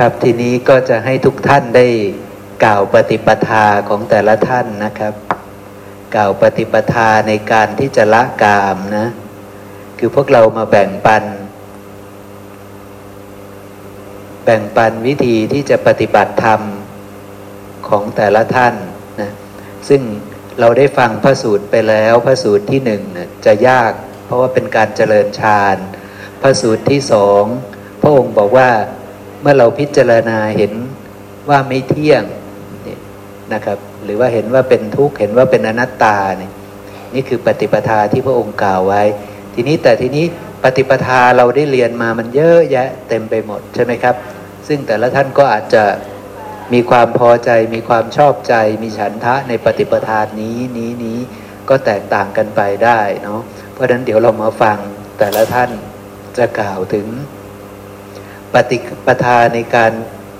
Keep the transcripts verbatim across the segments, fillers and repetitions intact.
ครับทีนี้ก็จะให้ทุกท่านได้กล่าวปฏิปทาของแต่ละท่านนะครับกล่าวปฏิปทาในการที่จะละกามนะคือพวกเรามาแบ่งปันแบ่งปันวิธีที่จะปฏิบัติธรรมของแต่ละท่านนะซึ่งเราได้ฟังพระสูตรไปแล้วพระสูตรที่หนึ่งนะจะยากเพราะว่าเป็นการเจริญฌานพระสูตรที่สองพระองค์บอกว่าเมื่อเราพิจารณาเห็นว่าไม่เที่ยงนะครับหรือว่าเห็นว่าเป็นทุกข์เห็นว่าเป็นอนัตตาเนี่ยนี่คือปฏิปทาที่พระองค์กล่าวไว้ทีนี้แต่ทีนี้ปฏิปทาเราได้เรียนมามันเยอะแยะเต็มไปหมดใช่ไหมครับซึ่งแต่ละท่านก็อาจจะมีความพอใจมีความชอบใจมีฉันทะในปฏิปทานี้นี้นี้ก็แตกต่างกันไปได้เนาะเพราะฉะนั้นเดี๋ยวเรามาฟังแต่ละท่านจะกล่าวถึงปฏิปทาในการ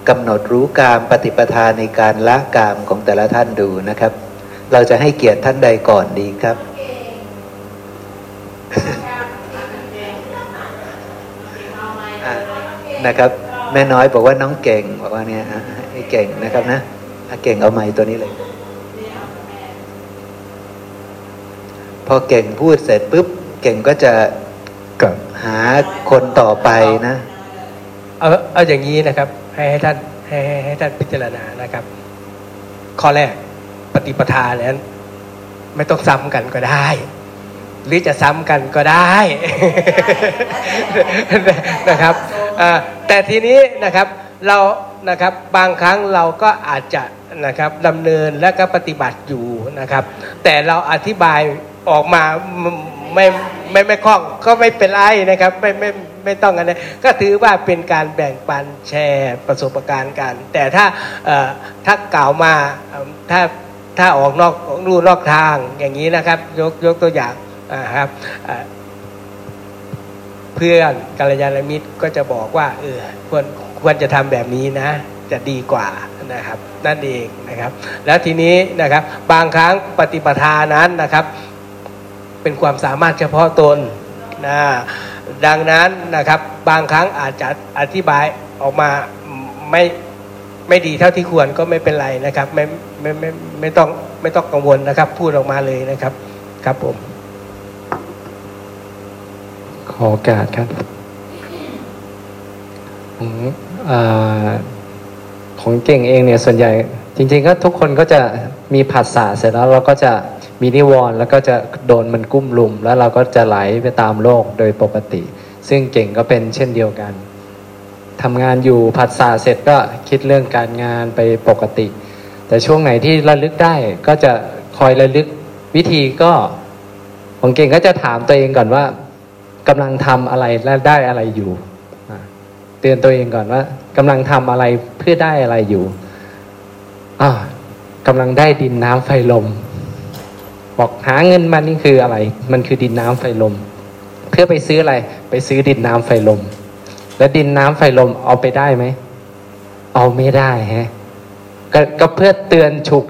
กำหนดรู้กามปฏิปทาในการละกามของแต่ละท่านดูนะครับเราจะให้เกียรติท่านใดก่อนดีครับนะครับแม่น้อยบอกว่าน้องเก่งบอกว่าเนี่ยไอ้เก่งนะครับนะเก่งเอาไมค์ตัวนี้เลยพอเก่งพูดเสร็จปุ๊บเก่งก็จะหาคนต่อไปนะเอาเอาอย่างนี้นะครับให้ให้ท่านให้ให้ท่านพิจารณานะครับข้อแรกปฏิปทานั้นไม่ต้องซ้ำกันก็ได้หรือจะซ้ำกันก็ได้นะครับแต่ทีนี้นะครับเรานะครับบางครั้งเราก็อาจจะนะครับดำเนินและก็ปฏิบัติอยู่นะครับแต่เราอธิบายออกมาไม่ไม่ไม่คล่องก็ไม่เป็นไรนะครับไม่ไม่ไม่ต้องกันนะก็ถือว่าเป็นการแบ่งปันแชร์ประสบการณ์กันแต่ถ้าถ้ากล่าวมาถ้าถ้าออกนอกลู่นอกทางอย่างนี้นะครับยกยกตัวอย่างครับเพื่อนกัลยาณมิตรก็จะบอกว่าเออควรควรจะทำแบบนี้นะจะดีกว่านะครับนั่นเองนะครับแล้วทีนี้นะครับบางครั้งปฏิปทานั้นนะครับเป็นความสามารถเฉพาะตนนะดังนั้นนะครับบางครั้งอาจจะอธิบายออกมาไม่ไม่ดีเท่าที่ควรก็ไม่เป็นไรนะครับไม่ไม่ไม่ไม่ต้องไม่ต้องกังวลนะครับพูดออกมาเลยนะครับครับผมขอโอกาสครับของอ่าของเก่งเองเนี่ยส่วนใหญ่จริงๆก็ทุกคนก็จะมีผัสสะเสร็จแล้วเราก็จะมีนิวรณ์แล้วก็จะโดนมันกุ้มลุมแล้วเราก็จะไหลไปตามโลกโดยปกติซึ่งเก่งก็เป็นเช่นเดียวกันทำงานอยู่ผัสสะเสร็จก็คิดเรื่องการงานไปปกติแต่ช่วงไหนที่ระลึกได้ก็จะคอยระลึกวิธีก็ของเก่งก็จะถามตัวเองก่อนว่ากำลังทำอะไรและได้อะไรอยู่เตือนตัวเองก่อนว่ากำลังทำอะไรเพื่อได้อะไรอยู่อ่ากำลังได้ดินน้ำไฟลมบอกหาเงินมันนี่คืออะไรมันคือดินน้ำไฟลมเพื่อไปซื้ออะไรไปซื้อดินน้ำไฟลมแล้วดินน้ำไฟลมเอาไปได้ไหมเอาไม่ได้ฮะก็ก็เพื่อเตือนฉุก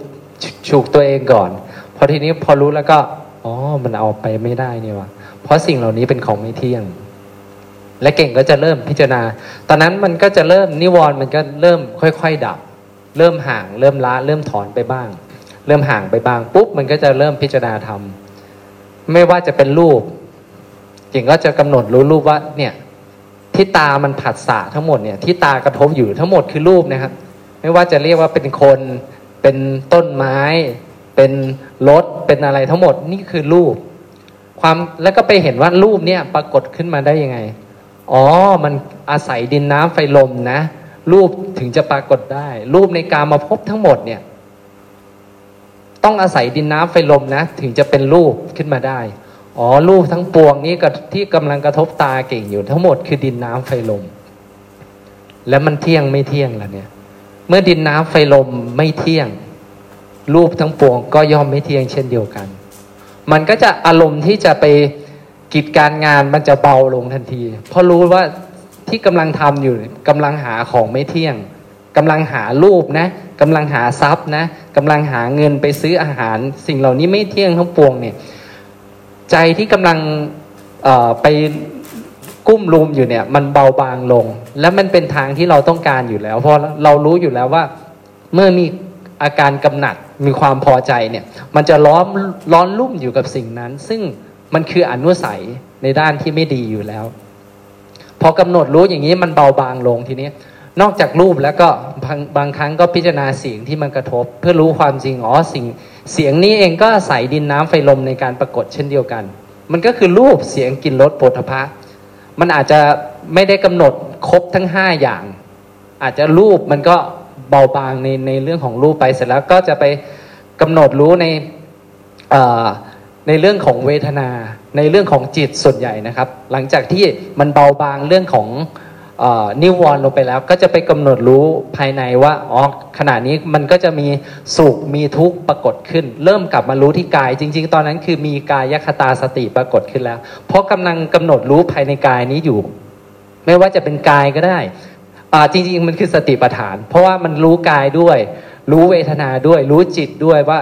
ฉุกตัวเองก่อนพอทีนี้พอรู้แล้วก็อ๋อมันเอาไปไม่ได้นี่วะเพราะสิ่งเหล่านี้เป็นของไม่เที่ยงและเก่งก็จะเริ่มพิจารณาตอนนั้นมันก็จะเริ่มนิวรณ์มันก็เริ่มค่อยๆดับเริ่มห่างเริ่มละเริ่มถอนไปบ้างเริ่มห่างไปบ้างปุ๊บมันก็จะเริ่มพิจารณาธรรมไม่ว่าจะเป็นรูปเก่งก็จะกำหนดรู้รูปว่าเนี่ยที่ตามันผัสสะทั้งหมดเนี่ยที่ตากระทบอยู่ทั้งหมดคือรูปนะครับไม่ว่าจะเรียกว่าเป็นคนเป็นต้นไม้เป็นรถเป็นอะไรทั้งหมดนี่คือรูปความแล้วก็ไปเห็นว่ารูปเนี่ยปรากฏขึ้นมาได้ยังไงอ๋อมันอาศัยดินน้ำไฟลมนะรูปถึงจะปรากฏได้รูปในกามภพทั้งหมดเนี่ยต้องอาศัยดินน้ำไฟลมนะถึงจะเป็นรูปขึ้นมาได้อ๋อรูปทั้งปวงนี้กับที่กำลังกระทบตาเก่งอยู่ทั้งหมดคือดินน้ำไฟลมแล้วมันเที่ยงไม่เที่ยงล่ะเนี่ยเมื่อดินน้ำไฟลมไม่เที่ยงรูปทั้งปวงก็ย่อมไม่เที่ยงเช่นเดียวกันมันก็จะอารมณ์ที่จะไปกิจการงานมันจะเบาลงทันทีเพราะรู้ว่าที่กำลังทำอยู่กำลังหาของไม่เที่ยงกำลังหารูปนะกำลังหาทรัพย์นะกำลังหาเงินไปซื้ออาหารสิ่งเหล่านี้ไม่เที่ยงทั้งปวงเนี่ยใจที่กำลังไป กุ้มลุมอยู่เนี่ยมันเบาบางลงและมันเป็นทางที่เราต้องการอยู่แล้วเพราะเรารู้อยู่แล้วว่าเมื่อมีอาการกำหนัดมีความพอใจเนี่ยมันจะล้อมล้อนลุ่มอยู่กับสิ่งนั้นซึ่งมันคืออนุสัยในด้านที่ไม่ดีอยู่แล้วพอกำหนดรู้อย่างนี้มันเบาบางลงทีนี้นอกจากรูปแล้วก็บางครั้งก็พิจารณาเสียงที่มันกระทบเพื่อรู้ความจริงอ๋อสิ่งเสียงนี้เองก็อาศัยดินน้ำไฟลมในการปรากฏเช่นเดียวกันมันก็คือรูปเสียงกลิ่นรสโผฏฐัพพะมันอาจจะไม่ได้กำหนดครบทั้งห้าอย่างอาจจะรูปมันก็เบาบางในในเรื่องของรูปไปเสร็จแล้วก็จะไปกำหนดรู้ในเอ่อในเรื่องของเวทนาในเรื่องของจิตส่วนใหญ่นะครับหลังจากที่มันเบาบางเรื่องของเอ่อนิวรณ์ลงไปแล้วก็จะไปกำหนดรู้ภายในว่าอ๋อขณะนี้มันก็จะมีสุขมีทุกข์ปรากฏขึ้นเริ่มกลับมารู้ที่กายจริงๆตอนนั้นคือมีกายคตาสติปรากฏขึ้นแล้วเพราะกำลังกำหนดรู้ภายในกายนี้อยู่ไม่ว่าจะเป็นกายก็ได้อ่าจริงๆมันคือสติปัฏฐานเพราะว่ามันรู้กายด้วยรู้เวทนาด้วยรู้จิตด้วยว่า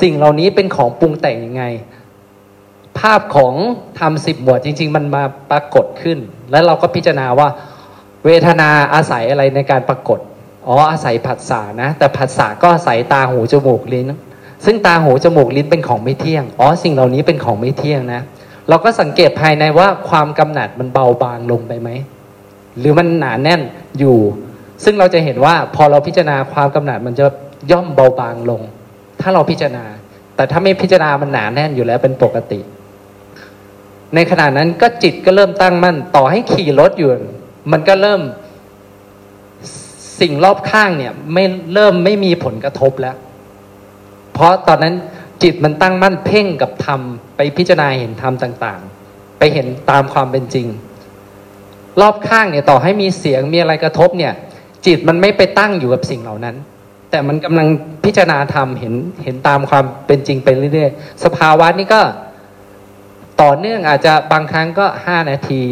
สิ่งเหล่านี้เป็นของปรุงแต่งยังไงภาพของธรรมสิบหมวดจริงๆมันมาปรากฏขึ้นแล้วเราก็พิจารณาว่าเวทนาอาศัยอะไรในการปรากฏอ๋ออาศัยผัสสะนะแต่ผัสสะก็อาศัยตาหูจมูกลิ้นซึ่งตาหูจมูกลิ้นเป็นของไม่เที่ยงอ๋อสิ่งเหล่านี้เป็นของไม่เที่ยงนะเราก็สังเกตภายในว่าความกำหนัดมันเบาบางลงไปไหมหรือมันหนาแน่นอยู่ซึ่งเราจะเห็นว่าพอเราพิจารณาความกำหนัดมันจะย่อมเบาบางลงถ้าเราพิจารณาแต่ถ้าไม่พิจารณามันหนาแน่นอยู่แล้วเป็นปกติในขณะนั้นก็จิตก็เริ่มตั้งมั่นต่อให้ขี่รถอยู่มันก็เริ่มสิ่งรอบข้างเนี่ยไม่เริ่มไม่มีผลกระทบแล้วเพราะตอนนั้นจิตมันตั้งมั่นเพ่งกับธรรมไปพิจารณาเห็นธรรมต่างๆไปเห็นตามความเป็นจริงรอบข้างเนี่ยต่อให้มีเสียงมีอะไรกระทบเนี่ยจิตมันไม่ไปตั้งอยู่กับสิ่งเหล่านั้นแต่มันกำลังพิจารณาธรรมเห็นเห็นตามความเป็นจริงไปเรื่อยๆสภาวะนี้ก็ต่อเนื่องอาจจะบางครั้งก็ห้านาที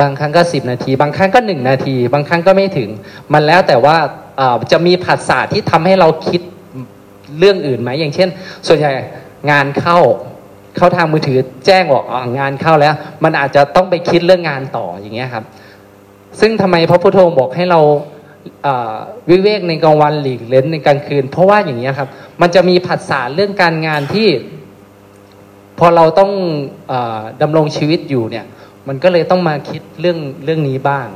บางครั้งก็สิบนาทีบางครั้งก็หนึ่งนาทีบางครั้งก็ไม่ถึงมันแล้วแต่ว่าเอ่อจะมีผัสสะที่ทำให้เราคิดเรื่องอื่นไหมอย่างเช่นส่วนใหญ่งานเข้าเข้าทางมือถือแจ้งบอกอ๋องานเข้าแล้วมันอาจจะต้องไปคิดเรื่องงานต่ออย่างเงี้ยครับซึ่งทำไมพระพุทธองค์บอกให้เราเอ่อวิเวกในกลางวันหลีกเล่นในกลางคืนเพราะว่าอย่างเงี้ยครับมันจะมีผัสสะเรื่องการงานที่พอเราต้องเอ่อดำรงชีวิตอยู่เนี่ยมันก็เลยต้องมาคิดเรื่องเรื่องนี้บ้าง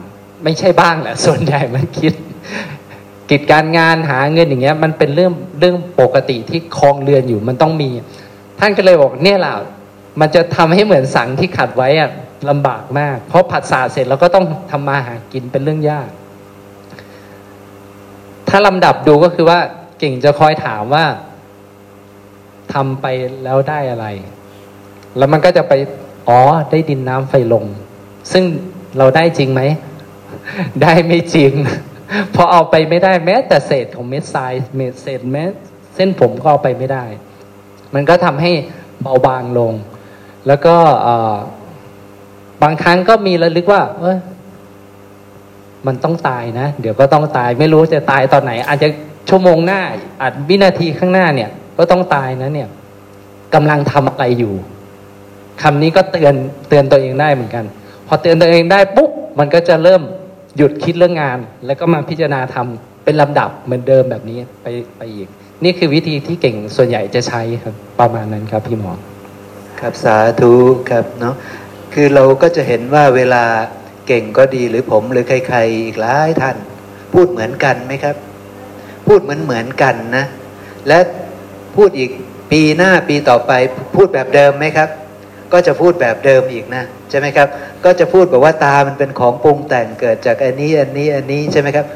ไม่ใช่บ้างแหละส่วนใหญ่มันคิดกิจการงานหาเงินอย่างเงี้ยมันเป็นเรื่องเรื่องปกติที่คลองเรือนอยู่มันต้องมีท่านก็เลยบอกเนี่ยแหละมันจะทำให้เหมือนสังที่ขัดไว้อะลำบากมากเพราะผัสสะเสร็จแล้วก็ต้องทำมาหากินเป็นเรื่องยากถ้าลำดับดูก็คือว่าเก่งจะคอยถามว่าทำไปแล้วได้อะไรแล้วมันก็จะไปอ๋อได้ดินน้ำไฟลมซึ่งเราได้จริงไหมได้ไม่จริงพอเอาไปไม่ได้แม้แต่เศษของเม็ดทรายเม็ดเศษแม้เส้นผมก็เอาไปไม่ได้มันก็ทำให้เบาบางลงแล้วก็บางครั้งก็มีระลึกว่าเอ้ยมันต้องตายนะเดี๋ยวก็ต้องตายไม่รู้จะตายตอนไหนอาจจะชั่วโมงหน้าอาจวินาทีข้างหน้าเนี่ยก็ต้องตายนะเนี่ยกำลังทำอะไรอยู่คำนี้ก็เตือนเตือนตัวเองได้เหมือนกันพอเตือนตัวเองได้ปุ๊บมันก็จะเริ่มหยุดคิดเรื่องงานแล้วก็มาพิจารณาธรรมเป็นลำดับเหมือนเดิมแบบนี้ไปไปอีกนี่คือวิธีที่เก่งส่วนใหญ่จะใช้ครับประมาณนั้นครับพี่หมอครับสาธุครับเนาะคือเราก็จะเห็นว่าเวลาเก่งก็ดีหรือผมหรือใครๆอีกหลายท่านพูดเหมือนกันไหมครับพูดเหมือนเหมือนกันนะและพูดอีกปีหน้าปีต่อไปพูดแบบเดิมไหมครับก็จะพูดแบบเดิมอีกนะใช่ไหมครับก็จะพูดบอกว่าตามันเป็นของปรุงแต่งเกิดจากอันนี้อันนี้อันนี้ใช่ไหมครับ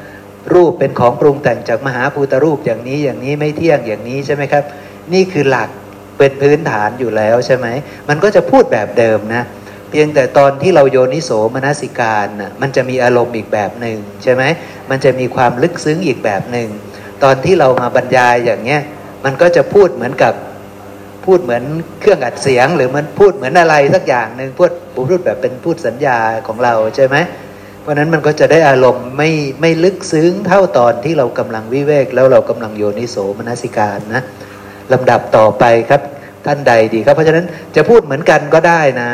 รูปเป็นของปรุงแต่งจากมหาภูตรูปอย่างนี้อย่างนี้ไม่เที่ยงอย่างนี้ใช่ไหมครับนี่คือหลักเป็นพื้นฐานอยู่แล้วใช่ไหมมันก็จะพูดแบบเดิมนะเพียงแต่ตอนที่เราโยนิโสมนสิการน่ะมันจะมีอารมณ์อีกแบบหนึ่งใช่ไหมมันจะมีความลึกซึ้งอีกแบบหนึ่งตอนที่เรามาบรรยายอย่างเนี้ยมันก็จะพูดเหมือนกับพูดเหมือนเครื่องอัดเสียงหรือมันพูดเหมือนอะไรสักอย่างหนึ่งพูดพูดแบบเป็นพูดสัญญาของเราใช่ไหมเพราะนั้นมันก็จะได้อารมณ์ไม่ไม่ลึกซึ้งเท่าตอนที่เรากำลังวิเวกแล้วเรากำลังโยนิโสมนสิการนะลำดับต่อไปครับท่านใดดีครับเพราะฉะนั้นจะพูดเหมือนกันก็ได้นะ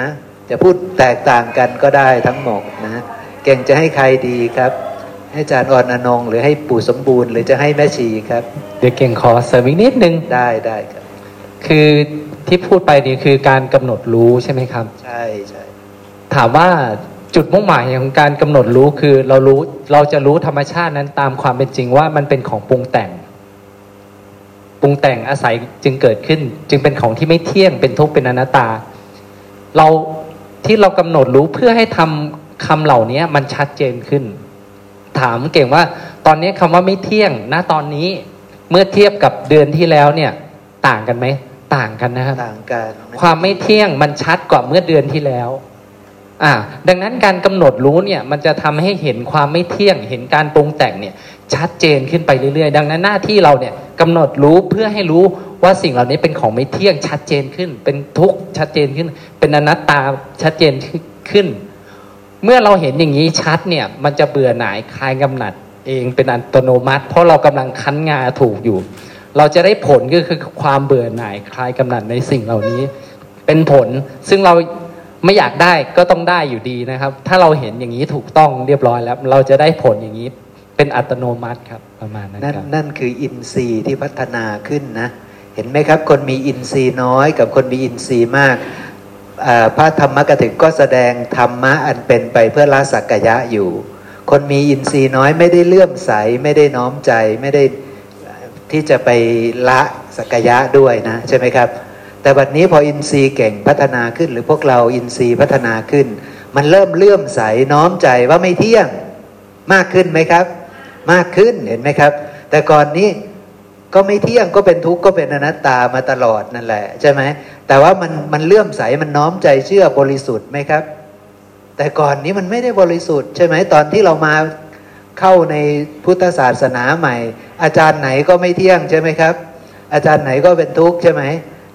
จะพูดแตกต่างกันก็ได้ทั้งหมดนะเก่งจะให้ใครดีครับให้อาจารย์อ่อนอนงหรือให้ปู่สมบูรณ์หรือจะให้แม่ชีครับเดี๋ยวเก่งขอเสริมอีกนิดนึงได้ได้ครับคือที่พูดไปนี่คือการกำหนดรู้ใช่ไหมครับใช่ใช่ถามว่าจุดมุ่งหมายของการกำหนดรู้คือเรารู้เราจะรู้ธรรมชาตินั้นตามความเป็นจริงว่ามันเป็นของปรุงแต่งปรุงแต่งอาศัยจึงเกิดขึ้นจึงเป็นของที่ไม่เที่ยงเป็นทุกข์เป็นอนัตตาเราที่เรากำหนดรู้เพื่อให้ทำคำเหล่านี้มันชัดเจนขึ้นถามเก่งว่าตอนนี้คำว่าไม่เที่ยงนะตอนนี้เมื่อเทียบกับเดือนที่แล้วเนี่ยต่างกันไหมต่างกันนะครับต่างกันความไม่เที่ยงมันชัดกว่าเมื่อเดือนที่แล้วอ่าดังนั้นการกำหนดรู้เนี่ยมันจะทำให้เห็นความไม่เที่ยงเห็นการปรุงแต่งเนี่ยชัดเจนขึ้นไปเรื่อยๆดังนั้นหน้าที่เราเนี่ยกำหนดรู้เพื่อให้รู้ว่าสิ่งเหล่านี้เป็นของไม่เที่ยงชัดเจนขึ้นเป็นทุกข์ชัดเจนขึ้นเป็นอนัตตาชัดเจนขึ้นเมื่อเราเห็นอย่างนี้ชัดเนี่ยมันจะเบื่อหน่ายคลายกำหนัดเองเป็นอัตโนมัติเพราะเรากำลังคั้นงาถูกอยู่เราจะได้ผลก็คือความเบื่อหน่ายคลายกำหนัดในสิ่งเหล่านี้เป็นผลซึ่งเราไม่อยากได้ก็ต้องได้อยู่ดีนะครับถ้าเราเห็นอย่างนี้ถูกต้องเรียบร้อยแล้วเราจะได้ผลอย่างนี้เป็นอัตโนมัติครับประมาณนั้นครับนั่นคืออินทรีย์ที่พัฒนาขึ้นนะเห็นไหมครับคนมีอินทรีย์น้อยกับคนมีอินทรีย์มากพระธรรมกถึกก็แสดงธรรมะอันเป็นไปเพื่อละสักกายะอยู่คนมีอินทรีย์น้อยไม่ได้เลื่อมใสไม่ได้น้อมใจไม่ได้ที่จะไปละสักกายะด้วยนะใช่ไหมครับแต่บัดนี้พออินทรีย์เก่งพัฒนาขึ้นหรือพวกเราอินทรีย์พัฒนาขึ้นมันเริ่มเลื่อมใสน้อมใจว่าไม่เที่ยงมากขึ้นไหมครับมากขึ้นเห็นไหมครับแต่ก่อนนี้ก็ไม่เที่ยงก็เป็นทุกข์ก็เป็นอนัตตามาตลอดนั่นแหละใช่ไหมแต่ว่ามันมันเลื่อมใสมันน้อมใจเชื่อบริสุทธิ์ไหมครับแต่ก่อนนี้มันไม่ได้บริสุทธิ์ใช่ไหมตอนที่เรามาเข้าในพุทธศาสนาใหม่อาจารย์ไหนก็ไม่เที่ยงใช่ไหมครับอาจารย์ไหนก็เป็นทุกข์ใช่ไหม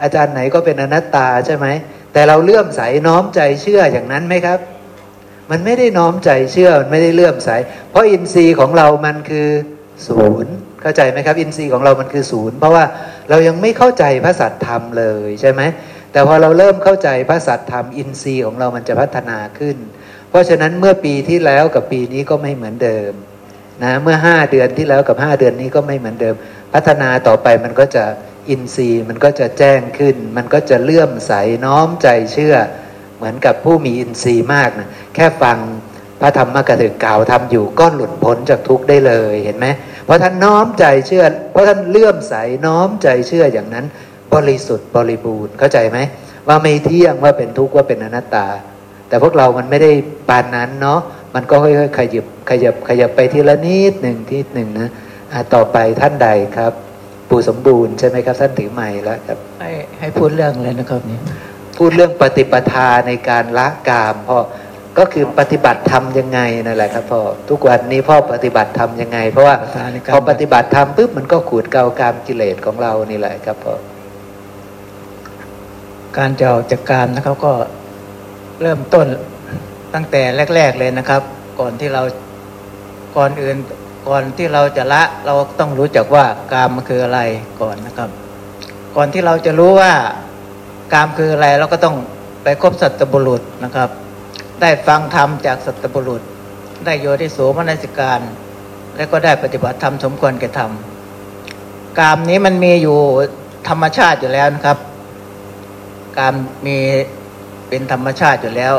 อาจารย์ไหนก็เป็นอนัตตาใช่ไหมแต่เราเลื่อมใสน้อมใจเชื่ออย่างนั้นไหมครับมันไม่ได้น้อมใจเชื่อมันไม่ได้เลื่อมใสเพราะอินทรีย์ของเรามันคือศูนย์เข้าใจไหมครับอินทรีย์ของเรามันคือศูนย์เพราะว่าเรายังไม่เข้าใจพระสัทธรรมเลยใช่ไหมแต่พอเราเริ่มเข้าใจพระสัทธรรมอินทรีย์ของเรามันจะพัฒนาขึ้นเพราะฉะนั้นเมื่อปีที่แล้วกับปีนี้ก็ไม่เหมือนเดิมนะเมื่อห้าเดือนที่แล้วกับห้าเดือนนี้ก็ไม่เหมือนเดิมพัฒนาต่อไปมันก็จะอินทรีย์มันก็จะแจ้งขึ้นมันก็จะเลื่อมใสน้อมใจเชื่อเหมือนกับผู้มีอินทรีย์มากนะแค่ฟังพระธรรมกถึกกล่าวทำอยู่ก็หลุดพ้นจากทุกข์ได้เลยเห็นไหมเพราะท่านน้อมใจเชื่อเพราะท่านเลื่อมใสน้อมใจเชื่ออย่างนั้นบริสุทธิ์บริบูรณ์เข้าใจไหมว่าไม่เที่ยงว่าเป็นทุกข์ว่าเป็นอนัตตาแต่พวกเรามันไม่ได้ปานนั้นเนาะมันก็ค่อยๆขยับขยับขยับไปทีละนิดหนึ่งทีหนึ่งนะต่อไปท่านใดครับปู่สมบูรณ์ใช่ไหมครับท่านถือไมค์แล้วครับให้ให้พูดเรื่องอะไรนะครับนี่พูดเรื่องปฏิปทาในการละกามพ่อก็คือปฏิบัติธรรมยังไงนั่นแหละครับพ่อทุกวันนี้พ่อปฏิบัติธรรมยังไงเพราะว่าพอปฏิบัติธรรมปุ๊บมันก็ขูดเกากามกิเลสของเรานี่แหละครับพ่อการจะออกจากกามนะครับก็เริ่มต้นตั้งแต่แรกๆเลยนะครับก่อนที่เราก่อนอื่นก่อนที่เราจะละเราต้องรู้จักว่ากามมันคืออะไรก่อนนะครับก่อนที่เราจะรู้ว่ากามคืออะไรเราก็ต้องไปคบสัตบุรุษนะครับได้ฟังธรรมจากสัตบุรุษได้โยนิโสมนสิการและก็ได้ปฏิบัติธรรมสมควรแก่ธรรมกามนี้มันมีอยู่ธรรมชาติอยู่แล้วนะครับกามมีเป็นธรรมชาติอยู่แล้ว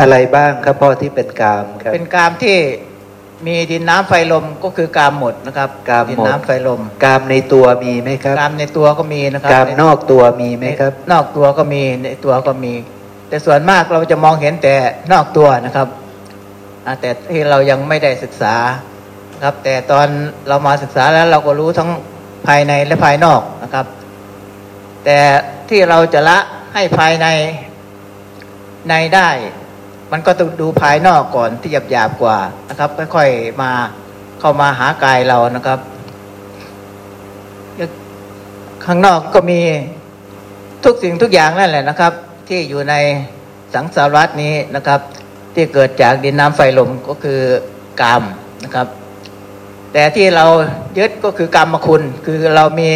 อะไรบ้างครับพ่อที่เป็นกามครับเป็นกามที่มีดินน้ำไฟลมก็คือกามหมดนะครับกามหมดดินน้ำไฟลมกามในตัวมีไหมครับกามในตัวก็มีนะครับกามนอกตัวมีไหมครับนอกตัวก็มีในตัวก็มีแต่ส่วนมากเราจะมองเห็นแต่นอกตัวนะครับแต่ที่เรายังไม่ได้ศึกษาครับแต่ตอนเรามาศึกษาแล้วเราก็รู้ทั้งภายในและภายนอกนะครับแต่ที่เราจะละให้ภายในในได้มันก็ต้องดูภายนอกก่อนที่หยาบๆกว่านะครับค่อยๆมาเข้ามาหากายเรานะครับข้างนอกก็มีทุกสิ่งทุกอย่างนั่นแหละนะครับที่อยู่ในสังสารวัฏนี้นะครับที่เกิดจากดินน้ำไฟลมก็คือกามนะครับแต่ที่เรายึดก็คือกามคุณคือเรามี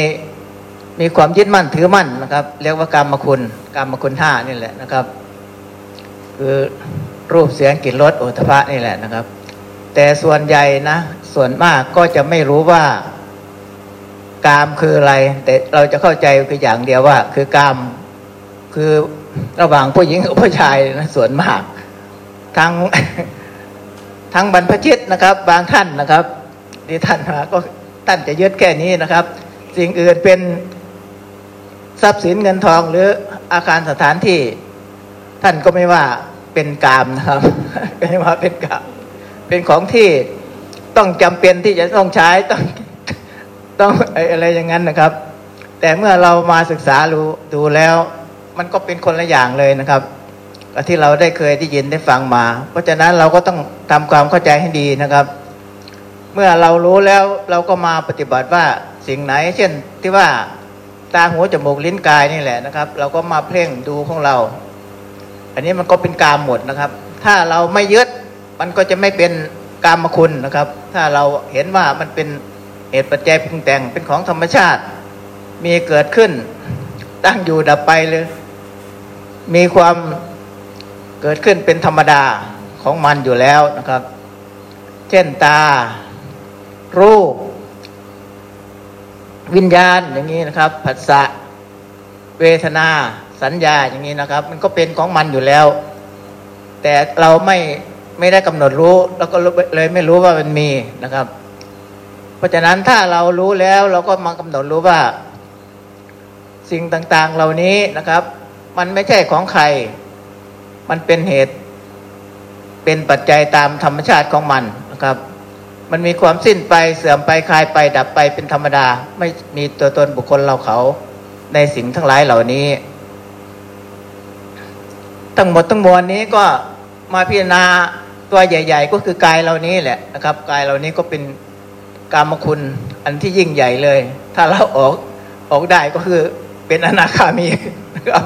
มีความยึดมั่นถือมั่นนะครับเรียกว่ากามคุณกามคุณห้านี่แหละนะครับคือรูปเสียงกลิ่นรสโผฏฐัพพะนี่แหละนะครับแต่ส่วนใหญ่นะส่วนมากก็จะไม่รู้ว่ากามคืออะไรแต่เราจะเข้าใจเพียงอย่างเดียวว่าคือกามคือระหว่างผู้หญิงกับผู้ชายนะส่วนมากทั้งทั้งบรรพชิตนะครับบางท่านนะครับที่ท่านมาก็ท่านจะยึดแค่นี้นะครับสิ่งอื่นเป็นทรัพย์สินเงินทองหรืออาคารสถานที่ท่านก็ไม่ว่าเป็นกามนะครับไม่ว่าเป็นกามเป็นของที่ต้องจำเป็นที่จะต้องใช้ต้องต้องอะไรอย่างนั้นนะครับแต่เมื่อเรามาศึกษาดูดูแล้วมันก็เป็นคนละอย่างเลยนะครับที่เราได้เคยได้ยินได้ฟังมาเพราะฉะนั้นเราก็ต้องทำความเข้าใจให้ดีนะครับเมื่อเรารู้แล้วเราก็มาปฏิบัติว่าสิ่งไหนเช่นที่ว่าตาหูจมูกลิ้นกายนี่แหละนะครับเราก็มาเพ่งดูของเราอันนี้มันก็เป็นกามหมดนะครับถ้าเราไม่ยึดมันก็จะไม่เป็นกามคุณนะครับถ้าเราเห็นว่ามันเป็นเหตุปัจจัยปรุงแต่งเป็นของธรรมชาติมีเกิดขึ้นตั้งอยู่ดับไปเลยมีความเกิดขึ้นเป็นธรรมดาของมันอยู่แล้วนะครับเช่นตารูปวิญญาณอย่างนี้นะครับผัสสะเวทนาสัญญาอย่างนี้นะครับมันก็เป็นของมันอยู่แล้วแต่เราไม่ไม่ได้กำหนดรู้แล้วก็เลยไม่รู้ว่ามันมีนะครับเพราะฉะนั้นถ้าเรารู้แล้วเราก็มากำหนดรู้ว่าสิ่งต่างๆเหล่านี้นะครับมันไม่ใช่ของใครมันเป็นเหตุเป็นปัจจัยตามธรรมชาติของมันนะครับมันมีความสิ้นไปเสื่อมไปคลายไปดับไปเป็นธรรมดาไม่มีตัวตนบุคคลเราเขาในสิ่งทั้งหลายเหล่านี้ทั้งหมดทั้งมวลนี้ก็มาพิจารณาตัวใหญ่ๆก็คือกายเหล่านี้แหละนะครับกายเหล่านี้ก็เป็นกามคุณอันที่ยิ่งใหญ่เลยถ้าเราออกออกได้ก็คือเป็นอนาคามีนะครับ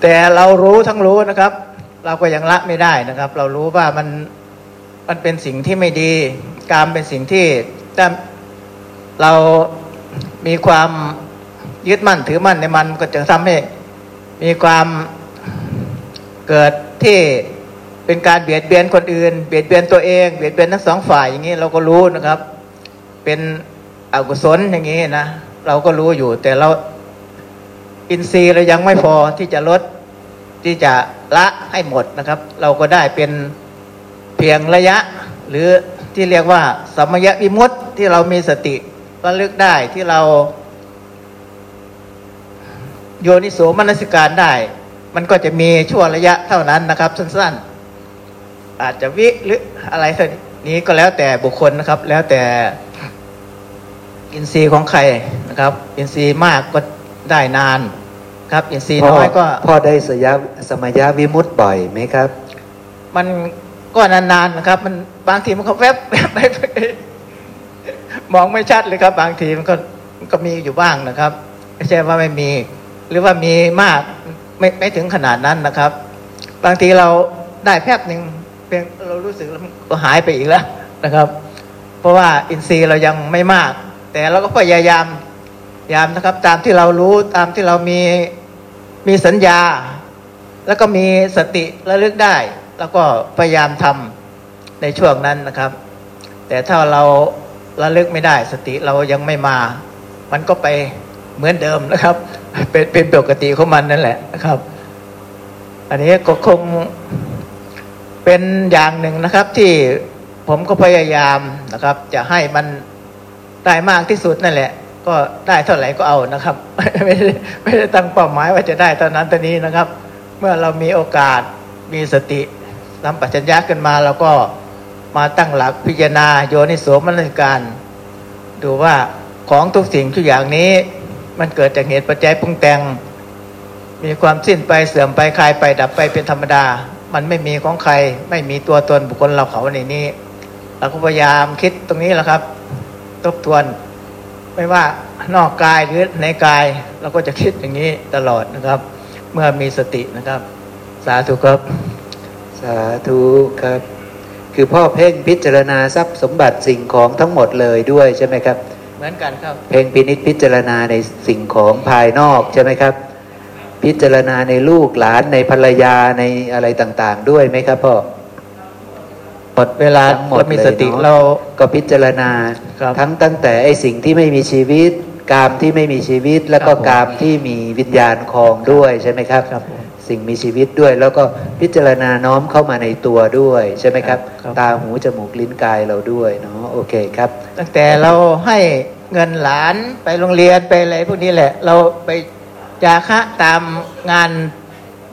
แต่เรารู้ทั้งรู้นะครับเราก็ยังละไม่ได้นะครับเรารู้ว่ามันมันเป็นสิ่งที่ไม่ดีกามเป็นสิ่งที่ถ้าเรามีความยึดมั่นถือมั่นในมันก็จะทำให้มีความเกิดที่เป็นการเบียดเบียนคนอื่นเบียดเบียนตัวเองเบียดเบียนทั้งสองฝ่ายอย่างนี้เราก็รู้นะครับเป็นอกุศลอย่างนี้นะเราก็รู้อยู่แต่เราอินทรีย์เรายังไม่พอที่จะลดที่จะละให้หมดนะครับเราก็ได้เป็นเพียงระยะหรือที่เรียกว่าสัมมยวิมุตติที่เรามีสติระลึกได้ที่เราโยนิโสมนสิการได้มันก็จะมีชั่วระยะเท่านั้นนะครับสั้นๆอาจจะวิหรืออะไรสักนี้ก็แล้วแต่บุคคลนะครับแล้วแต่อินทรีย์ของใครนะครับอินทรีย์มากก็ได้นานครับอินทรีย์น้อยก็พอได้สยามสมัยวิมุตต์บ่อยไหมครับมันก็นานๆนะครับมันบางทีมันก็แวบไปมองไม่ชัดเลยครับบางทีมันก็ก็มีอยู่บ้างนะครับไม่ใช่ว่าไม่มีหรือว่ามีมากไม่ไม่ถึงขนาดนั้นนะครับบางทีเราได้แป๊บนึงเพียงเรารู้สึกแล้วก็หายไปอีกแล้วนะครับเพราะว่าอินทรีย์เรายังไม่มากแต่เราก็พยายามยามนะครับตามที่เรารู้ตามที่เรามีมีสัญญาแล้วก็มีสติระลึกได้แล้วก็พยายามทำในช่วงนั้นนะครับแต่ถ้าเราระลึกไม่ได้สติเรายังไม่มามันก็ไปเหมือนเดิมนะครับเป็นเป็นปกติของมันนั่นแหละนะครับอันนี้ก็คงเป็นอย่างหนึ่งนะครับที่ผมก็พยายามนะครับจะให้มันได้มากที่สุดนั่นแหละก็ได้เท่าไหร่ก็เอานะครับไม่ได้ไม่ได้ตั้งเป้าหมายว่าจะได้เท่านั้นเท่านี้นะครับเมื่อเรามีโอกาสมีสติสัมปชัญญะขึ้นมาเราก็มาตั้งหลักพิจารณาโยนิโสมนสิการดูว่าของทุกสิ่งทุกอย่างนี้มันเกิดจากเหตุปัจจัยปรุงแต่งมีความสิ้นไปเสื่อมไปคลายไปดับไปเป็นธรรมดามันไม่มีของใครไม่มีตัวตนบุคคลเราเขาในนี้เราก็พยายามคิดตรงนี้แหละครับทบทวนไม่ว่านอกกายหรือในกายเราก็จะคิดอย่างนี้ตลอดนะครับเมื่อมีสตินะครับสาธุครับสาธุครับคือพ่อเพ่งพิจารณาทรัพย์สมบัติสิ่งของทั้งหมดเลยด้วยใช่ไหมครับ มือนกันครับเพ่งพินิจพิจารณาในสิ่งของภายนอกใช่ไหมครับพิจารณาในลูกหลานในภรรยาในอะไรต่างๆด้วยไหมครับพ่อหมดเวลาหมดมีสติเราก็พิจารณาทั้งตั้งแต่ไอสิ่งที่ไม่มีชีวิตกามที่ไม่มีชีวิตแล้วก็กามที่มีวิญญาณครองด้วยใช่ไหมครับสิ่งมีชีวิตด้วยแล้วก็พิจารณาน้อมเข้ามาในตัวด้วยใช่ไหมครับตาหูจมูกลิ้นกายเราด้วยเนาะโอเคครับตั้งแต่เราให้เงินหลานไปโรงเรียนไปอะไรพวกนี้แหละเราไปจาคะตามงาน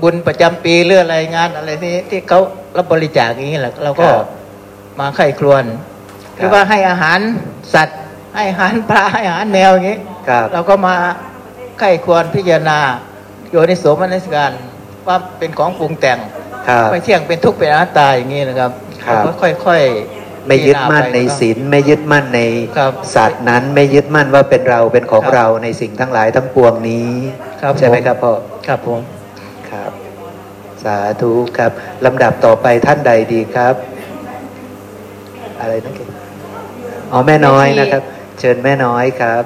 บุญประจำปีหรืออะไรงานอะไรนี้ที่เขารับบริจาคอย่างนี้แหละเราก็มาไข้ครวนหรือว่าให้อาหารสัตว์ให้อาหารปลาให้อาหารแมวอย่างนี้เราก็มาไข้ครวนพิจารณาโยนิโสมนสิการว่าเป็นของปรุงแต่งไม่เที่ยงเป็นทุกข์เป็นอนัตตาอย่างนี้นะครับค่อยๆไม่ยึดมั่นในศีลไม่ยึดมั่นในสัตว์นั้นไม่ยึดมั่นว่าเป็นเราเป็นของเราในสิ่งทั้งหลายทั้งปวงนี้ใช่ไหมครับพ่อครับผมครับสาธุครับลำดับต่อไปท่านใดดีครับอะไรนะอ๋อแม่น้อยนะครับเชิญแม่น้อยครับ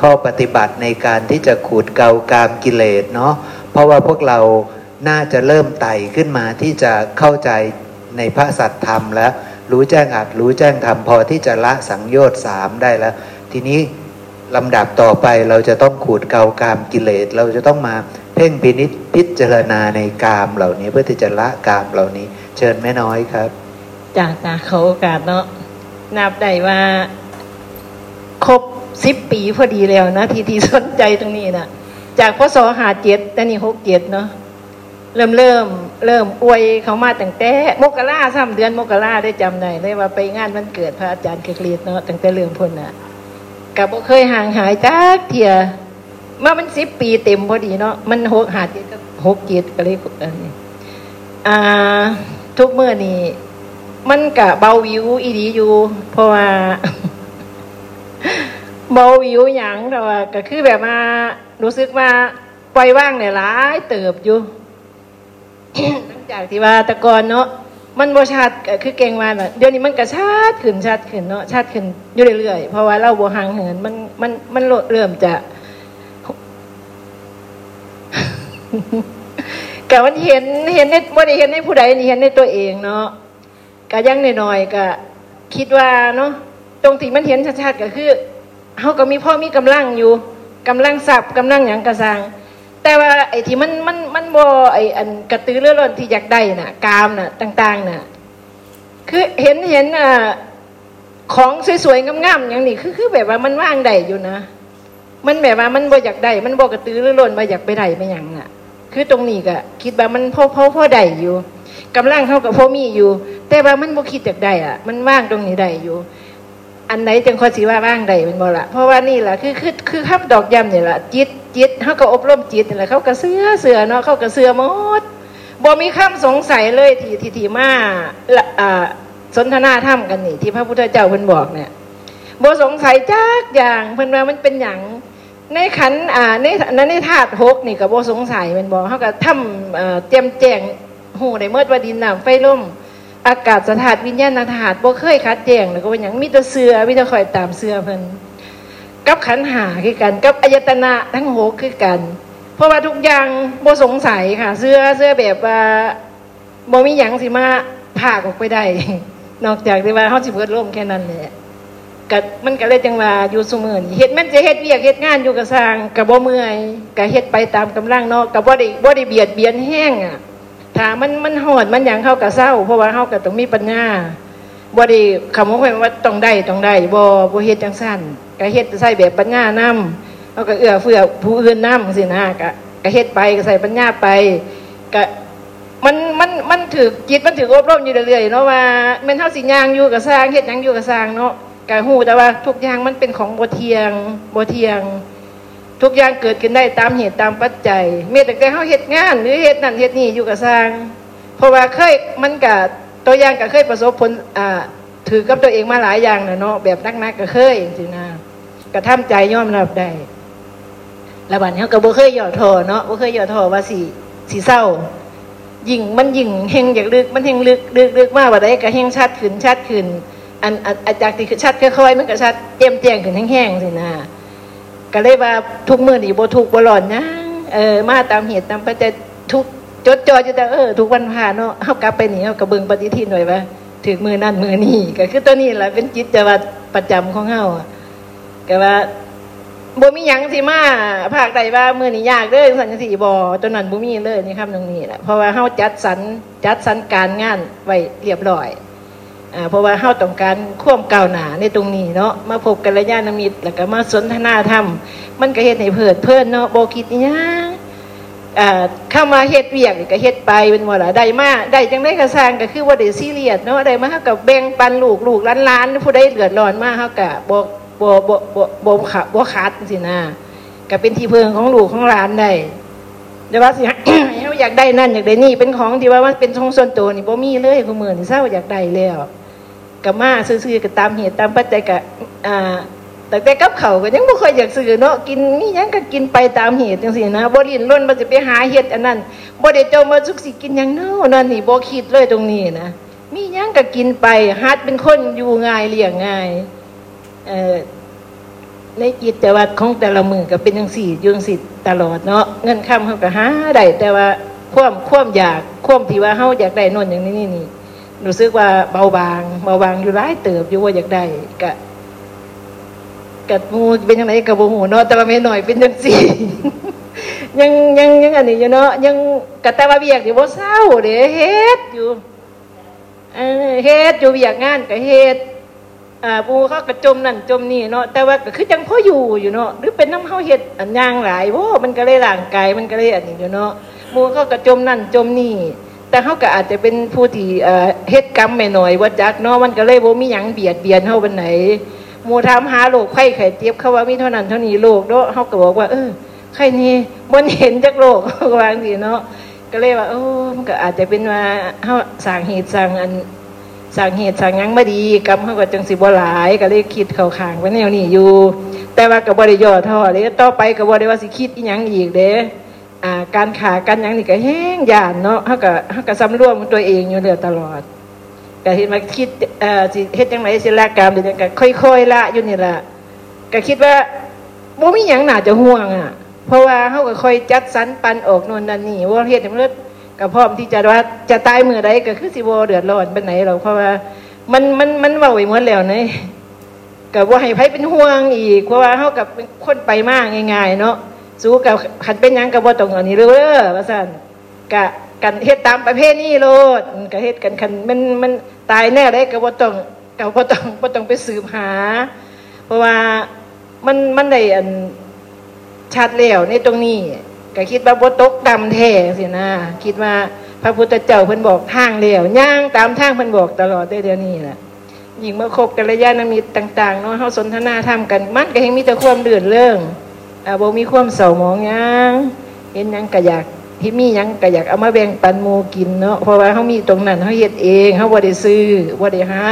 ข้อปฏิบัติในการที่จะขูดเกากามกิเลสเนาะเพราะว่าพวกเราน่าจะเริ่มไต่ขึ้นมาที่จะเข้าใจในพระสัทธรรมแล้วรู้แจ้งอัตรู้แจ้งธรรมพอที่จะละสังโยชน์สามได้แล้วทีนี้ลำดับต่อไปเราจะต้องขูดเกากามกิเลสเราจะต้องมาเพ่งพินิจพิจารณาในกามเหล่านี้เพื่อที่จะละกามเหล่านี้เชิญแม่น้อยครับจากตาเขาโอกาสเนาะนับได้ว่าครบสิบปีพอดีแล้วนะที่ที่สนใจตรงนี้นะจากพศห้าสิบเจ็ดนั่นนี่หกสิบเจ็ดเนาะเริ่มเริ่มเริ่มอวยเขามาตั้งแต่มกราคมสามเดือนมกราคมได้จำได้ได้ว่าไปงานวันเกิดพระอาจารย์เครียดเนาะตั้งแต่เริ่มพ้นน่ะก็บ่เคยห่างหายจักเที่ยมามันสิบปีเต็มพอดีเนาะมันหกสิบเจ็ดก็หกสิบเจ็ดก็เลยอันนี้อ่าทุกมื้อนี้มันก็เบาวิวอีหลีอยู่เพราะว่าเบาวิวหยังแต่ว่าก็คือแบบว่ารู้สึกว่าปล่อยว่างเนี่ยหลายเติบอยู่ หลังจากที่ว่าตะกอนเนาะมันบ่ชัดคือเก่งว่าน่ะเดี๋ยวนี้มันก็ชัดขึ้นชัดขึ้นเนาะชัดขึ้นอยู่เรื่อยๆเพราะว่าเราบ่ห่างเหินมันมันมันเริ่มจะ ก็มันเห็นเห็นในบ่ได้เห็นในผู้ใดนี่เห็นในตัวเองเนาะก็ยังน้อยๆก็คิดว่าเนาะตรงที่มันเห็นชัดๆก็คือเฮาก็มีพ่อมีกำลังอยู่กำลังสับกำลังหยังกระซังแต่ว่าไอ้ที่มันมันมันบ่ไอ้อันกระตือรือร้นที่อยากได้น่ะกามน่ะต่างๆน่ะคือเห็นเห็นอ่าของสวยๆงามๆอย่างนี้คือคือแบบว่ามันว่างได้อยู่นะมันแบบว่ามันบ่อยากได้มันบ่กระตือรือร้นว่าอยากไปได้ไปหยังน่ะคือตรงนี้ก็คิดว่ามันพอพอพอได้อยู่กำลังเฮาก็พอมีอยู่แต่ว่ามันบ่คิดอยากได้อ่ะมันว่างตรงนี้ได้อยู่อันไหนจังข้อสิว่าว่างใดมันบ่ล่ะเพราะว่านี่ล่ะคือคือคือคำดอกย่ำนี่ล่ะจิตจิตเฮาก็อบรมจิตนี่แหละเค้าก็เสือเสือเนาะเค้าก็เสือหมดบ่มีคำสงสัยเลยที่ที่ที่มาอ่าสนทนาธรรมกันนี่ที่พระพุทธเจ้าเพิ่นบอกเนี่ยบ่สงสัยจักอย่างเพิ่นว่ามันเป็นหยังในขันธ์อ่าในในธาตุหกนี่ก็บ่สงสัยแม่นบ่เฮาก็ทำเอ่อแจ่มแจ้งฮู้ได้หมดว่าดินน้ำไฟลมอากาศสถานวิญญาณธาตุบ่เคยคัดแจ้งแล้วก็ว่าหยังมีแต่เสือมีแต่คอยตามเสือเพิ่นกับขันธ์ห้าคือกันกับอายตนะทั้งหกคือกันเพราะว่าทุกอย่างบ่สงสัยค่ะเสือเสือแบบว่าบ่มีหยังสิมาพากออกไปได้นอกจากที่ว่าเฮาสิเบิดลมแค่นั้นแหละก็มันก็เลยจังว่าอยู่ซุมื้อนี้เฮ็ดมันจะเฮ็ดเวียกเฮ็ดงานอยู่ก็สร้างก็บ่เมื่อยก็เฮ็ดไปตามกำลังเนาะก็บ่ได้บ่ได้เบียดเบียนแห้งอ่ะถ้ามันมันหอดมันหยังเฮาก็เศร้าเพราะว่าเฮาก็ต้องมีปัญญาบ่ได้คำว่าต้องได้ต้องได้บ่บ่เฮ็ดจังซั่นก็เฮ็ดใช้แบบปัญญานำเฮาก็เอื้อเฟื้อผู้อื่นนำจังซี่นะก็ก็เฮ็ดไปก็ใช้ปัญญาไปก็มันมันมันถูกจิตมันถูกอบรมอยู่เรื่อยๆเนาะว่าแม่นเฮาสิย่างอยู่ก็สร้างเฮ็ดหยังอยู่ก็สร้างเนาะก็ฮู้แต่ว่าทุกอย่างมันเป็นของบ่เที่ยงบ่เที่ยงทุกอย่างเกิดขึ้นได้ตามเหตุตามปัจจัยแม้แต่เฮาเฮ็ดงานหรือเฮ็ดนั่นเฮ็ดนี่อยู่ก็สร้างเพราะว่าเคยมันก็ตัวอย่างก็เคยประสบผลอ่าถือกับตัวเองมาหลายอย่างน่ะเนาะแบบนักๆ ก, ก็เคยจังซี่นะก็ทำใจยอมรับได้แล้วบัดนี้เฮาก็บ่เคยย่อท้อเนาะบ่เคยย่อท้อว่าสิสิเศร้ายิ่งมันยิ่งแห่งอยากลึกมันแห่งลึกลึกๆมาว่าได้ก็แห่งชัดขึ้นชัดขึ้น อันอาจากที่คือชัดค่อยๆมันก็ชัดเจียมเจียงขึ้นแห้งๆสินะก็เลยว่าทุกมื้อนี่บ่ทุกข์บ่ร้อนนะเออมาตามเหตุตามปัจจัยทุกจดจ่ออยู่แต่เออทุกวันผ่านเนาะเฮากลับไปนี่เฮาก็เบิ่งปฏิทินหน่อยว่าถึงมื้อนั้นมื้อนี้ก็คือตัวนี้ล่ะเป็นจิตวัตรประจำของเฮาก็ว่าบ่มีหยังสิมาภาคใดว่ามื้อนี้ยากเด้อจังซั่นจังซี่บ่ตัวนั้นบ่มีเลยนี่คำตรงนี้ล่ะเพราะว่าเฮาจัดสรรจัดสรรการงานไว้เรียบร้อยอ่าเพราะว่าเฮาต้องการความก้าวหน้าในตรงนี้เนาะมาพบกัลยาณมิตรแล้วก็มาสนทนาธรรมมันก็เฮ็ดให้เพลิดเพลินเนาะบ่คิดอีหยังอ่าเข้ามาเฮ็ดเวียกก็เฮ็ดไปเป็นว่าล่ะได้มาได้จังได๋ก็สร้างก็คือบ่ได้ซีเรียสเนาะได้มาเฮาก็แบ่งปันลูกลูกหลานๆผู้ใดเดือดร้อนมาเฮาก็บ่บ่บ่บ่บ่ขาดบ่ขาดจังซี่นะก็เป็นที่พึ่งของลูกของหลานได้แต่ว่าสิเฮาอยากได้นั่นอยากได้นี่เป็นของที่ว่ามันเป็นของส่วนตัวนี่บ่มีเลยผู้มื้อนี่เซาอยากได้แล้วก็มาซื้อๆก็ตามเหตุตามปัจจัยก็อ่าแต่แต่กับเขาก็ยังบ่ค่อยอยากซื้อเนาะกินนี่หยังก็กินไปตามเหตุจังซี่นะบ่ดิ้นรนบ่สิไปหาเฮ็ดอันนั้นบ่ได้เจ้ามาสุกสิกินหยังเนาะนั่นนี่บ่คิดเลยตรงนี้นะมีหยังก็กินไปหัดเป็นคนอยู่ง่ายเลี้ยงง่ายเอ่อในจิตวัตรของแต่ละมื้อก็เป็นจังซี่อยู่จังซี่ตลอดเนาะเงินค่ำเฮาก็หาได้แต่ว่าความความอยากความที่ว่าเฮาอยากได้โน่นอย่างนี้นี่นี่รู้สึกว่าเบาบางเบาบางอยู่หลายเติบอยู่ว่าอยากได้ก็กัดมูเป็นยังไงกับบ่ฮู้เนาะแต่ว่าแม่น้อยเป็นจังซี่ยังยังยังอันนี้อยู่เนาะยังก็แต่ว่าเวียกนี่บ่เซาเด้เฮ็ดอยู่เออเฮ็ดอยู่เวียกงานก็เฮ็ดอ่าผู้เขาก็จมนั่นจมนี่เนาะแต่ว่าก็คือจังพออยู่อยู่เนาะหรือเป็นนำเฮาเฮ็ดอันย่างหลายบ่มันก็เลยร่างกายมันก็เลยอันนี้อยู่เนาะหมู่เขาก็จมนั่นจมนี่แต่เฮาก็อาจจะเป็นผู้ที่เอ่อเฮ็ดกรรมแม่น้อยบ่จักเนาะมันก็เลยบ่มีหยังเบียดเบียนเฮาปานใดหมู่ถามหาโรคไข้ไข้เจ็บเขาว่ามีเท่านั้นเท่านี้โรคเนาะเฮาก็บอกว่าเออไข้นี้บ่เห็นจักโรคเฮาก็ว่าจังซี่เนาะก็เลยว่าโอ้มันก็อาจจะเป็นว่าเฮาสร้างเหตุสร้างอันสร้างเหตุสร้างหยังบ่ดีกรรมเฮาก็จังสิบ่หลายก็เลยคิดเข้าข้างไปแนวนี้อยู่แต่ว่าก็บ่ได้ย่อท้อเด้ต่อไปก็บ่ได้ว่าสิคิดอีหยังอีกเด้อ่าการขากันหยังนี่ก็แห้งย่านเนาะเฮาก็เฮาก็สำรวมตัวเองอยู่เรื่อยตลอดก็เห็นว่าคิดเอ่อสิเฮ็ดจังได๋สิละกามหรือจังก็ค่อยๆละอยู่นี่ล่ะก็คิดว่าบ่มีหยังน่าจะห่วงอ่ะเพราะว่าเฮาก็ค่อยจัดสรรปันออกโน่นนั่นนี่บ่เฮ็ดให้มันก็พร้อมที่จะว่าจะตายมื้อใดก็คือสิบ่เดือดร้อนปานใดหรอกเพราะว่ามันมันมันเว้าไว้หมดแล้วนี่ก็บ่ให้ไผเป็นห่วงอีกเพราะว่าเฮาก็เป็นคนไปมาง่ายๆเนาะสู้กับคันเป็นหยังก็บ่ต้องอันนี้เด้อว่าซั่นก็กันเฮ็ดตามประเพณีโลดก็เฮ็ดกันคันมันมันตายแน่ได้ก็บ่ต้องก็บ่ต้องบ่ต้องไปสืบหาเพราะว่ามันมันได้อันชัดแล้วในตรงนี้ก็คิดว่าบ่ตกต่ำแท้สินะคิดว่าพระพุทธเจ้าเพิ่นบอกทางแล้วย่างตามทางเพิ่นบอกตลอดเด้อเดี๋ยวนี้ล่ะยิ่งเมื่อคบกัลยาณมิตรต่างๆเนาะเฮาสนทนาธรรมกันมันก็แห่งมีแต่ความรื่นเริงอ่าบ่มีความเศร้าหมองหยังเห็นหยังก็อยากที่มีหยังก็อยากเอามาแบ่งปันหมู่กินเนาะเพราะว่าเฮามีตรงนั้นเฮาเฮ็ดเองเฮาบ่ได้ซื้อบ่ได้หา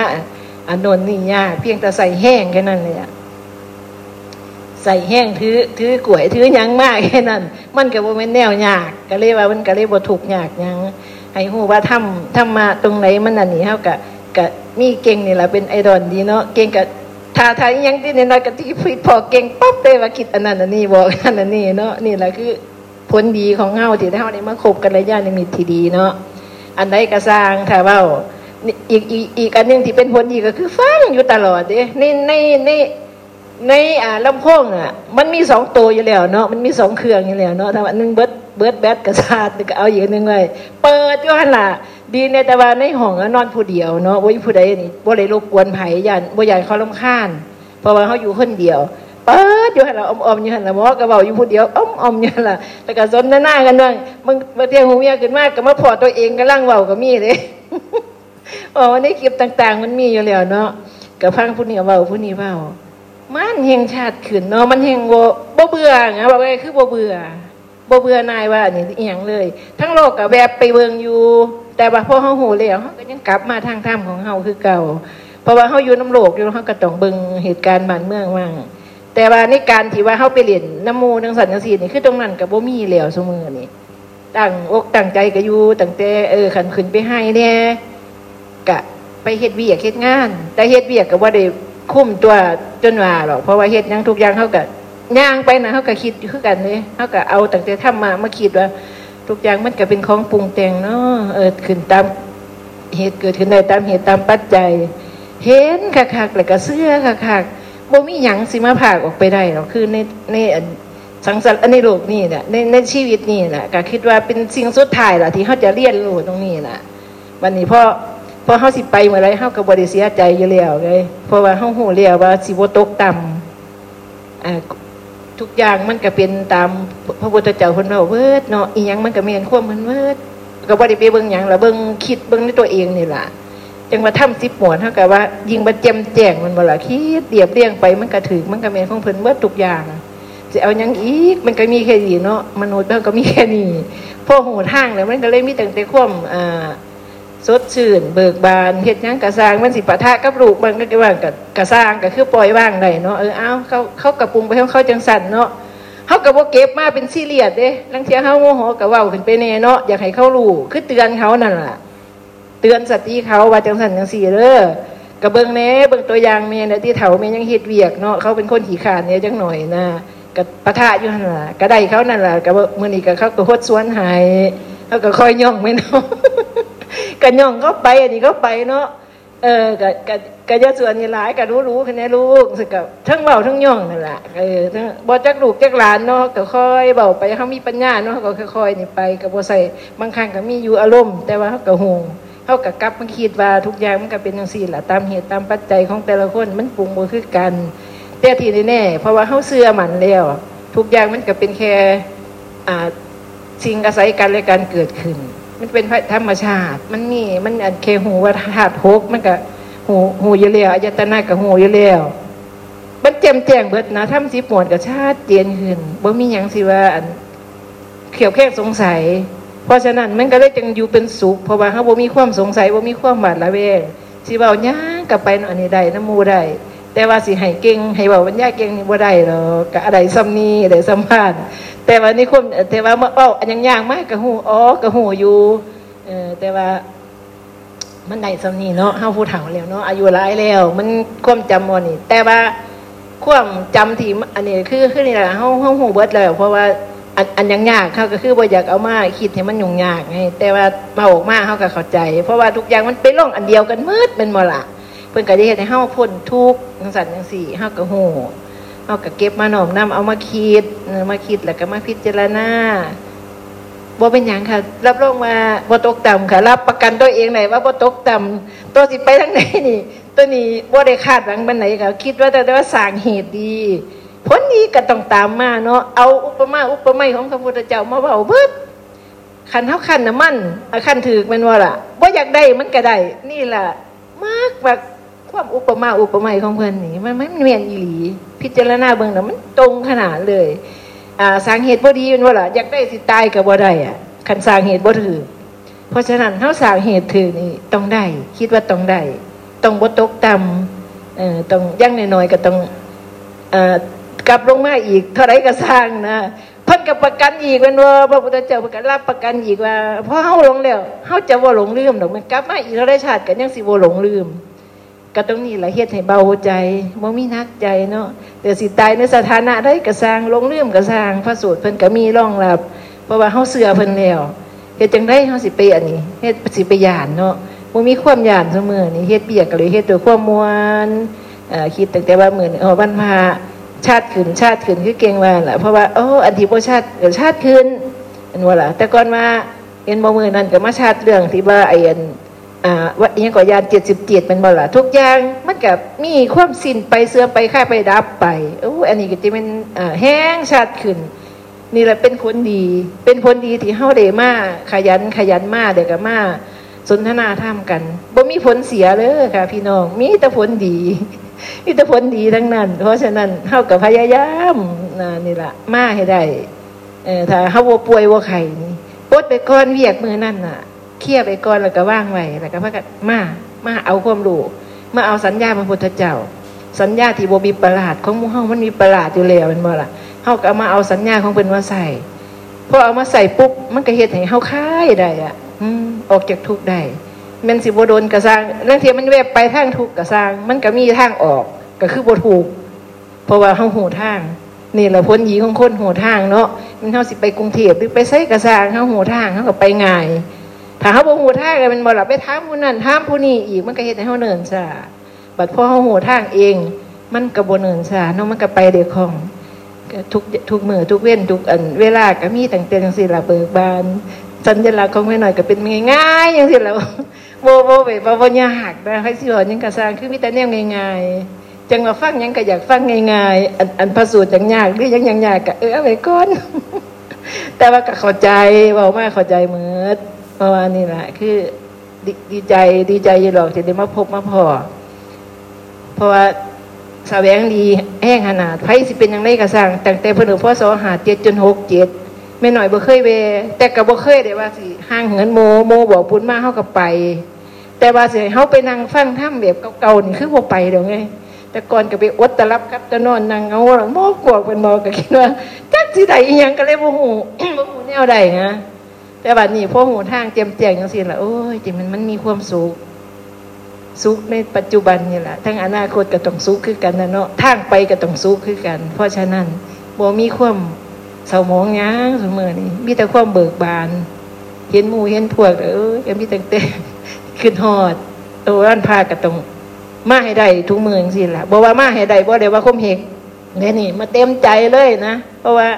อันโน่นนี่ยากเพียงแต่ใส่แห้งแค่นั้นแหละใส่แห้งถือถือกล้วยถือหยังมาแค่นั้นมันก็บ่แม่นแนวยากก็เลยว่ามันก็เลยบ่ทุกข์ยากหยังให้ฮู้ว่าธรรมธรรมะตรงไหนมันอันนี้เฮาก็ก็มีเก่งนี่ล่ะเป็นไอดอลดีเนาะเก่งก็ถ้าถ้าอีหยังติดน้อยก็ที่ผิดพอเก่งปั๊บได้ว่าคิดอันนั้นอันนี้บอกอันนั้นนี่เนาะนี่ล่ะคือผลดีของเฮาที่เฮาได้มาคบกัลยาณมิตรที่ดีเนาะอันใดก็สร้างถ้าเว้าอีกอีกอีกอันนึงที่เป็นผลดีก็คือฟังอยู่ตลอดเด้ในในในในอ่าลำโพงอ่ะมันมีสองตัวอยู่แล้วเนาะมันมีสองเครื่องอยู่แล้วเนาะถ้าอันนึงเบิดเบิดแบตก็ชาร์จก็เอาอีกอันนึงไว้เปิดอยู่หั่นล่ะดีในแต่ว่าในห้องนอนผู้เดียวเนาะบ่มีผู้ใดนี่บ่ได้รบกวนไผย่านบ่อยากเขารำคาญเพราะว่าเฮาอยู่คนเดียวเปิดอยู่หั่นล่ะอ้อมๆอยู่หั่นล่ะหมอก็เว้าอยู่ผู้เดียวอ้อมๆอยู่หั่นล่ะแล้วก็สนทนากันว่ามึงบ่เที่ยงหูเมียขึ้นมาก็มาพ้อตัวเองกำลังเว้าก็มีเด้อ๋อในคลิปต่างๆมันมีอยู่แล้วเนาะก็ฟังผู้นี้เว้าผู้นี้เว้ามันแห่งชาติขึ้นเนาะมันแห่งบ่บ่เบื่อหยังว่าไงคือบ่เบื่อบ่เบื่อนายว่าอันนี้อีหยังเลยทั้งโลกก็แวบไปเบิ่งอยู่แต่ว่าพอเฮาฮู้แล้วเฮาก็ยังกลับมาทางธรรมของเฮาคือเก่าเพราะว่าเฮาอยู่นำโลกอยู่เฮาก็ต้องเบิ่งเหตุการณ์บ้านเมืองมั่งแต่ว่าในการที่ว่าเฮาไปเล่นน้ำหมู่จังซั่นจังซี่นี่คือตรงนั้นก็บ่มีแล้วซุมื้อนี้ตั้งอกตั้งใจก็อยู่ตั้งแต่เออคันขึ้นไปให้แน่ก็ ไปเฮ็ดเวียกเฮ็ดงานแต่เฮ็ดเวียกก็บ่ได้คุ้มตัวจนว่าหรอกเพราะว่าเฮ็ดหยังทุกอย่างเฮาก็ย่างไปน่ะเฮาก็คิดคือกันเด้เฮาก็เอาตั้งแต่ทำมามาคิดว่าทุกอย่างมันก็เป็นของปรุงแต่งเนาะเออขึ้นตามเหตุเกิดขึ้นได้ตามเหตุตามปัจจัยเห็นคักๆแล้วก็เสื้อคักๆบ่มีหยังสิมาพากออกไปได้หรอกคือในในสังสารในโลกนี่น่ะในในชีวิตนี่น่ะก็คิดว่าเป็นสิ่งสุดท้ายล่ะที่เฮาจะเรียนรู้ตรงนี้น่ะวันนี้พอพอเฮาสิไปเมื่อไรเฮาก็บ่ได้เสียใจอยู่แล้วไงเพราะว่าเฮาฮู้แล้วว่าสิบ่ตกต่ำอ่าทุกอย่างมันก็เป็นตามพระพุทธเจ้าเพิ่นเว้าเบิดเนาะอีหยังมันก็แม่นความมันเบิดก็บ่ได้ไปเบิ่งหยังล่ะเบิ่งคิดเบิ่งในตัวเองนี่ล่ะจังว่าทำสิบหมวดเฮาก็ว่ายิ่งบ่แจ่มแจ้งมันบ่ล่ะคิดเรียบเรียงไปมันก็ถึกมันก็แม่นของเพิ่นเบิดทุกอย่างสิเอาหยังอีกมันก็มีแค่นี้เนาะมนุษย์เฮาก็มีแค่นี้พอหูทางแล้วมันก็เลยมีตั้งแต่ความอ่าสดชื่นเบิกบานเฮ็ดหยังก็สร้างมันสิปะทะกับลูกมันก็ได้ว่าก็ก็สร้างก็คือปล่อยว่างได้เนาะเออเอ้าเขาเขาก็ปรุงไปของเขาจังซั่นเนาะเฮาก็บ่เก็บมาเป็นซีเรียสเด้ลางเที่ยเฮาโมโหก็เว้าขึ้นไปแน่เนาะอยากให้เขารู้คือเตือนเขานั่นล่ะเตือนสติเขาว่าจังซั่นจังซี่เด้อก็เบิ่งแหน่เบิ่งตัวอย่างแม่น่ะที่เฒ่าแม่ยังเฮ็ดเวียกเนาะเขาเป็นคนขี้คร้านแหน่จังหน่อยนะก็ปะทะอยู่หั่นล่ะก็ได้เขานั่นล่ะก็มื้อนี้ก็เขาก็โหดสวนให้เฮาก็คอยย่องแม่เนาะก็ย่องก็ไปอันนี้ก็ไปเนาะเออก็ก็ก็อย่าส่วนนี่หลายก็รู้ๆคั่นแน่ลูกสึกก็ทั้งเว้าทั้งย่องนั่นล่ะเออบ่จักลูกจักหลานเนาะก็ค่อยเว้าไปเฮามีปัญญาเนาะก็ค่อยๆนี่ไปก็บ่ใส่บางครั้งก็มีอยู่อารมณ์แต่ว่าเฮาก็ฮู้เฮาก็กลับมาคิดว่าทุกอย่างมันก็เป็นจังซี่ล่ะตามเหตุตามปัจจัยของแต่ละคนมันปรุงบ่คือกันแต่ที่แน่ๆเพราะว่าเฮาเชื่อมั่นแล้วทุกอย่างมันก็เป็นแค่อ่าสิ่งอาศัยกันและกันเกิดขึ้นมันเป็นธรรมชาติมันนี่มันอันเคหูว่าธาตุหกมันก็หูหูอยู่แล้วอายตนะก็หูอยู่แล้วมันแจ่มแจ้งเบิดนะธรรมสิบหมวดก็ชัดเจนขึ้นบ่มีหยังสิว่าอันเขียวแค่สงสัยเพราะฉะนั้นมันก็เลยจึงอยู่เป็นสุขเพราะว่าเฮาบ่มีความสงสัยบ่มีความหวาดระแวงสิเว้าหยังก็ไปอันนี้ได้นำหมู่ได้แต่ว่าสิให้เก่งให้เว้าบรรยายเก่งนี่บ่ได้หรอกก็อะไรซ้ำนี้ได้สัมภาษณ์แต่ว่านี่คนแต่ว่าเอ้าอันย่างๆมาก็ฮู้อ๋อก็ฮู้อยู่เอ่อแต่ว่ามันได้ซ้ำนี้เนาะเฮาผู้เฒ่าแล้วเนาะอายุหลายแล้วมันความจำบ่นี่แต่ว่าความจำที่อันนี้คือคือนี่ล่ะเฮาเฮาฮู้เบิดแล้วเพราะว่าอันอันยากๆเฮาก็คือบ่อยากเอามาคิดให้มันยุ่งยากไงแต่ว่าเว้าออกมาเฮาก็เข้าใจเพราะว่าทุกอย่างมันเป็นลงอันเดียวกันหมดแม่นบ่ล่ะเพิ่นก็ได้เฮ็ดให้เฮาพ้นทุกข์จังซั่นจังซี่เฮาก็ฮู้เฮาก็เก็บมาน้อมนำเอามาคิดมาคิดแล้วก็มาพิจารณาบ่เป็นหยังค่ะรับรองว่าบ่ตกต่ำค่ะรับประกันตัวเองได้ว่าบ่ตกต่ำตัวสิไปทางไหนนี่ตัวนี้บ่ได้คาดหวังปานใดก็คิดว่าแต่ว่าสร้างเหตุดีผลดีก็ต้องตามมาเนาะเอาอุปมาอุปไมยของพระพุทธเจ้ามาเว้าเบิดคันเฮาคันน่ะมันคันถูกแม่นบ่ล่ะบ่อยากได้มันก็ได้นี่ล่ะมากบักความอุปมาอุปไมยของเพิ่นนี่มันมันแม่นอีหลีพิจารณาเบิ่งแล้วมันตรงขนาดเลยอ่าสร้างเหตุบ่ดีเป็นว่าล่ะอยากได้สิตายก็บ่ได้อ่ะคันสร้างเหตุบ่ถูกเพราะฉะนั้นเฮาสร้างเหตุถูกนี่ต้องได้คิดว่าต้องได้ต้องบ่ตกต่ำเอ่อต้องอย่างน้อยๆก็ต้องเอ่อกลับลงมาอีกเท่าใดก็สร้างนะเพิ่นก็ประกันอีกแม่นบ่พระพุทธเจ้าประกันรับประกันอีกว่าพอเฮาหลงแล้วเฮาจะบ่หลงลืมดอกมันกลับมาอีกเท่าใดชาติก็ยังสิบ่หลงลืมก็ตรงนี้ล่ะเฮ็ดให้เบาใจบ่มีหนักใจเนาะแต่สิตายในสถานะใดก็สร้างลงลืมก็สร้างพระสูตรเพิ่นก็มีรองรับเพราะว่าเฮาเชื่อเพิ่นแล้วเฮ็ดจังได๋เฮาสิไปอันนี้เฮ็ดสิไปย่านเนาะบ่มีความย่านซุมื้อนี้เฮ็ดเปียกก็เลยเฮ็ดด้วยความม่วนเอ่อคิดตั้งแต่ว่ามื้อนี้อ๋อวันพระชาติขึ้นชาติขึ้นคือเก่งว่าล่ะเพราะว่าโอ้อดีตบ่ชาติชาติขึ้นอันว่าล่ะแต่ก่อนมาเห็นบ่มื้อนั้นก็มาชาติเรื่องที่ว่าไอ้อันอ่าว่าอีหยังก็ยานเจ็ดสิบเจ็ดมันบ่ล่ะทุกอย่างมันก็มีความสิ้นไปเสื่อมไปค่ายไปดับไปโอ้อันนี้ก็สิมันอ่าแห้งชัดขึ้นนี่แหละเป็นผลดีเป็นผลดีที่เฮาได้มาขยันขยันมาได้ก็มาสนทนาธรรมกันบ่มีผลเสียเด้อค่ะพี่น้องมีแต่ผลดีมีแต่ผลดีทั้งนั้นเพราะฉะนั้นเฮาก็พยายามนี่ล่ะมาให้ได้เอ่อถ้าเฮาบ่ป่วยบ่ไข้นี่ปลดไปก่อนเวียกมื้อนั้นน่ะเคลียร์ไปก่อนแล้วก็ว่างไว้แล้วก็พากันมามาเอาความรู้มาเอาสัญญาพระพุทธเจ้าสัญญาที่บ่มีประหลาดของหมู่เฮามันมีประหลาดอยู่แล้วแม่นบ่ล่ะเฮาก็เอามาเอาสัญญาของเพิ่นมาใส่พอเอามาใส่ปุ๊บมันก็เฮ็ดให้เฮาคลายได้อ่ะอืมออกจากทุกข์ได้ มันสิบ่โดนกระซังเรื่องเทียมมันแวบไปทางทุกกระซังมันก็มีทางออกก็คือบ่ถูกเพราะว่าเฮาหูทางนี่เราพ้นหยีของคนหูทางเนาะมันเฮาสิไปกรุงเทพหรือไปไสกระซังเฮาหูทางเฮาก็ไปง่ายถ้าเฮาบ่หูทางก็มันบ่ล่ะไปถามผู้นั้นถามผู้นี้อีกมันก็เฮ็ดให้เฮาเนิ่นช้าบัดพอเฮาหูทางเองมันก็บ่เนิ่นช้าเนาะมันก็ไปได้คล่องทุกทุกมื้อทุกเว้นทุกอันเวลาก็มีตั้งแต่จังซี่ล่ะเบิกบานสัญลักษณ์ของแม่น้อยก็เป็นง่ายๆจังซี่ล่ะโว้โว้ไปบ่บ่ยากนะให้สิว่าหยังก็สร้างคือมีแต่แนวง่ายๆจังว่าฟังหยังก็อยากฟังง่ายๆอันอันพระสูตรจังยากหรือหยังยากๆก็เออเอาไว้ก่อนแต่ว่าก็เข้าใจเว้ามาเข้าใจหมดเพราะว่านี่ล่ะคือดีใจดีใจอยู่ดอกที่ได้มาพบมาพ้อเพราะว่าแสวงดีแห้งขนาดไผสิเป็นจังได๋ก็สร้างตั้งแต่เพิ่นพ.ศ.ห้าสิบเจ็ดจนหกสิบเจ็ดแม่น้อยบ่เคยเวแต่ก็บ่เคยได้ว่าสิห่างเหินโมโมบอกบุญมาเฮาก็ไปแต่ว่าสิให้เฮาไปนั่งฟังธรรมแบบเก่าๆนี่คือบ่ไปดอกไงแต่ก่อนก็ไปอดตะลับกับตะนอนนั่งเฮาบ่กวกเป็นหมอก็คิดว่าจักสิได้อีหยังก็เลยบ่ฮู้ บ่ฮู้แนวใดนะแต่บัดนี้พอฮู้ทางแจ่มแจ้งจังซี่ล่ะโอ้ยจิมันมันมีความสุขสุขในปัจจุบันนี่ล่ะทั้งอนาคตก็ต้องสุขคือกันนะเนาะทางไปก็ต้องสุขคือกันเพราะฉะนั้นบ่มีความเศร้าหมองหยังเสมอนี่มีแต่ความเบิกบานเห็นหมู่เห็นพวกเอ้ยก็มีตั้งแต่ขึ้นฮอดโตวันพาก็ต้องมาให้ได้ทุกมื้อจังซี่ล่ะบ่ว่ามาให้ได้บ่ได้ว่าคมเหกแม่นี่มาเต็มใจเลยนะเพราะว่า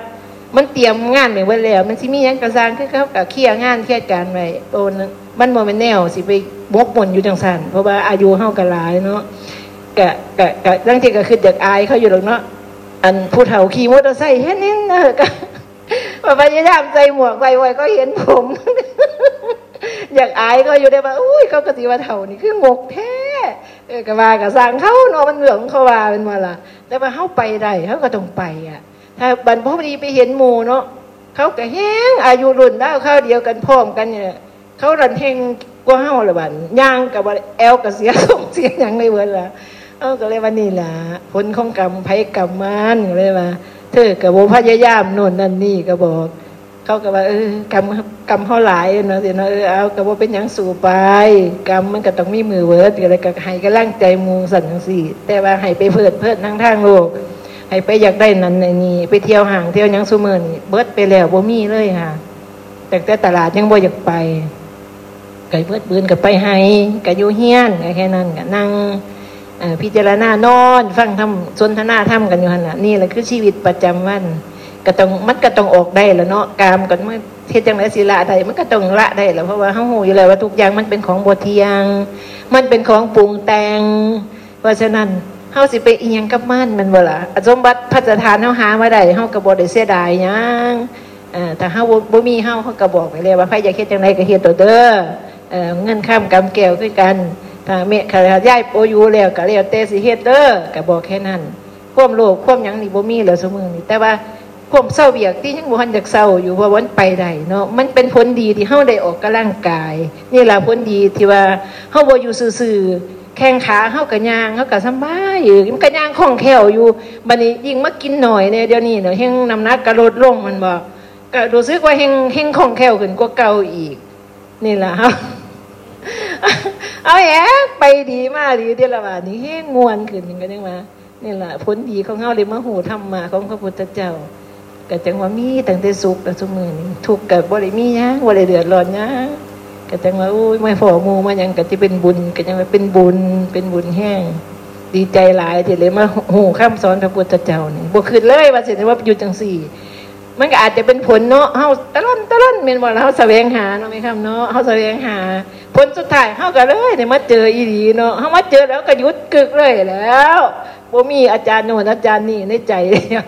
มันเตรียมงานไว้เบิดแล้วมันสิมีหยังก็สร้างคือเขาก็เคลียร์งานเคลียร์การไว้โตนึงมันบ่แม่นแนวสิไปบกมุ่นอยู่จังซั่นเพราะว่าอายุเฮาก็หลายเนาะก็ก็ก็จังซี่ก็คืออยากอายเขาอยู่ดอกเนาะอันผู้เฒ่าขี่มอเตอร์ไซค์เห็นๆเด้อก็ว่าพยายามใส่หมวกไว้ๆก็เห็นผมอยากอายก็อยู่ได้ว่าอุ้ยเขาก็สิว่าเฒ่านี่คืองกแท้เออก็ว่าก็สร้างเขาเนาะมันเหลืองเขาว่าเป็นว่าล่ะแต่ว่าเฮาไปได้เฮาก็ต้องไปอ่ะถ้าบรรพบุรุษไปเห็นหมู่เนาะเขาก็แฮงอายุรุ่นแล้วเขาเดียวกันพร้อมกันนี่แหละเขารันแฮงกว่าเฮาล่ะบัดย่างก็บ่แอลก็เสียส่งเสียหยังได้เบิดล่ะเอ้าก็เลยว่านี่ล่ะผลของกรรมไผกรรมมันเลยว่าเธอก็บ่พยายามโน่นนั่นนี่ก็บอกเขาก็ว่าเออกรรมกรรมเฮาหลายเนาะสิเนาะเออเอาก็บ่เป็นหยังสู้ไปกรรมมันก็ต้องมีมือเวิร์ดก็เลยก็ให้กำลังใจหมู่ซั่นจังซี่แต่ว่าให้ไปเพลิดเพลินทางทางโลกให้ไปอยากได้นั่นได้นี่ไปเที่ยวห้างเที่ยวหยังซุมื้อนี่เบิดไปแล้วบ่มีเลยค่ะแต่แต่ตลาดยังบ่อยากไปไก่เบิดบืนก็ไปให้ก็อยู่เฮียนแค่นั้นก็นั่งเอ่อพิจารณานอนฟังธรรมสนทนาธรรมกันอยู่หั่นน่ะนี่แหละคือชีวิตประจำวันก็ต้องมันก็ต้องออกได้แล้วเนาะกามก็มันเฮ็ดจังได๋สิละได้มันก็ต้องละได้แล้วเพราะว่าเฮาฮู้อยู่แล้วว่าทุกอย่างมันเป็นของบ่เที่ยงมันเป็นของปรุงแต่งเพราะฉะนั้นเฮาสิไปอีหยังกับมันมันบ่ล่ะสมบัติพัฒฐานเฮาหามาได้เฮาก็บ่ได้เสียดายหยังเอ่อถ้าเฮาบ่มีเฮาเฮาก็บอกไปแล้วว่าไผอยากเฮ็ดจังได๋ก็เฮ็ดเด้อเอ่อเงินข้ามกำแก้วคือกันถ้าแม่ข้าย้ายโออยู่แล้วก็แล้วแต่สิเฮ็ดเด้อก็บอกแค่นั้นความโลภความหยังนี่บ่มีแล้วซุมื้อนี้แต่ว่าความเศร้าเบียกที่ยังบ่ทันอยากเศร้าอยู่เพราะวันไปได้เนาะมันเป็นผลดีที่เฮาได้ออกกำลังกายนี่ล่ะผลดีที่ว่าเฮาบ่อยู่ซื่อๆแข้งขาเฮาก็ย่างเฮาก็สบายมันก็ย่างคล่องแคล่วอยู่บัดนี้ยิ่งมากินหน่อยเนี่ยเดี๋ยวนี้เนาะแฮงน้ำหนักก็ลดลงมันบ่ก็รู้สึกว่าแฮงแฮงคล่องแคล่วขึ้นกว่าเก่าอีกนี่ล่ะเฮาเอาแหะไปดีมากดีเดี๋ยวละบาดนี้แห้งม่วนขึ้นกันจังว่านี่ล่ะผลดีของเฮาเลยมาฮู้ธรรมะของพระพุทธเจ้าก็จังว่ามีตั้งแต่สุขแต่ซุมื้อนี้ทุกข์ก็บ่ได้มีหยังบ่ได้เดือดร้อนหยังก็จังว่าโอ้ยมาพ้อหมู่มาหยังก็สิเป็นบุญก็จังว่าเป็นบุญเป็นบุญแห้งดีใจหลายที่เลยมาฮู้คำสอนพระพุทธเจ้านี่บ่คิดเลยว่าสิได้ว่าอยู่จังซี่มันก็อาจจะเป็นผลเนาะเฮาตะล่อนตะล่อนแม่นบ่ล่ะเฮาแสวงหาเนาะแม่คำเนาะเฮาแสวงหาผลสุดท้ายเฮาก็เลยได้มาเจออีหลีเนาะเฮามาเจอแล้วก็หยุดกึกเลยแล้วบ่มีอาจารย์โน่นอาจารย์นี่ในใจแล้ว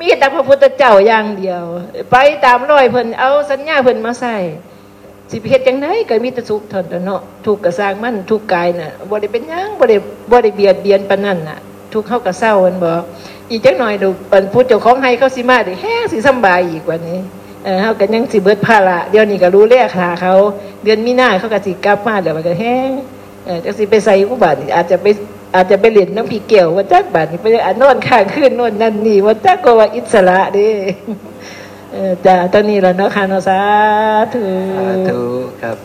มีแต่พระพุทธเจ้าอย่างเดียวไปตามรอยเพิ่นเอาสัญญาเพิ่นมาใส่สิเฮ็ดจังได๋ก็มีแต่สุขเท่านั้นเนาะทุกข์ก็สร้างมันทุกข์กายน่ะบ่ได้เป็นหยังบ่ได้บ่ได้เบียดเบียนปานนั้นน่ะทุกข์เฮาก็เศร้ามันบ่อีกจักหน่อยดูเปิ้นผู้เจ้าของให้เขาสิมาได้แฮงสิสบายอีกกว่านี้เออเฮาก็ยังสิเบิดภาระเดี๋ยวนี้ก็รู้แลค่าเขาเดือนมีนาเขาก็สิกลับมาแล้วก็แฮงเออจักสิไปใส่อุบัติอาจจะไปอาจจะไปเล่นน้ำพี่แก้วว่าจักบาดนี้ไปนอนค้างคืนโน่นนั่นนี่ว่าจักก็ว่าอิสระเด้เออจ้ะตอนนี้ล่ะเนาะค่ะเนาะสาธุสาธุครับ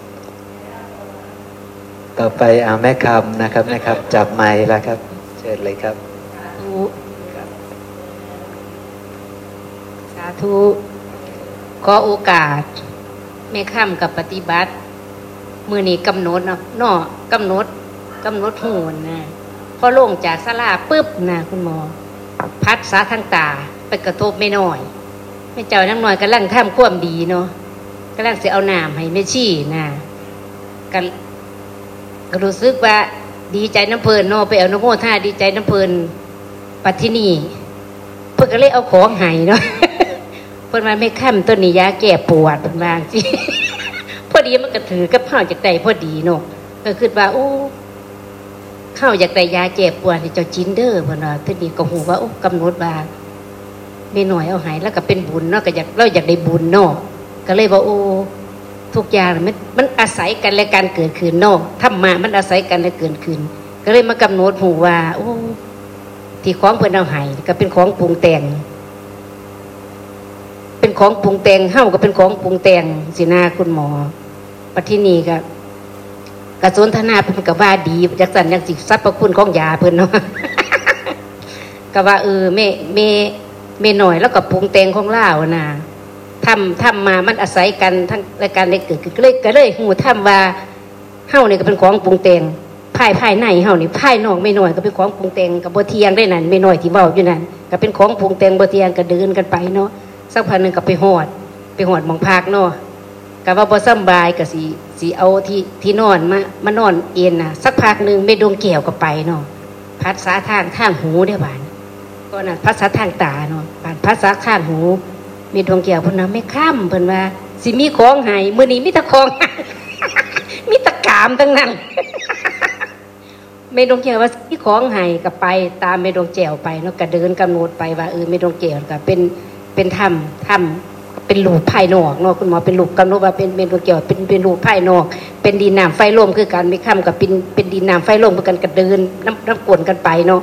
ต่อไปเอาแม่คำนะครับแม่คำจับไมค์แล้วครับเชิญเลยครับสาธุสาธุขอโอกาสแม่คำกับปฏิบัติมื้อนี้กำหนดเนาะเนาะกำหนดกำหนดหูนะพอลงจากศาลาปึ๊บนะคุณหมอพัดสาทางตาไปกระทบไม่น้อยแม่เจ้านั่งน้อยกำลังทำความดีเนาะกำลังสิเอาน้ำให้แม่ชี้นะกันก็รู้สึกว่าดีใจน้ำเพลินเนาะไปเอาน้ำโมท่าดีใจน้ำเพลินปัททินีเพิ่งก็เลยเอาของให้เนาะเพิ่นมาไม่ข้ามต้นนี้ยาแก้ปวดเป็นบางสิพอดีมันก็ถือกับข้าวจากใจพอดีเนาะก็คิดว่าโอ้ข้าวจากใจยาแก้ปวดที่เจ้าจินเดอร์เพิ่นว่าต้นนี้ก็หูว่าโอ้กำหนดว่าไม่หน่อยเอาหายแล้วก็เป็นบุญเนาะก็อยากเราอยากได้บุญเนาะก็เลยว่าโอ้ทุกอย่างมันมันอาศัยกันและการเกิดขึ้นเนาะธรรมะมันอาศัยกันและเกิดขึ้นก็เลยมากำหนดหูว่าโอ้ที่ของเพิ่นเอาหายก็เป็นของปรุงแต่งเป็นของปรุงแต่งเฮาก็เป็นของปรุงแต่งสินาคุณหมอปัททินีก็กระสนธนาเพิ่นก็ว่าดีจักสันจังสิสรรพคุณของยาเพิ่นเนาะก็ว่าเออแม่แม่แม่หน่อยแล้วก็ปรุงแต่งของเราน่ะทำทำมามันอาศัยกันทั้งรายการได้เกิดขึ้นก็เลยก็เลยหูทำว่าเฮ้าเนี่ยก็เป็นของปรุงแต่งภายภายในเฮ้านี่ภายนอกไม่หน่อยก็เป็นของปรุงแต่งกับบ่เที่ยงได้นั่นไม่หน่อยที่เบาอยู่นั่นก็เป็นของปรุงแต่งบ่เที่ยงก็เดินกันไปเนาะสักพักนึงก็ไปหอดไปหอดมองภาคเนาะก็ว่าบ่สบายก็สิสิเอาที่ที่นอนมามานอนเอนน่ะสักพักนึงไม่ดวงแก้วก็ไปเนาะพัดสาทางข้างหูได้บาดก็น่ะพัดสาทางตาเนาะบาดพัดสาข้างหูมีดวงแก้วเพิ่นน่ะไม่ค้ำเพิ่นว่าสิมีของให้มื้อนี้มีแต่ของมีแต่กามทั้งนั้นแม่ดวงแก้วว่าสิของให้ก็ไปตามแม่ดวงแก้วไปเนาะก็เดินกำหนดไปว่าเออแม่ดวงแก้วก็เป็นเป็นธรรมธรรมเป็นรูปภายนอกเนาะคุณหมอเป็นรูปกำหนดว่าเป็นแม่ดวงแก้วเป็นเป็นรูปภายนอกเป็นดินน้ำไฟลมคือกันไม่ค้ำก็เป็นเป็นดินน้ำไฟลมคือกันก็เดินน้ำน้ำกวนกันไปเนาะ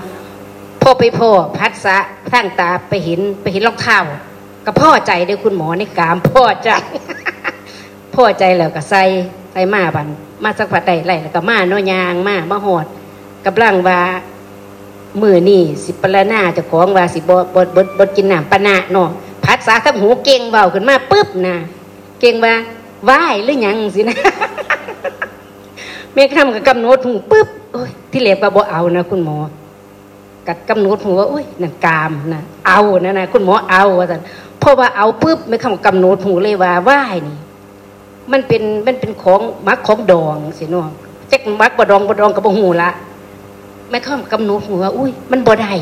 พอไปพ่อพัดสะทางตาไปเห็นไปเห็นรองเท้าก็พ่อใจเด้อคุณหมอในกามพ่อใจพ่อใจแล้วก็ใส่ใส่มาบันมาสักผัดใดไรแล้วก็มาโนยางมามาหอดกับร่างว่ามือนี่สิปละหน้าเจ้าของว่าสิบดบดบดบดกินหนามปะหน้าเนาะพัดสาทับหูเก่งเบาขึ้นมาปุ๊บนะเก่งว่าไหวหรือยังสินะเมื่อทำกับกำหนดหูปุ๊บโอ้ยที่เหล็กว่าบ่เอานะคุณหมอกัดกำหนดหูว่าโอ้ยนั่นกามนะเอานะนะคุณหมอเอาว่าสันเพราะว่าเอาปุ๊บไม่คำกำหนดหูเลยว่าว่ายนี่มันเป็นมันเป็นของมักของดองสิเนาะแจ็คมักบ่ดองบ่ดองกับบ่หูละไม่คำกำหนดหูว่าอุ้ยมันบ่ได้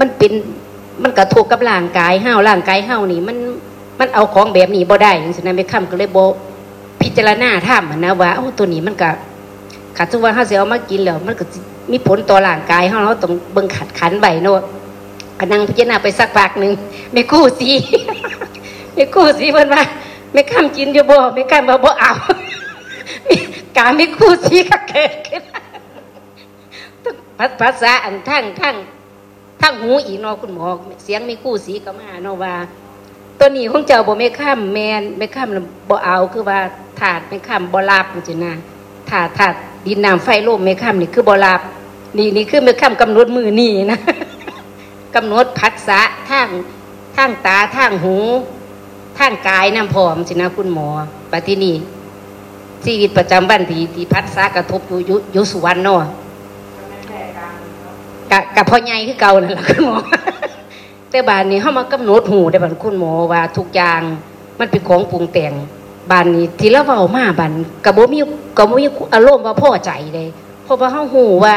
มันเป็นมันกระทบกับร่างกายเฮาร่างกายเฮานี่มันมันเอาของแบบนี้บ่ได้ฉะนั้นไม่คำก็เลยบ่พิจารณาท่ามนะว่าโอ้ตัวนี้มันก็ขัดทุกว่าเฮาสิเอามากินแล้วมันก็มีผลต่อร่างกายเฮาเราต้องเบิ่งขัดขันไว้เนาะก็นั่งพิจารณาไปสักพักหนึ่งไม่กู้สิไม่กู้สิเพิ่นว่าไม่ข้ามจินอยู่บ่ไม่ข้ามบ่บ่เอาการไม่กู้สิก็เกิดขึ้นพัดภาษาอันทั้งทั้งทั้งหูอีกเนาะคุณหมอเสียงไม่กู้สิก็มาเนาะว่าตัวนี้ของเจ้าบ่ไม่ข้ามแม่นไม่ข้ามบ่เอาคือว่าถาดไม่ข้ามบ่รับจังนะถาดถาดดินน้ำไฟลมไม่ข้ามนี่คือบ่รับนี่นี่คือไม่ข้ามกำหนดมือนี่นะกำหนดพัดสะทางทางตาทางหูทางกายน้ำผอมสินะคุณหมอปฏิณีชีวิตประจำวันที่ที่พัดสะกระทบอยู่อยู่สุวรรณเนาะกะกะพ่อใหญ่คือเก่านั่นแหละคุณหมอแต่บานนี้เข้ามากำหนดหูได้บานคุณหมอว่าทุกอย่างมันเป็นของปรุงแต่งบานนี้ทีละเว้ามาบานกะบ่มีกะบ่มีอารมณ์ว่าพอใจเลยเพราะว่าเฮาหูว่า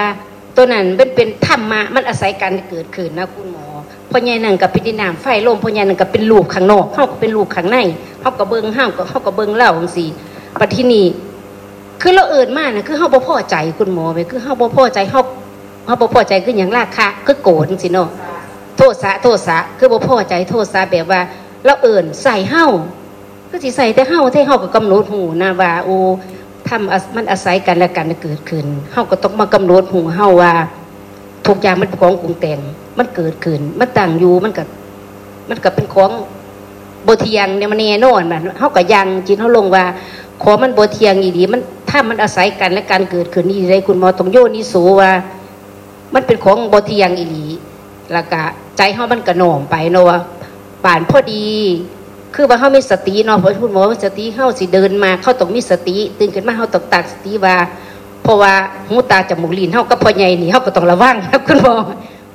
ตัวนั้นมันเป็นธรรมะมันอาศัยการเกิดขึ้นนะคุณหมอพ่อใหญ่นั่นกับเป็นดินน้ำไฟลมพ่อใหญ่นั่นกับเป็นรูปข้างนอกเฮาก็เป็นรูปข้างในเฮาก็เบิ่งเฮาก็เฮาก็เบิ่งเล่าจังซี่บัดที่นี่คือเราเอิ้นมาน่ะคือเฮาบ่พอใจคุณหมอเว้ยคือเฮาบ่พอใจเฮาเฮาบ่พอใจคือหยังราคะคือโกรธจังซี่เนาะโทสะโทสะคือบ่พอใจโทสะแบบว่าเราเอิ้นใส่เฮาคือสิใส่แต่เฮาแต่เฮาก็กำหนดหูนะว่าโอ้ทำมันอาศัยกันและกันเกิดขึ้นเฮาก็ต้องมากำหนดหูเฮาว่าทุกอย่างมันของปรุงแต่งมันเกิดขึ้นมันตั้งอยู่มันก็มันก็เป็นของบ่เที่ยงเนี่ยมันแน่นอนมันเฮาก็ยังจิตเฮาลงว่าขอมันบ่เที่ยงอีหลีมันธ ถ้ามันอาศัยกันและการเกิดขึ้นนี่ใดคุณหมอต้องโยนิโสว่ามันเป็นของบ่เที่ยงอีหลีแล้วก็ใจเฮามันกระหน่อมไปเนาะว่าป่านพอดีคือว่าเฮามีสติเนาะเพราะคุณหมอสติเฮาสิเดินมาเฮาต้องมีสติตื่นขึ้นมาเฮาต้องตั้งสติว่าเพราะว่าหูตาจมูกลิ้นเฮากับพ่อใหญ่นี่เฮาก็ต้องระวังครับคุณหมอ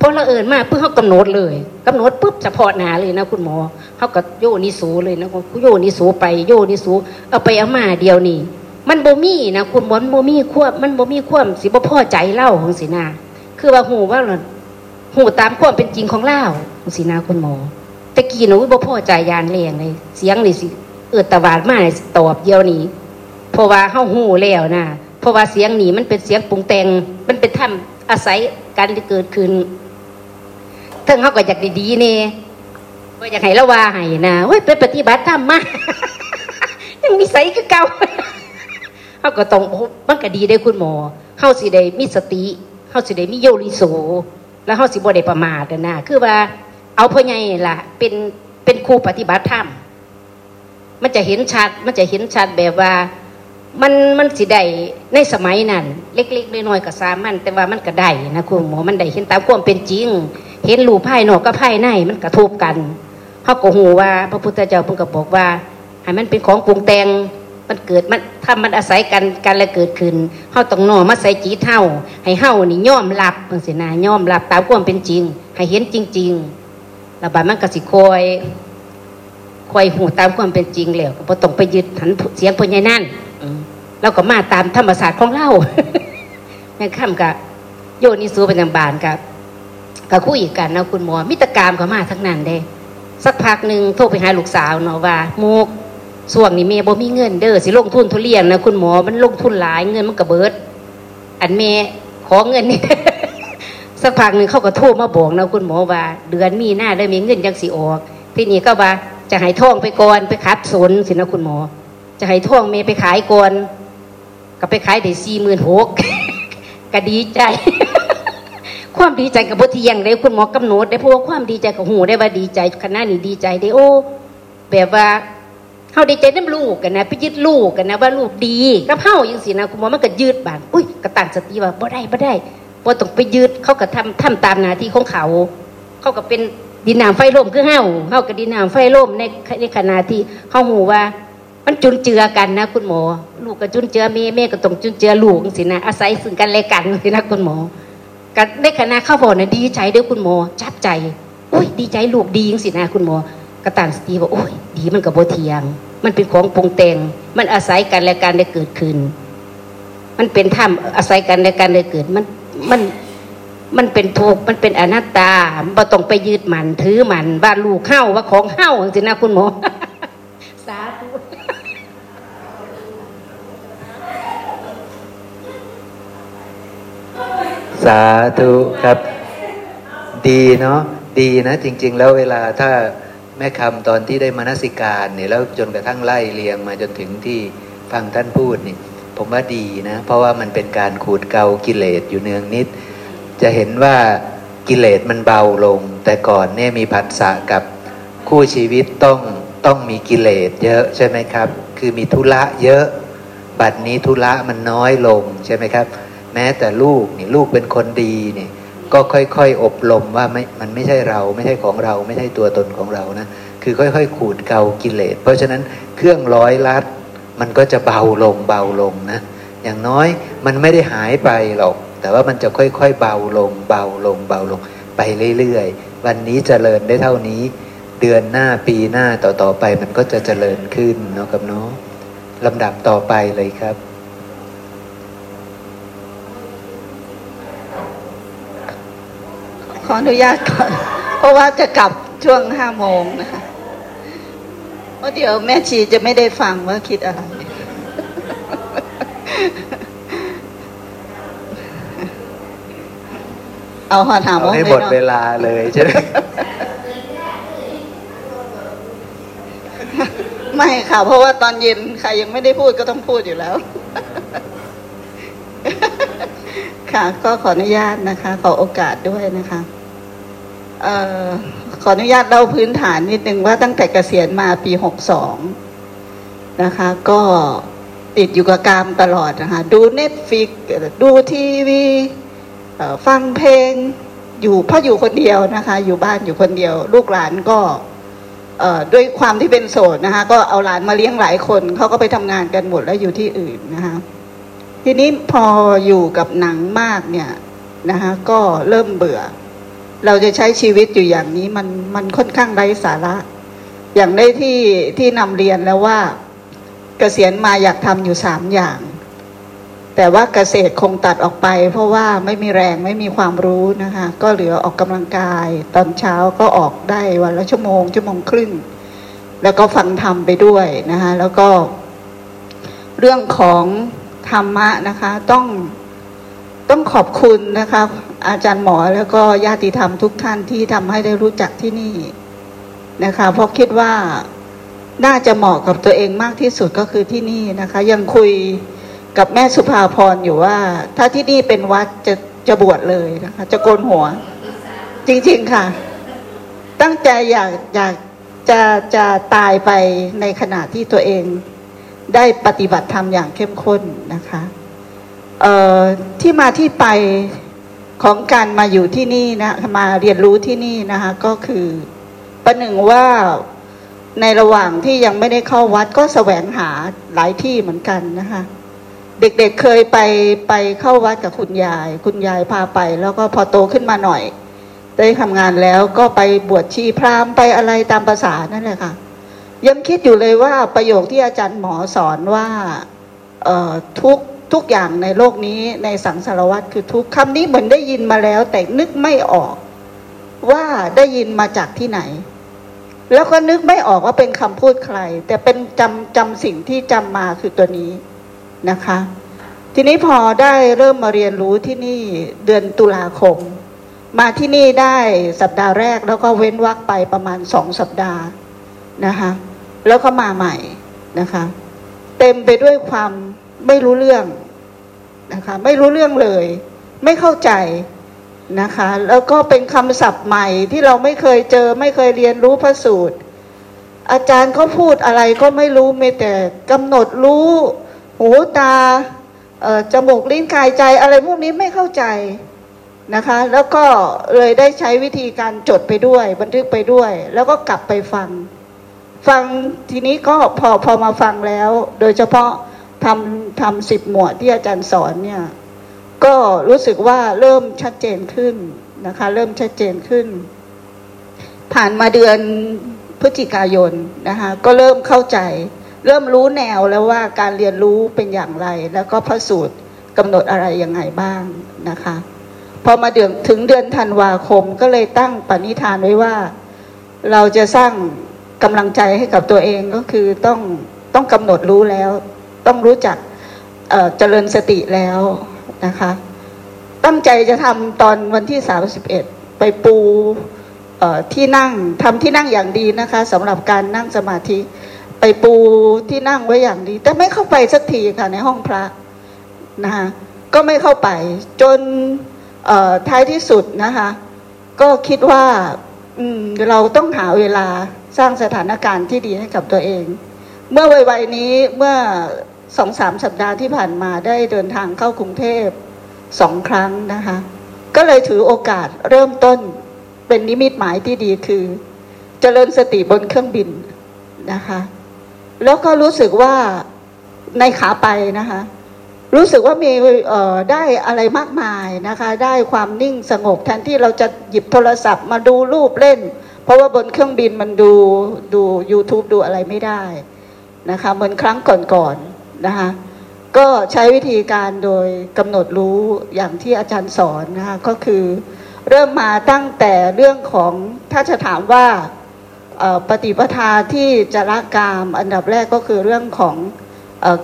พอเราเอิญมาเพื่อเขากำหนดเลยกำหนดปุ๊บเฉพาะหนาเลยนะคุณหมอเขาก็โยนิสูเลยนะคุณโยนิสูไปโยนิสูเอาไปเอามาเดียวนี่มันโบมี่นะคุณหมอมันโบมี่ควบมันโบมี่ควบสิบ่พ่อใจเล่าของสีนาคือว่าหูว่าหูตามความเป็นจริงของเล่าของสีนาคุณหมอตะกี้หนูบ่พ่อใจยานแรงเลยเสียงนี่สิเอิดตะวาดมาเลยตอบเดียวนี่เพราะว่าเขาหูแล้วนะเพราะว่าเสียงนี่มันเป็นเสียงปรุงแต่งมันเป็นธรรมอาศัยการเกิดขึ้นเท่งเขาก็อยากดีๆนี่ก็อยากให้ละว่าให้นะเว้ยไปปฏิบัติธรรมมายังมีใสก็เก่าเขาก็ต้องมันก็ดีได้คุณหมอเขาสิได้มีสติเขาสิได้มีโยนิโสแล้วเขาสิบ่ได้ประมาทนะคือว่าเอาพ่อใหญ่ล่ะเป็นเป็นครูปฏิบัติธรรมมันจะเห็นชัดมันจะเห็นชัดแบบว่ามันมันสิได้ในสมัยนั้นเล็กๆน้อยๆก็สามัญแต่ว่ามันก็ได้นะคุณหมอมันได้เห็นตามความเป็นจริงเห็นรูปไพ่นอกกับไพ่ในมันกระทบกันเขาก็หูว่าพระพุทธเจ้าเพิ่งก็บอกว่าให้มันเป็นของปรุงแต่งมันเกิดมันถ้ามันอาศัยกันกันและเกิดขึ้นเขาต้องน้อมมาใส่จิตเฮาให้เฮานี่ยอมรับเพิ่งเสนาย่อมรับตามความเป็นจริงให้เห็นจริงๆแล้วบัดมันก็สิคอยคอยหูตามความเป็นจริงแล้วก็บ่ต้องไปยึดหันเสียงเพิ่นใหญ่นั่นแล้วก็มาตามธรรมศาสตร์ของเราแม่ค่ำกับโยนิสูปัญญาบานกับกับคู่อีกกันนะคุณหมอมิตรกรรมก็มาทั้งนั้นเด้สักพักหนึ่งโทรไปหาลูกสาวเนาะว่ามุกส่วงนี่เมย์บ่มีเงินเด้อสิลงทุนทุเรียนนะคุณหมอมันลงทุนหลายเงินมันกระเบิดอันเมย์ขอเงินนี่สักพักหนึ่งเขาก็โทรมาบอกนะคุณหมอว่าเดือนมีหน้าได้มีเงินยังสิออกที่นี่ก็ว่าจะให้ท่องไปก่อนไปขัดสนสินะคุณหมอจะให้ท่องเมย์ไปขายก่อนก็ไปขายได้สี่หมื่นหกก็ดีใจความดีใจกับบ่เที่ยงเลยคุณหมอกำหนดได้เพราะว่าความดีใจกับหูได้ว่าดีใจขณะนี้ดีใจได้โอ้แบบว่าเฮาดีใจนำลูกกันนะไปยึดลูกกันนะว่าลูกดีกับเฮาจังซี่นะคุณหมอมันก็ยึดบานอุ้ยก็ตั้งสติว่าบ่ได้บ่ได้บ่ต้องไปยึดเขาก็ทำทำตามหน้าที่ของเขาเขาก็เป็นดินน้ำไฟลมคือเฮาเฮาก็ดินน้ำไฟลมในในขณะที่เฮาหูว่ามันจุนเจือกันนะคุณหมอลูกก็จุนเจือแม่แม่ก็ต้องจุนเจือลูกจังซี่นะอาศัยซึ่งกันและกันสินะคุณหมอในคณะข้าวบ่อเนี่ยดีใจด้วยคุณหมอจับใจอุ้ยดีใจลูกดีจริงสินะคุณหมอกระต่างสตีว่าอุ้ยดีมันกับโบเทียงมันเป็นของปรุงแต่งมันอาศัยกันและกันได้เกิดขึ้นมันเป็นธรรมอาศัยกันและกันได้เกิดมันมันมันเป็นทุกข์มันเป็นอนัตตาบ่ต้องไปยึดมันถือมันว่าลูกเข้าว่าของเข้าจริงนะคุณหมอสาธุสาธุครับดีเนาะดีนะจริงๆแล้วเวลาถ้าแม่คำตอนที่ได้มนสิการเนี่ยแล้วจนกระทั่งไล่เลียงมาจนถึงที่ฟังท่านพูดนี่ผมว่าดีนะเพราะว่ามันเป็นการขูดเกลากิเลสอยู่เนืองนิดจะเห็นว่ากิเลสมันเบาลงแต่ก่อนเนี่ยมีผัสสะกับคู่ชีวิตต้องต้องมีกิเลสเยอะใช่ไหมครับคือมีธุระเยอะบัดนี้ธุระมันน้อยลงใช่ไหมครับแม้แต่ลูกนี่ลูกเป็นคนดีนี่ก็ค่อยๆอบรมว่าไม่มันไม่ใช่เราไม่ใช่ของเราไม่ใช่ตัวตนของเรานะคือค่อยๆขูดเกลากิเลสเพราะฉะนั้นเครื่องร้อยลัดมันก็จะเบาลงเบาลงนะอย่างน้อยมันไม่ได้หายไปหรอกแต่ว่ามันจะค่อยๆเบาลงเบาลงเบาลงไปเรื่อยๆวันนี้เจริญได้เท่านี้เดือนหน้าปีหน้าต่อๆไปมันก็จะเจริญขึ้นเนาะครับเนาะลำดับต่อไปเลยครับขออนุญาตก่อนเพราะว่าจะกลับช่วงห้าโมงนะคะเพราะเดี๋ยวแม่ชีจะไม่ได้ฟังว่าคิดอะไร เอาหอถามว่าให้หมดเวลาเลยใช่ไหม ไม่ค่ะเพราะว่าตอนเย็นใครยังไม่ได้พูดก็ต้องพูดอยู่แล้ว ค่ะก็ขออนุญาตนะคะขอโอกาสด้วยนะคะเอ่อขออนุญาตเล่าพื้นฐานนิดนึงว่าตั้งแต่เกษียณมาปีหกสองนะคะก็จ ติดอยู่กับกามตลอดนะคะดูเน็ตฟลิกดูทีวีฟังเพลงอยู่เพราะอยู่คนเดียวนะคะอยู่บ้านอยู่คนเดียวลูกหลานก็ด้วยความที่เป็นโสดนะคะก็เอาหลานมาเลี้ยงหลายคนเขาก็ไปทำงานกันหมดแล้วอยู่ที่อื่นนะคะทีนี้พออยู่กับหนังมากเนี่ยนะคะก็เริ่มเบื่อเราจะใช้ชีวิตอยู่อย่างนี้มันมันค่อนข้างไร้สาระอย่างได้ที่ที่นำเรียนแล้วว่าเกษียณมาอยากทำอยู่สามอย่างแต่ว่าเกษตรคงตัดออกไปเพราะว่าไม่มีแรงไม่มีความรู้นะคะก็เหลือออกกำลังกายตอนเช้าก็ออกได้วันละชั่วโมงชั่วโมงครึ่งแล้วก็ฟังธรรมไปด้วยนะคะแล้วก็เรื่องของธรรมะนะคะต้องต้องขอบคุณนะคะอาจารย์หมอแล้วก็ญาติธรรมทุกท่านที่ทำให้ได้รู้จักที่นี่นะคะเพราะคิดว่าน่าจะเหมาะกับตัวเองมากที่สุดก็คือที่นี่นะคะยังคุยกับแม่สุภาพรอยู่ว่าถ้าที่นี่เป็นวัดจะจะบวชเลยนะคะจะโกนหัวจริงๆค่ะตั้งใจอยากอยากจะจะตายไปในขณะที่ตัวเองได้ปฏิบัติธรรมอย่างเข้มข้นนะคะเอ่อที่มาที่ไปของการมาอยู่ที่นี่นะมาเรียนรู้ที่นี่นะคะก็คือประหนึ่งว่าในระหว่างที่ยังไม่ได้เข้าวัดก็แสวงหาหลายที่เหมือนกันนะคะเด็กๆ เ, เคยไปไปเข้าวัดกับคุณยายคุณยายพาไปแล้วก็พอโตขึ้นมาหน่อยได้ทำงานแล้วก็ไปบวชชีพราหมณ์ไปอะไรตามภาษานั่นแหละค่ะยังคิดอยู่เลยว่าประโยคที่อาจารย์หมอสอนว่าเอ่อทุกทุกอย่างในโลกนี้ในสังสารวัฏคือทุกคำนี้เหมือนได้ยินมาแล้วแต่นึกไม่ออกว่าได้ยินมาจากที่ไหนแล้วก็นึกไม่ออกว่าเป็นคำพูดใครแต่เป็นจำจำสิ่งที่จำมาคือตัวนี้นะคะทีนี้พอได้เริ่มมาเรียนรู้ที่นี่เดือนตุลาคมมาที่นี่ได้สัปดาห์แรกแล้วก็เว้นวรรคไปประมาณสองสัปดาห์นะคะแล้วก็มาใหม่นะคะเต็มไปด้วยความไม่รู้เรื่องนะคะไม่รู้เรื่องเลยไม่เข้าใจนะคะแล้วก็เป็นคำศัพท์ใหม่ที่เราไม่เคยเจอไม่เคยเรียนรู้พระสูตรอาจารย์เขาพูดอะไรก็ไม่รู้มีแต่กำหนดรู้หูตาจมูกลิ้นกายใจอะไรพวกนี้ไม่เข้าใจนะคะแล้วก็เลยได้ใช้วิธีการจดไปด้วยบันทึกไปด้วยแล้วก็กลับไปฟังฟังทีนี้ก็พอพอมาฟังแล้วโดยเฉพาะทำทำสิบหมวดที่อาจารย์สอนเนี่ยก็รู้สึกว่าเริ่มชัดเจนขึ้นนะคะเริ่มชัดเจนขึ้นผ่านมาเดือนพฤศจิกายนนะคะก็เริ่มเข้าใจเริ่มรู้แนวแล้วว่าการเรียนรู้เป็นอย่างไรแล้วก็พระสูตรกำหนดอะไรยังไงบ้างนะคะพอมาถึงเดือนธันวาคมก็เลยตั้งปณิธานไว้ว่าเราจะสร้างกำลังใจให้กับตัวเองก็คือต้องต้องกำหนดรู้แล้วต้องรู้จักเจริญสติแล้วนะคะตั้งใจจะทำตอนวันที่สามสิบเอ็ดไปปูที่นั่งทำที่นั่งอย่างดีนะคะสำหรับการนั่งสมาธิไปปูที่นั่งไว้อย่างดีแต่ไม่เข้าไปสักทีค่ะในห้องพระนะคะก็ไม่เข้าไปจนท้ายที่สุดนะคะก็คิดว่าเราต้องหาเวลาสร้างสถานการณ์ที่ดีให้กับตัวเองเมื่อวัยนี้เมื่อ สองถึงสาม สัปดาห์ที่ผ่านมาได้เดินทางเข้ากรุงเทพสองครั้งนะคะก็เลยถือโอกาสเริ่มต้นเป็นนิมิตหมายที่ดีคือเจริญสติบนเครื่องบินนะคะแล้วก็รู้สึกว่าในขาไปนะคะรู้สึกว่ามีเอ่อได้อะไรมากมายนะคะได้ความนิ่งสงบแทนที่เราจะหยิบโทรศัพท์มาดูรูปเล่นเพราะว่าบนเครื่องบินมันดูดู YouTube ดูอะไรไม่ได้นะคะเหมือนครั้งก่อนๆ นะคะก็ใช้วิธีการโดยกำหนดรู้อย่างที่อาจารย์สอนนะคะก็คือเริ่มมาตั้งแต่เรื่องของถ้าจะถามว่าปฏิปทาที่จะละกามอันดับแรกก็คือเรื่องของ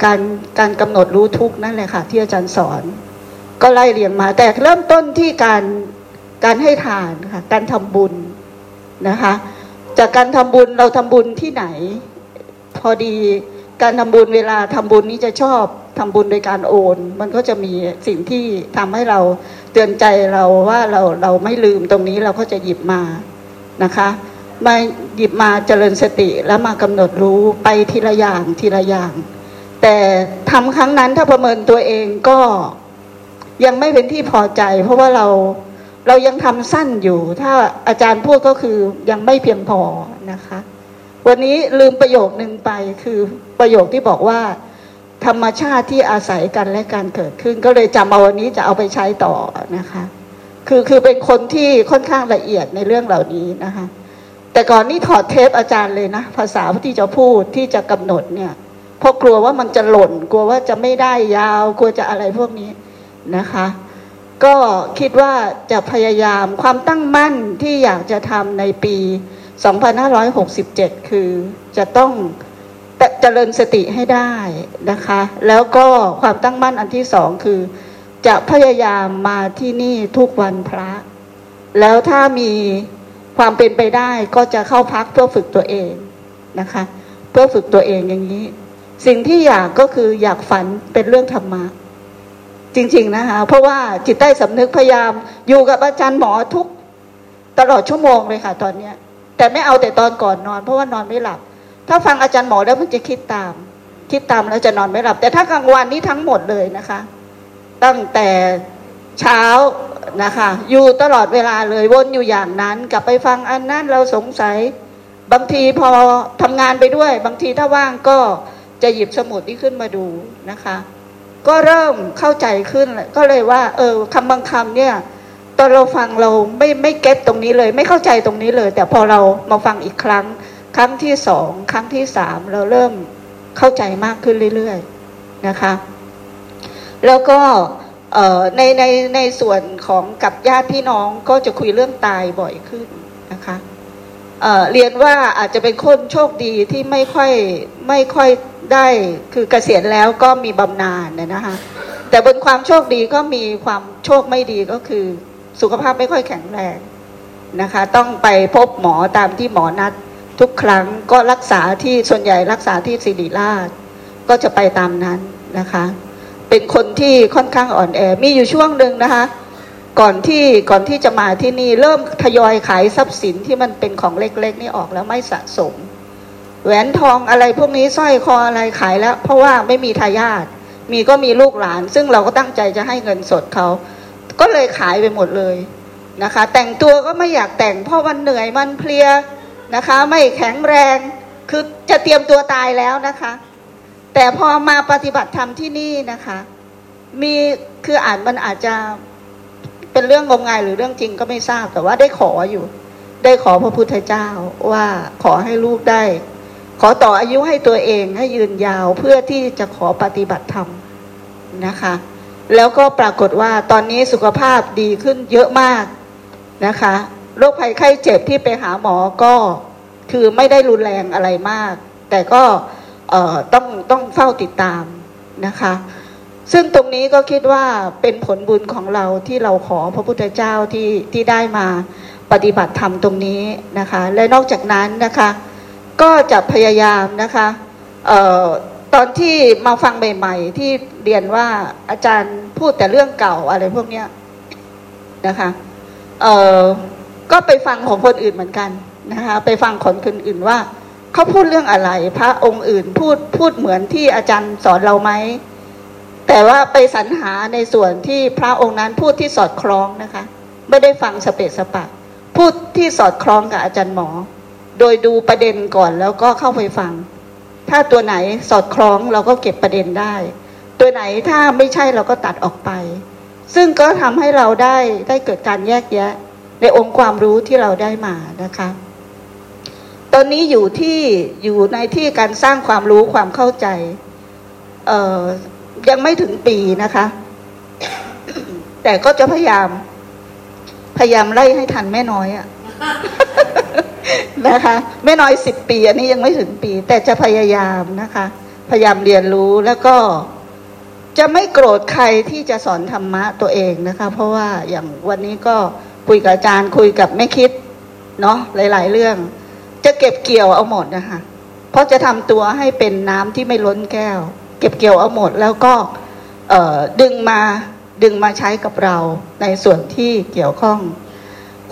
การการกำหนดรู้ทุกนั่นแหละค่ะที่อาจารย์สอนก็ไล่เรียงมาแต่เริ่มต้นที่การการให้ทานค่ะการทำบุญนะคะจากการทำบุญเราทำบุญที่ไหนพอดีการทำบุญเวลาทำบุญนี้จะชอบทำบุญโดยการโอนมันก็จะมีสิ่งที่ทำให้เราเตือนใจเราว่าเราเราไม่ลืมตรงนี้เราก็จะหยิบมานะคะมาหยิบมาเจริญสติแล้วมากำหนดรู้ไปทีละอย่างทีละอย่าง แต่ทำครั้งนั้นถ้าประเมินตัวเองก็ยังไม่เป็นที่พอใจเพราะว่าเราเรายังทำสั้นอยู่ถ้าอาจารย์พูดก็คือยังไม่เพียงพอนะคะวันนี้ลืมประโยคนึงไปคือประโยคที่บอกว่าธรรมชาติที่อาศัยกันและการเกิดขึ้นก็เลยจำเอาวันนี้จะเอาไปใช้ต่อนะคะคือคือเป็นคนที่ค่อนข้างละเอียดในเรื่องเหล่านี้นะคะแต่ก่อนนี่ถอดเทปอาจารย์เลยนะภาษาที่จะพูดที่จะกำหนดเนี่ยเพราะกลัวว่ามันจะหล่นกลัวว่าจะไม่ได้ยาวกลัวจะอะไรพวกนี้นะคะก็คิดว่าจะพยายามความตั้งมั่นที่อยากจะทำในปีสองพันห้าร้อยหกสิบเจ็ดคือจะต้องเจริญสติให้ได้นะคะแล้วก็ความตั้งมั่นอันที่สองคือจะพยายามมาที่นี่ทุกวันพระแล้วถ้ามีความเป็นไปได้ก็จะเข้าพักเพื่อฝึกตัวเองนะคะเพื่อฝึกตัวเองอย่างนี้สิ่งที่อยากก็คืออยากฝันเป็นเรื่องธรรมะจริงๆนะคะเพราะว่าจิตใต้สำนึกพยายามอยู่กับอาจารย์หมอทุกตลอดชั่วโมงเลยค่ะตอนนี้แต่ไม่เอาแต่ตอนก่อนนอนเพราะว่านอนไม่หลับถ้าฟังอาจารย์หมอแล้วมันจะคิดตามคิดตามแล้วจะนอนไม่หลับแต่ถ้ากลางวันนี้ทั้งหมดเลยนะคะตั้งแต่เช้านะคะอยู่ตลอดเวลาเลยวนอยู่อย่างนั้นกลับไปฟังอันนั้นเราสงสัยบางทีพอทำงานไปด้วยบางทีถ้าว่างก็จะหยิบสมุดนี้ขึ้นมาดูนะคะก็เริ่มเข้าใจขึ้นก็เลยว่าเออคำบางคำเนี่ยตอนเราฟังเราไม่ไม่เก็ตตรงนี้เลยไม่เข้าใจตรงนี้เลยแต่พอเรามาฟังอีกครั้งครั้งที่สองครั้งที่สามเราเริ่มเข้าใจมากขึ้นเรื่อยๆนะคะแล้วก็ในในในส่วนของกับญาติพี่น้องก็จะคุยเรื่องตายบ่อยขึ้นนะคะเอ่อเรียนว่าอาจจะเป็นคนโชคดีที่ไม่ค่อยไม่ค่อยได้คือเกษียณแล้วก็มีบำนาญเนี่ยนะคะแต่บนความโชคดีก็มีความโชคไม่ดีก็คือสุขภาพไม่ค่อยแข็งแรงนะคะต้องไปพบหมอตามที่หมอนัดทุกครั้งก็รักษาที่ส่วนใหญ่รักษาที่ศิริราชก็จะไปตามนั้นนะคะเป็นคนที่ค่อนข้างอ่อนแอมีอยู่ช่วงหนึ่งนะคะก่อนที่ก่อนที่จะมาที่นี่เริ่มทยอยขายทรัพย์สินที่มันเป็นของเล็กๆนี่ออกแล้วไม่สะสมแหวนทองอะไรพวกนี้สร้อยคออะไรขายแล้วเพราะว่าไม่มีทายาทมีก็มีลูกหลานซึ่งเราก็ตั้งใจจะให้เงินสดเขาก็เลยขายไปหมดเลยนะคะแต่งตัวก็ไม่อยากแต่งเพราะมันเหนื่อยมันเพลียนะคะไม่แข็งแรงคือจะเตรียมตัวตายแล้วนะคะแต่พอมาปฏิบัติธรรมที่นี่นะคะมีคืออาจมันอาจจะเป็นเรื่องงมงายหรือเรื่องจริงก็ไม่ทราบแต่ว่าได้ขออยู่ได้ขอพระพุทธเจ้าว่าขอให้ลูกได้ขอต่ออายุให้ตัวเองให้ยืนยาวเพื่อที่จะขอปฏิบัติธรรมนะคะแล้วก็ปรากฏว่าตอนนี้สุขภาพดีขึ้นเยอะมากนะคะโรคภัยไข้เจ็บที่ไปหาหมอก็คือไม่ได้รุนแรงอะไรมากแต่ก็เอ่อต้องต้องเฝ้าติดตามนะคะซึ่งตรงนี้ก็คิดว่าเป็นผลบุญของเราที่เราขอพระพุทธเจ้าที่ที่ได้มาปฏิบัติธรรมตรงนี้นะคะและนอกจากนั้นนะคะก็จะพยายามนะคะเอ่อตอนที่มาฟังใหม่ๆที่เรียนว่าอาจารย์พูดแต่เรื่องเก่าอะไรพวกเนี้ยนะคะเอ่อก็ไปฟังของคนอื่นเหมือนกันนะคะไปฟังของคนอื่นว่าเขาพูดเรื่องอะไรพระองค์อื่นพูดพูดเหมือนที่อาจารย์สอนเราไหมแต่ว่าไปสรรหาในส่วนที่พระองค์นั้นพูดที่สอดคล้องนะคะไม่ได้ฟังสเปะสปะพูดที่สอดคล้องกับอาจารย์หมอโดยดูประเด็นก่อนแล้วก็เข้าไปฟังถ้าตัวไหนสอดคล้องเราก็เก็บประเด็นได้ตัวไหนถ้าไม่ใช่เราก็ตัดออกไปซึ่งก็ทำให้เราได้ได้เกิดการแยกแยะในองค์ความรู้ที่เราได้มานะคะตอนนี้อยู่ที่อยู่ในที่การสร้างความรู้ความเข้าใจเอ่อยังไม่ถึงปีนะคะ แต่ก็จะพยายามพยายามไล่ให้ทันแม่น้อยอ่ะ นะคะแม่น้อยสิบปีอันนี้ยังไม่ถึงปีแต่จะพยายามนะคะพยายามเรียนรู้แล้วก็จะไม่โกรธใครที่จะสอนธรรมะตัวเองนะคะเพราะว่าอย่างวันนี้ก็คุยกับอาจารย์คุยกับแม่คิดเนาะหลายๆเรื่องจะเก็บเกี่ยวเอาหมดนะคะเพราะจะทำตัวให้เป็นน้ำที่ไม่ล้นแก้วเก็บเกี่ยวเอาหมดแล้วก็เอ่อดึงมาดึงมาใช้กับเราในส่วนที่เกี่ยวข้อง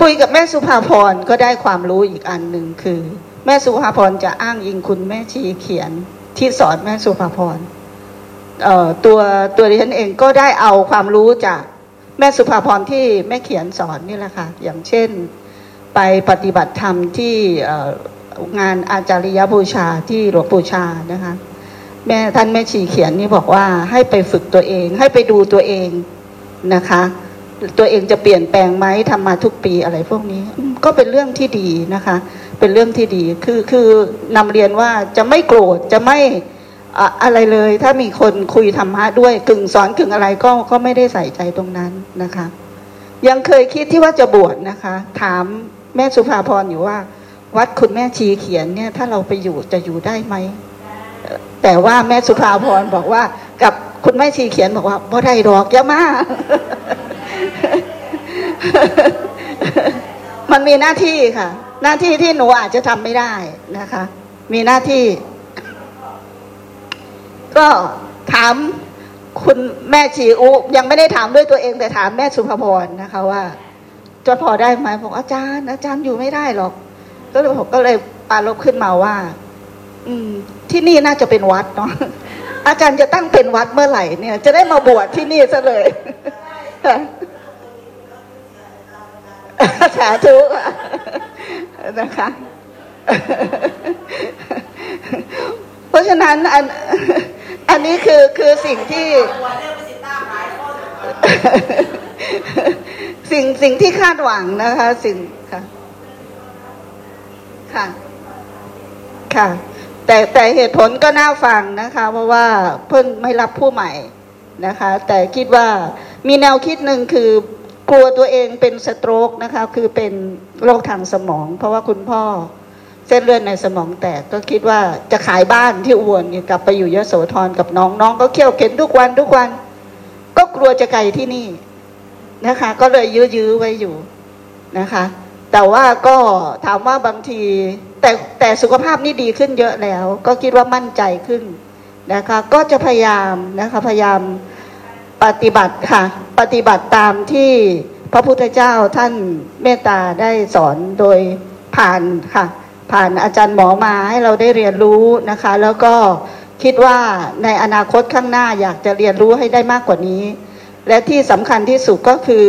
คุยกับแม่สุภาพรก็ได้ความรู้อีกอันหนึ่งคือแม่สุภาพรจะอ้างอิงคุณแม่ชีเขียนที่สอนแม่สุภาพร ตัวตัวดิฉันเองก็ได้เอาความรู้จากแม่สุภาพรที่แม่เขียนสอนนี่แหละค่ะอย่างเช่นไปปฏิบัติธรรมที่งานอาจาริยบูชาที่หลวงปู่ชานะคะแม่ท่านแม่ชีเขียนนี่บอกว่าให้ไปฝึกตัวเองให้ไปดูตัวเองนะคะตัวเองจะเปลี่ยนแปลงไหมทำมาทุกปีอะไรพวกนี้ก็เป็นเรื่องที่ดีนะคะเป็นเรื่องที่ดีคือคือนำเรียนว่าจะไม่โกรธจะไม่อะไรเลยถ้ามีคนคุยธรรมะด้วยกึ่งสอนกึ่งอะไรก็ก็ไม่ได้ใส่ใจตรงนั้นนะคะยังเคยคิดที่ว่าจะบวชนะคะถามแม่สุภาพรอยู่ว่าวัดคุณแม่ชีเขียนเนี่ยถ้าเราไปอยู่จะอยู่ได้ไหมแต่ว่าแม่สุภาพรบอกว่ากับคุณแม่ชีเขียนบอกว่าบ่ได้ดอกเยอะมากมันมีหน้าที่ค่ะหน้าที่ที่หนูอาจจะทำไม่ได้นะคะมีหน้าที่ก็ถามคุณแม่ชีอุยังไม่ได้ถามด้วยตัวเองแต่ถามแม่สุภาพรนะคะว่าจะพอได้ไหมบอกอาจารย์อาจารย์อยู่ไม่ได้หรอกก็เลยผมก็เลยปารภขึ้นมาว่าอืมที่นี่น่าจะเป็นวัดเนาะอาจารย์จะตั้งเป็นวัดเมื่อไหร่เนี่ยจะได้มาบวชที่นี่ซะเลยสาธุนะคะเพราะฉะนั้นอันอันนี้คือคือสิ่งที่สิ่งสิ่งที่คาดหวังนะคะสิ่งค่ะค่ะค่ะแต่แต่เหตุผลก็น่าฟังนะคะเพราะว่าเพิ่งไม่รับผู้ใหม่นะคะแต่คิดว่ามีแนวคิดหนึ่งคือกลัวตัวเองเป็นสโตรกนะคะคือเป็นโรคทางสมองเพราะว่าคุณพ่อเส้นเลือดในสมองแตกก็คิดว่าจะขายบ้านที่อุบลกลับไปอยู่ยโสธรกับน้องน้องก็เขี่ยวเข็นทุกวันทุกวันก็กลัวจะไกลที่นี่นะคะก็เลยยื้อๆไว้อยู่นะคะแต่ว่าก็ถามว่าบางทีแต่แต่สุขภาพนี่ดีขึ้นเยอะแล้วก็คิดว่ามั่นใจขึ้นนะคะก็จะพยายามนะคะพยายามปฏิบัติค่ะปฏิบัติตามที่พระพุทธเจ้าท่านเมตตาได้สอนโดยผ่านค่ะผ่านอาจารย์หมอมาให้เราได้เรียนรู้นะคะแล้วก็คิดว่าในอนาคตข้างหน้าอยากจะเรียนรู้ให้ได้มากกว่านี้และที่สำคัญที่สุดก็คือ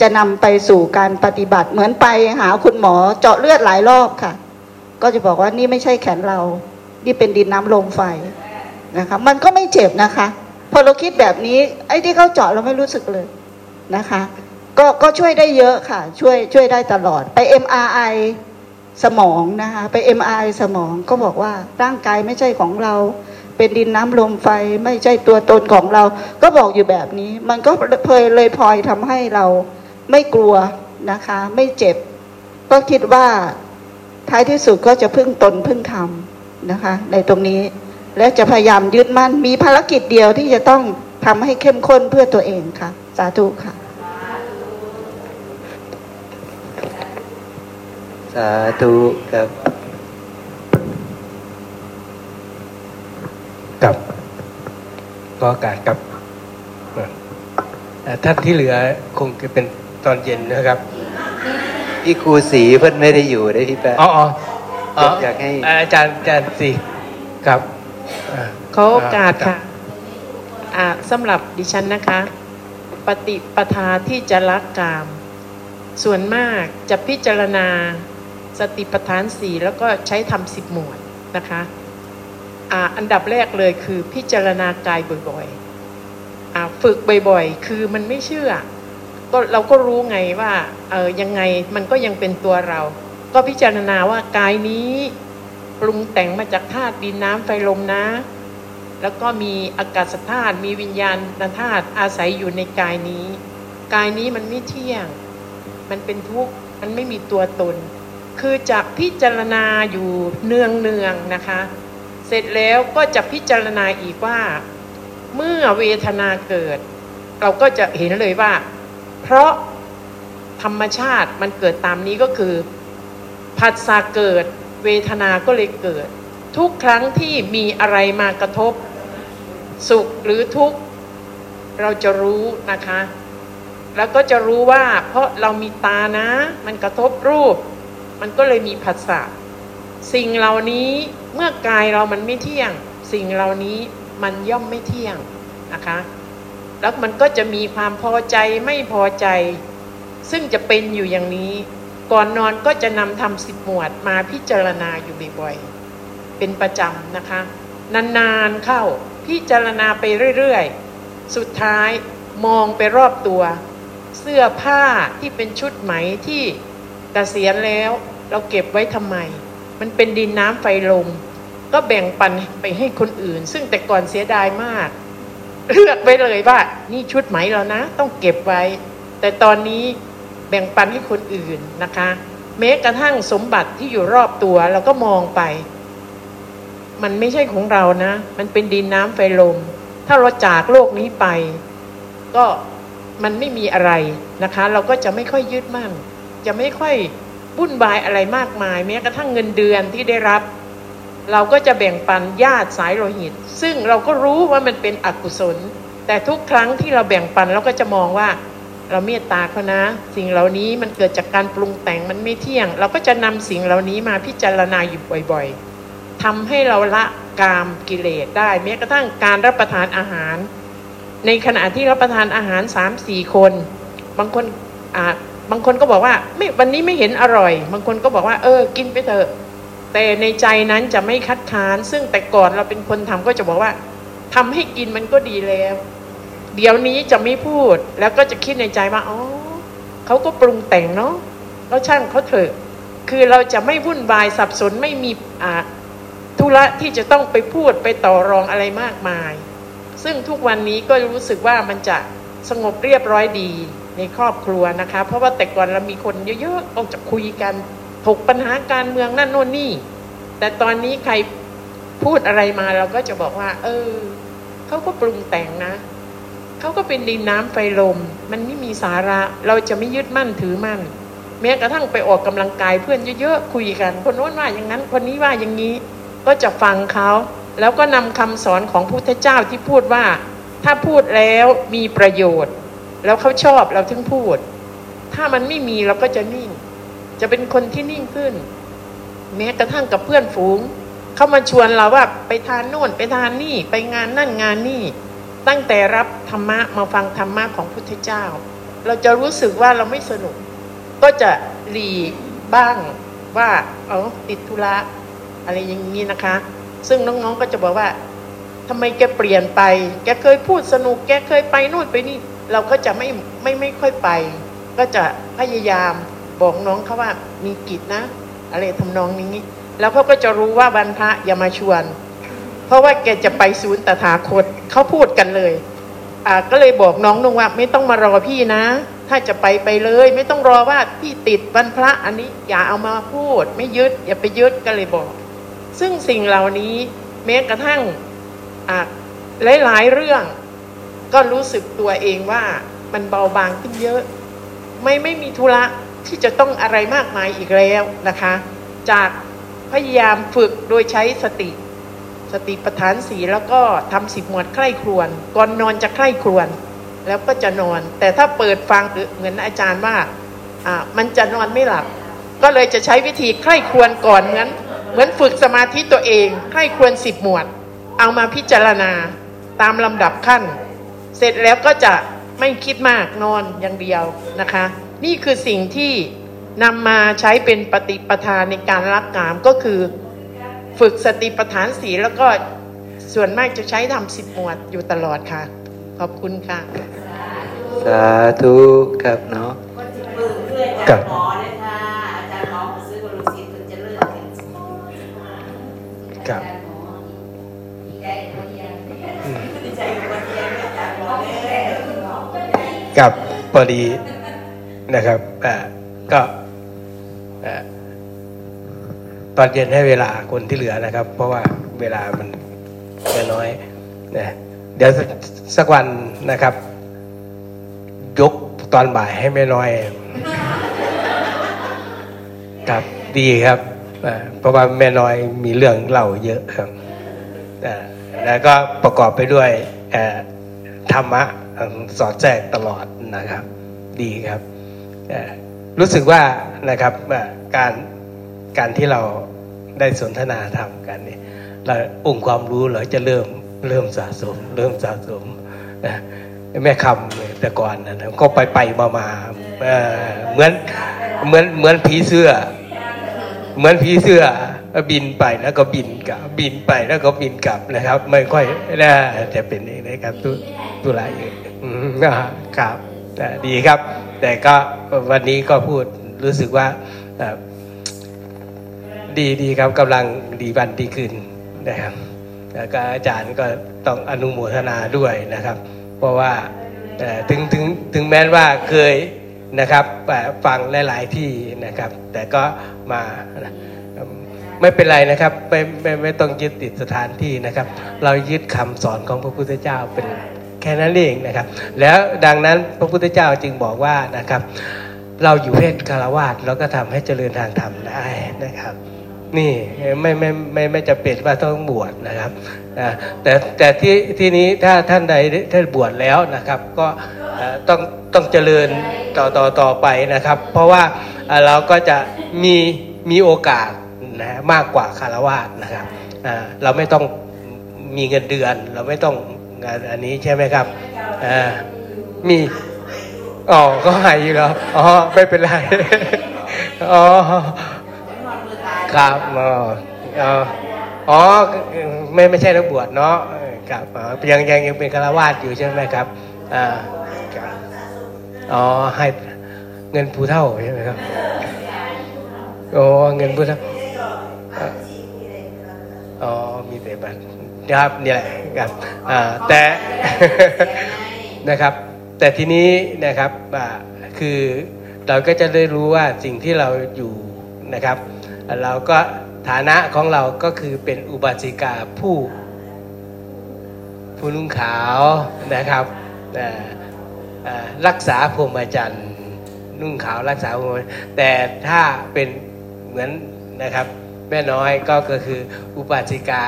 จะนำไปสู่การปฏิบัติเหมือนไปหาคุณหมอเจาะเลือดหลายรอบค่ะก็จะบอกว่านี่ไม่ใช่แขนเรานี่เป็นดินน้ำลมไฟนะคะมันก็ไม่เจ็บนะคะพอเราคิดแบบนี้ไอ้ที่เขาเจาะเราไม่รู้สึกเลยนะคะก็ก็ช่วยได้เยอะค่ะช่วยช่วยได้ตลอดไป เอ็ม อาร์ ไอ สมองนะคะไป เอ็ม อาร์ ไอ สมองก็บอกว่าร่างกายไม่ใช่ของเราเป็นดินน้ำลมไฟไม่ใช่ตัวตนของเราก็บอกอยู่แบบนี้มันก็เพลเลยพลอยทำให้เราไม่กลัวนะคะไม่เจ็บก็คิดว่าท้ายที่สุดก็จะพึ่งตนพึ่งธรรมนะคะในตรงนี้และจะพยายามยึดมั่นมีภารกิจเดียวที่จะต้องทำให้เข้มข้นเพื่อตัวเองค่ะสาธุค่ะสาธุครับกับก็โอกาสกับท่านที่เหลือคงจะเป็นตอนเย็นนะครับพี่ครูศรีเพิ่นไม่ได้อยู่ได้พี่แป๊ะอ๋ออ๋ออยากให้อาจารย์อาจารย์ศรีครับขอโอกาสค่ะสำหรับดิฉันนะคะปฏิปทาที่จะละกามส่วนมากจะพิจารณาสติปัฏฐานสี่แล้วก็ใช้ทำสิบหมวดนะคะอ่าอันดับแรกเลยคือพิจารณากายบ่อยๆอ่าฝึกบ่อยๆคือมันไม่เชื่อก็เราก็รู้ไงว่าเออยังไงมันก็ยังเป็นตัวเราก็พิจารณาว่ากายนี้ปรุงแต่งมาจากธาตุดินน้ำไฟลมนะแล้วก็มีอากาศธาตุมีวิญญาณธาตุอาศัยอยู่ในกายนี้กายนี้มันไม่เที่ยงมันเป็นทุกข์มันไม่มีตัวตนคือจะพิจารณาอยู่เนืองเนืองนะคะเสร็จแล้วก็จะพิจารณาอีกว่าเมื่อเวทนาเกิดเราก็จะเห็นเลยว่าเพราะธรรมชาติมันเกิดตามนี้ก็คือผัสสะเกิดเวทนาก็เลยเกิดทุกครั้งที่มีอะไรมากระทบสุขหรือทุกข์เราจะรู้นะคะแล้วก็จะรู้ว่าเพราะเรามีตานะมันกระทบรูปมันก็เลยมีผัสสะสิ่งเหล่านี้เมื่อกายเรามันไม่เที่ยงสิ่งเหล่านี้ มันย่อมไม่เที่ยงนะคะแล้วมันก็จะมีความพอใจไม่พอใจซึ่งจะเป็นอยู่อย่างนี้ก่อนนอนก็จะนำธรรมสิบหมวดมาพิจารณาอยู่บ่อยๆเป็นประจำนะคะนานๆเข้าพิจารณาไปเรื่อยๆสุดท้ายมองไปรอบตัวเสื้อผ้าที่เป็นชุดไหมที่เกษียณแล้วเราเก็บไว้ทำไมมันเป็นดินน้ำไฟลมก็แบ่งปันไปให้คนอื่นซึ่งแต่ก่อนเสียดายมากเลือกไว้เลยว่านี่ชุดไหมเรานะต้องเก็บไว้แต่ตอนนี้แบ่งปันให้คนอื่นนะคะแม้กระทั่งสมบัติที่อยู่รอบตัวเราก็มองไปมันไม่ใช่ของเรานะมันเป็นดินน้ำไฟลมถ้าเราจากโลกนี้ไปก็มันไม่มีอะไรนะคะเราก็จะไม่ค่อยยึดมั่นจะไม่ค่อยวุ่นวายอะไรมากมายแม้กระทั่งเงินเดือนที่ได้รับเราก็จะแบ่งปันญาติสายโลหิตซึ่งเราก็รู้ว่ามันเป็นอกุศลแต่ทุกครั้งที่เราแบ่งปันเราก็จะมองว่าเราเมตตาเขานะสิ่งเหล่านี้มันเกิดจากการปรุงแต่งมันไม่เที่ยงเราก็จะนำสิ่งเหล่านี้มาพิจารณาอยู่บ่อยๆทำให้เราละกามกิเลสได้แม้กระทั่งการรับประทานอาหารในขณะที่รับประทานอาหาร สามสี่ คนบางคนอ่าบางคนก็บอกว่าไม่วันนี้ไม่เห็นอร่อยบางคนก็บอกว่าเออกินไปเถอะแต่ในใจนั้นจะไม่คัดค้านซึ่งแต่ก่อนเราเป็นคนทำก็จะบอกว่าทำให้กินมันก็ดีแล้วเดี๋ยวนี้จะไม่พูดแล้วก็จะคิดในใจว่าอ๋อเขาก็ปรุงแต่งเนาะแล้วช่างเขาเถอะคือเราจะไม่วุ่นวายสับสนไม่มีอ่าธุระที่จะต้องไปพูดไปต่อรองอะไรมากมายซึ่งทุกวันนี้ก็รู้สึกว่ามันจะสงบเรียบร้อยดีในครอบครัวนะคะเพราะว่าแต่ก่อนเรามีคนเยอะๆออกจากคุยกันถกปัญหาการเมืองนั่นโน่นนี่แต่ตอนนี้ใครพูดอะไรมาเราก็จะบอกว่าเออเขาก็ปรุงแต่งนะเขาก็เป็นดินน้ำไฟลมมันไม่มีสาระเราจะไม่ยึดมั่นถือมั่นแม้กระทั่งไปออกกำลังกายเพื่อนเยอะๆคุยกันคนโน้นว่าอย่างนั้นคนนี้ว่าอย่างนี้ก็จะฟังเขาแล้วก็นำคำสอนของพระพุทธเจ้าที่พูดว่าถ้าพูดแล้วมีประโยชน์แล้วเขาชอบเราถึงพูดถ้ามันไม่มีเราก็จะนิ่งจะเป็นคนที่นิ่งขึ้นแม้กระทั่งกับเพื่อนฝูงเขามาชวนเราว่าไปทานโน่นไปทานนี่ไปงานนั่นงานนี่ตั้งแต่รับธรรมะมาฟังธรรมะของพุทธเจ้าเราจะรู้สึกว่าเราไม่สนุกก็จะหลีกบ้างว่าเออติดธุระอะไรอย่างนี้นะคะซึ่งน้องๆก็จะบอกว่าทำไมแกเปลี่ยนไปแกเคยพูดสนุกแกเคยไปโน่นไปนี่เราก็จะไม่ไม่ไม่ค่อยไปก็จะพยายามบอกน้องเขาว่ามีกิจนะอะไรทำนองนี้แล้วเขาก็จะรู้ว่าวันพระอย่ามาชวนเพราะว่าแกจะไปศูนย์ตถาคตเขาพูดกันเลยอ่าก็เลยบอกน้องนุ่งว่าไม่ต้องมารอพี่นะถ้าจะไปไปเลยไม่ต้องรอว่าพี่ติดวันพระอันนี้อย่าเอามาพูดไม่ยึดอย่าไปยึดก็เลยบอกซึ่งสิ่งเหล่านี้แม้กระทั่งอ่าหลายๆเรื่องก็รู้สึกตัวเองว่ามันเบาบางขึ้นเยอะไม่ไม่มีธุระที่จะต้องอะไรมากมายอีกแล้วนะคะจากพยายามฝึกโดยใช้สติสติปัฏฐานสี่แล้วก็ทำสิบหมวดใคร่ครวญก่อนนอนจะใคร่ครวญแล้วก็จะนอนแต่ถ้าเปิดฟังหรือเหมือนอาจารย์ว่าอ่ามันจะนอนไม่หลับก็เลยจะใช้วิธีใคร่ครวญก่อนเหมือนเหมือนฝึกสมาธิตัวเองใคร่ครวญสิบหมวดเอามาพิจารณาตามลำดับขั้นเสร็จแล้วก็จะไม่คิดมากนอนอย่างเดียวนะคะนี่คือสิ่งที่นำมาใช้เป็นปฏิปทาในการละกามก็คือฝึกสติปัฏฐานสี่แล้วก็ส่วนมากจะใช้ทำสิบหมวดอยู่ตลอดค่ะขอบคุณค่ะสาธุครับเนาะก็จะปึกเพื่ออาจารย์หมอเลยค่ะอาจารย์หมอซื้อบริสิทธิ์จะเลือกกับกับพอดีนะครับก็ตอนเย็นให้เวลาคนที่เหลือนะครับเพราะว่าเวลามันน้อยนะเดี๋ยวสักวันนะครับยกตอนบ่ายให้ไม่น้อยครับดีครับเพราะว่าแม่น้อยมีเรื่องเล่าเยอะครับแล้วก็ประกอบไปด้วยธรรมะสอดแทรกตลอดนะครับดีครับรู้สึกว่านะครับการการที่เราได้สนทนาธรรมกันเนี่ยเราองค์ความรู้เราจะเริ่ม เริ่มสะสมเริ่มสะสมนะแม่คำแต่ก่อนนะก็ไปไปมามาเหมือนเหมือนเหมือนผีเสื้อเหมือนผีเสื้อบินไปแล้วก็บินกลับบินไปแล้วก็บินกลับนะครับไม่ค่อยนะจะเป็นเองนะครับตุตุลาเองนะครับดีครับแต่ก็วันนี้ก็พูดรู้สึกว่าดีดีครับกำลังดีวันดีคืนนะครับแล้วก็อาจารย์ก็ต้องอนุโมทนาด้วยนะครับเพราะว่าถึงถึงถึงแม้ว่าเคยนะครับฟังหลายๆที่นะครับแต่ก็มาไม่เป็นไรนะครับไม่ไม่ไม่ต้องยึดติดสถานที่นะครับเรายึดคำสอนของพระพุทธเจ้าเป็นแค่นั้นเองนะครับแล้วดังนั้นพระพุทธเจ้าจึงบอกว่านะครับเราอยู่เพศฆราวาสเราก็ทำให้เจริญทางธรรมได้นะครับนี่ไม่ไม่ไม่ไม่จะเป็นว่าต้องบวชนะครับแต่แต่ที่ที่นี้ถ้าท่านใดท่านบวชแล้วนะครับก็ต้องต้องเจริญต่อต่อต่อไปนะครับเพราะว่าเราก็จะมีมีโอกาสนะมากกว่าฆราวาสนะครับเราไม่ต้องมีเงินเดือนเราไม่ต้องอันนี้ใช่ไหมครับมีอ๋อก็หายอยู่แล้วอ๋อไม่เป็นไรอ๋อครับอ๋ออ๋อไม่ไม่ใช่นักบวชเนาะครับยังยังยังเป็นฆราวาสอยู่ใช่ไหมครับอ่าอ๋อให้เงินผู้เฒ่าใช่ไหมครับอ๋อเงินผู้เฒ่าอ๋อมีแต่บัตรนะครับนี่แหละครับอ่าแต่นะครับแต่ทีนี้นะครับคือเราก็จะได้รู้ว่าสิ่งที่เราอยู่นะครับเราก็ฐานะของเราก็คือเป็นอุบาสิกาผู้ผู้นุ่งขาวนะครับรักษาพรหมจรรย์นุ่งขาวรักษาพรหมจรรย์แต่ถ้าเป็นเหมือนนะครับแม่น้อยก็คืออุบาสิกา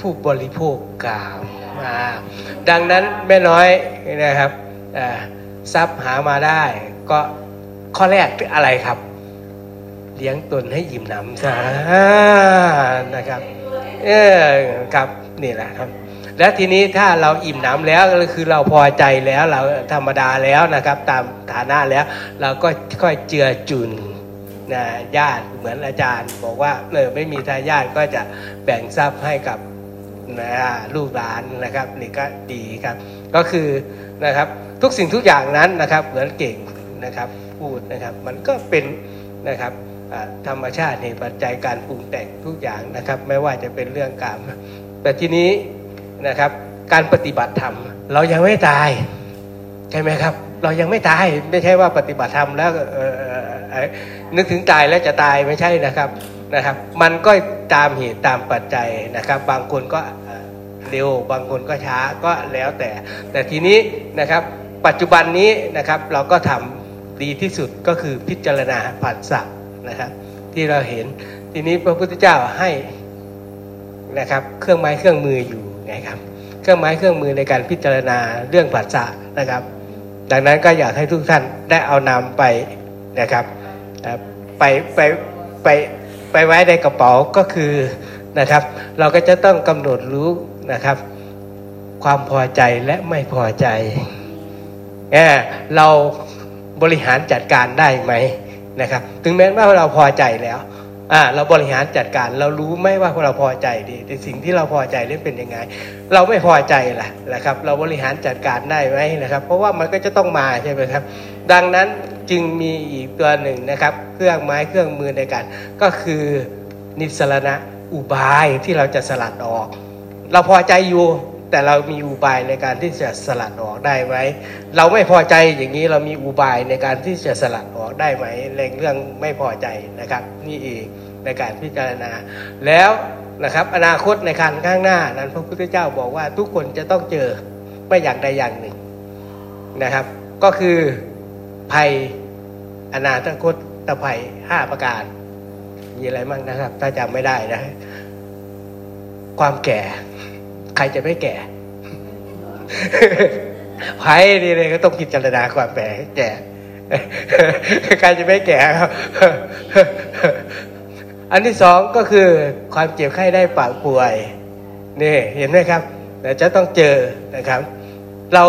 ผู้บริโภคกามดังนั้นแม่น้อยนะครับทรัพย์หามาได้ก็ข้อแรกคืออะไรครับเลี้ยงตนให้อิ่มหนำซะนะครับเออครับนี่แหละครับและทีนี้ถ้าเราอิ่มหนำแล้วก็คือเราพอใจแล้วเราธรรมดาแล้วนะครับตามฐานะแล้วเราก็ค่อยเจือจุนนะญาติเหมือนอาจารย์บอกว่าเออไม่มีทายาทก็จะแบ่งทรัพย์ให้กับนะลูกหลานนะครับนี่ก็ดีครับก็คือนะครับทุกสิ่งทุกอย่างนั้นนะครับเหมือนเก่งนะครับพูดนะครับมันก็เป็นนะครับธรรมชาติในปัจจัยการปรุงแต่งทุกอย่างนะครับไม่ว่าจะเป็นเรื่องกามแต่ทีนี้นะครับการปฏิบัติธรรมเรายังไม่ตายใช่ไหมครับเรายังไม่ตายไม่ใช่ว่าปฏิบัติธรรมแล้วนึกถึงตายแล้วจะตายไม่ใช่นะครับนะครับมันก็ตามเหตุตามปัจจัยนะครับบางคนก็เร็วบางคนก็ช้าก็แล้วแต่แต่ทีนี้นะครับปัจจุบันนี้นะครับเราก็ทำดีที่สุดก็คือพิจารณาผัสสะนะครับที่เราเห็นทีนี้พระพุทธเจ้าให้นะครับเครื่องไม้เครื่องมืออยู่ไงครับเครื่องไม้เครื่องมือในการพิจารณาเรื่องผัสสะนะครับดังนั้นก็อยากให้ทุกท่านได้เอานำไปนะครับไปไปไปไปไว้ในกระเป๋าก็คือนะครับเราก็จะต้องกำหนดรู้นะครับความพอใจและไม่พอใจเออเราบริหารจัดการได้ไหมนะครับถึงแม้ว่าเราพอใจแล้วอ่าเราบริหารจัดการเรารู้ไหมว่าเราพอใจดีแต่สิ่งที่เราพอใจนี่เป็นยังไงเราไม่พอใจล่ะนะครับเราบริหารจัดการได้ไหมนะครับเพราะว่ามันก็จะต้องมาใช่ไหมครับดังนั้นจึงมีอีกตัวหนึ่งนะครับเครื่องไม้เครื่องมือในการก็คือนิสรณะอุบายที่เราจะสลัดออกเราพอใจอยู่แต่เรามีอุบายในการที่จะสลัดออกได้ไหมเราไม่พอใจอย่างนี้เรามีอุบายในการที่จะสลัดออกได้ไหมในเรื่องไม่พอใจนะครับนี่เองในการพิจารณาแล้วนะครับอนาคตในขั้นข้างหน้านั้นพระพุทธเจ้าบอกว่าทุกคนจะต้องเจอไม่อย่างใดอย่างหนึ่งนะครับก็คือภัยอนาคตตภัยห้าประการมีอะไรบ้างนะครับถ้าจำไม่ได้นะความแก่ใครจะไม่แก่ใครนี่เลยก็ต้องคิดเจรจาความแก่แก่ใครจะไม่แก่ครับอันที่สองก็คือความเจ็บไข้ได้ป่วยป่วยนี่เห็นไหมครับ แต่จะต้องเจอนะครับเรา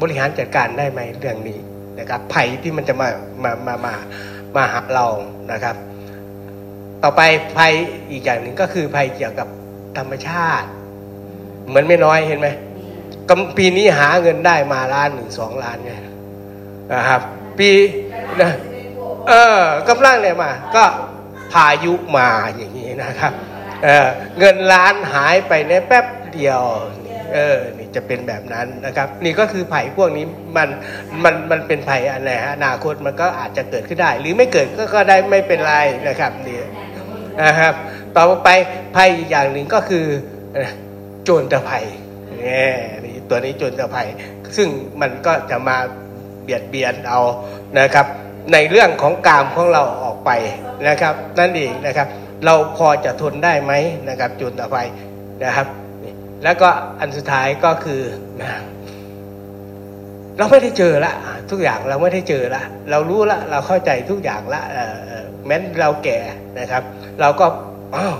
บริหารจัดการได้ไหมเรื่องนี้นะครับภัยที่มันจะมามามามามาหาเรานะครับต่อไปภัยอีกอย่างหนึ่งก็คือภัยเกี่ยวกับธรรมชาติเหมือนไม่น้อยเห็นไหมกำปีนี้หาเงินได้มาล้านหนึ่งสองล้านไงนะครับปีนะเออกำลังเนี่ยมาก็พายุมาอย่างนี้นะครับเออเงินล้านหายไปในแป๊บเดียวเออนี่จะเป็นแบบนั้นนะครับนี่ก็คือภัยพวกนี้มันมันมันเป็นภัยอะไรฮะอนาคตมันก็อาจจะเกิดขึ้นได้หรือไม่เกิดก็ก็ได้ไม่เป็นไรนะครับนี่นะครับต่อไปภัยอีกอย่างหนึ่งก็คือโจรภัยเนี่ยนี่ตัวนี้โจรภัยซึ่งมันก็จะมาเบียดเบียนเอานะครับในเรื่องของกามของเราออกไปนะครับนั่นเองนะครับเราพอจะทนได้ไหมนะครับโจรภัยนะครับแล้วก็อันสุดท้ายก็คือนะเราไม่ได้เจอละทุกอย่างเราไม่ได้เจอละเรารู้ละเราเข้าใจทุกอย่างละแม้เราแก่นะครับเราก็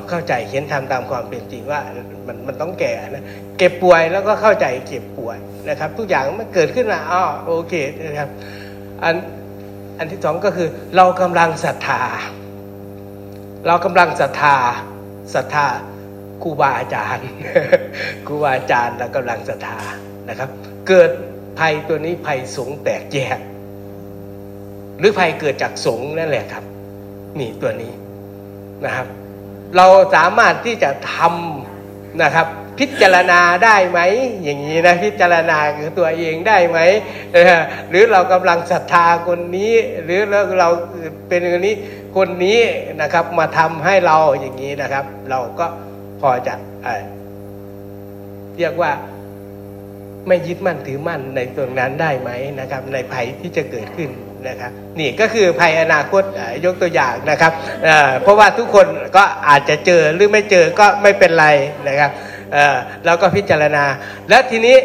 เข้าใจเห็นธรรมตามความเป็นจริงว่ามันมันต้องแก่นะเก็บป่วยแล้วก็เข้าใจเก็บป่วยนะครับทุกอย่างมันเกิดขึ้นละอ้อโอเคนะครับอันอันที่สองก็คือเรากำลังศรัทธาเรากำลังศรัทธาศรัทธาครูบาอาจารย์ครูบาอาจารย์เรากำลังศรัทธานะครับเกิดภัยตัวนี้ภัยสงฆ์แตกแยกหรือภัยเกิดจากสงฆ์นั่นแหละครับนี่ตัวนี้นะครับเราสามารถที่จะทำนะครับพิจารณาได้ไหมอย่างนี้นะพิจารณาคือตัวเองได้ไหมหรือเรากำลังศรัทธาคนนี้หรือเราเราเป็นคนนี้คนนี้นะครับมาทำให้เราอย่างนี้นะครับเราก็พอจะเรียกว่าไม่ยึดมั่นถือมั่นในตรงนั้นได้ไหมนะครับในภัยที่จะเกิดขึ้นนะครับนี่ก็คือภัยอนาคตยกตัวอย่างนะครับเพราะว่าทุกคนก็อาจจะเจอหรือไม่เจอก็ไม่เป็นไรนะครับเราก็พิจารณาแล้วทีนี้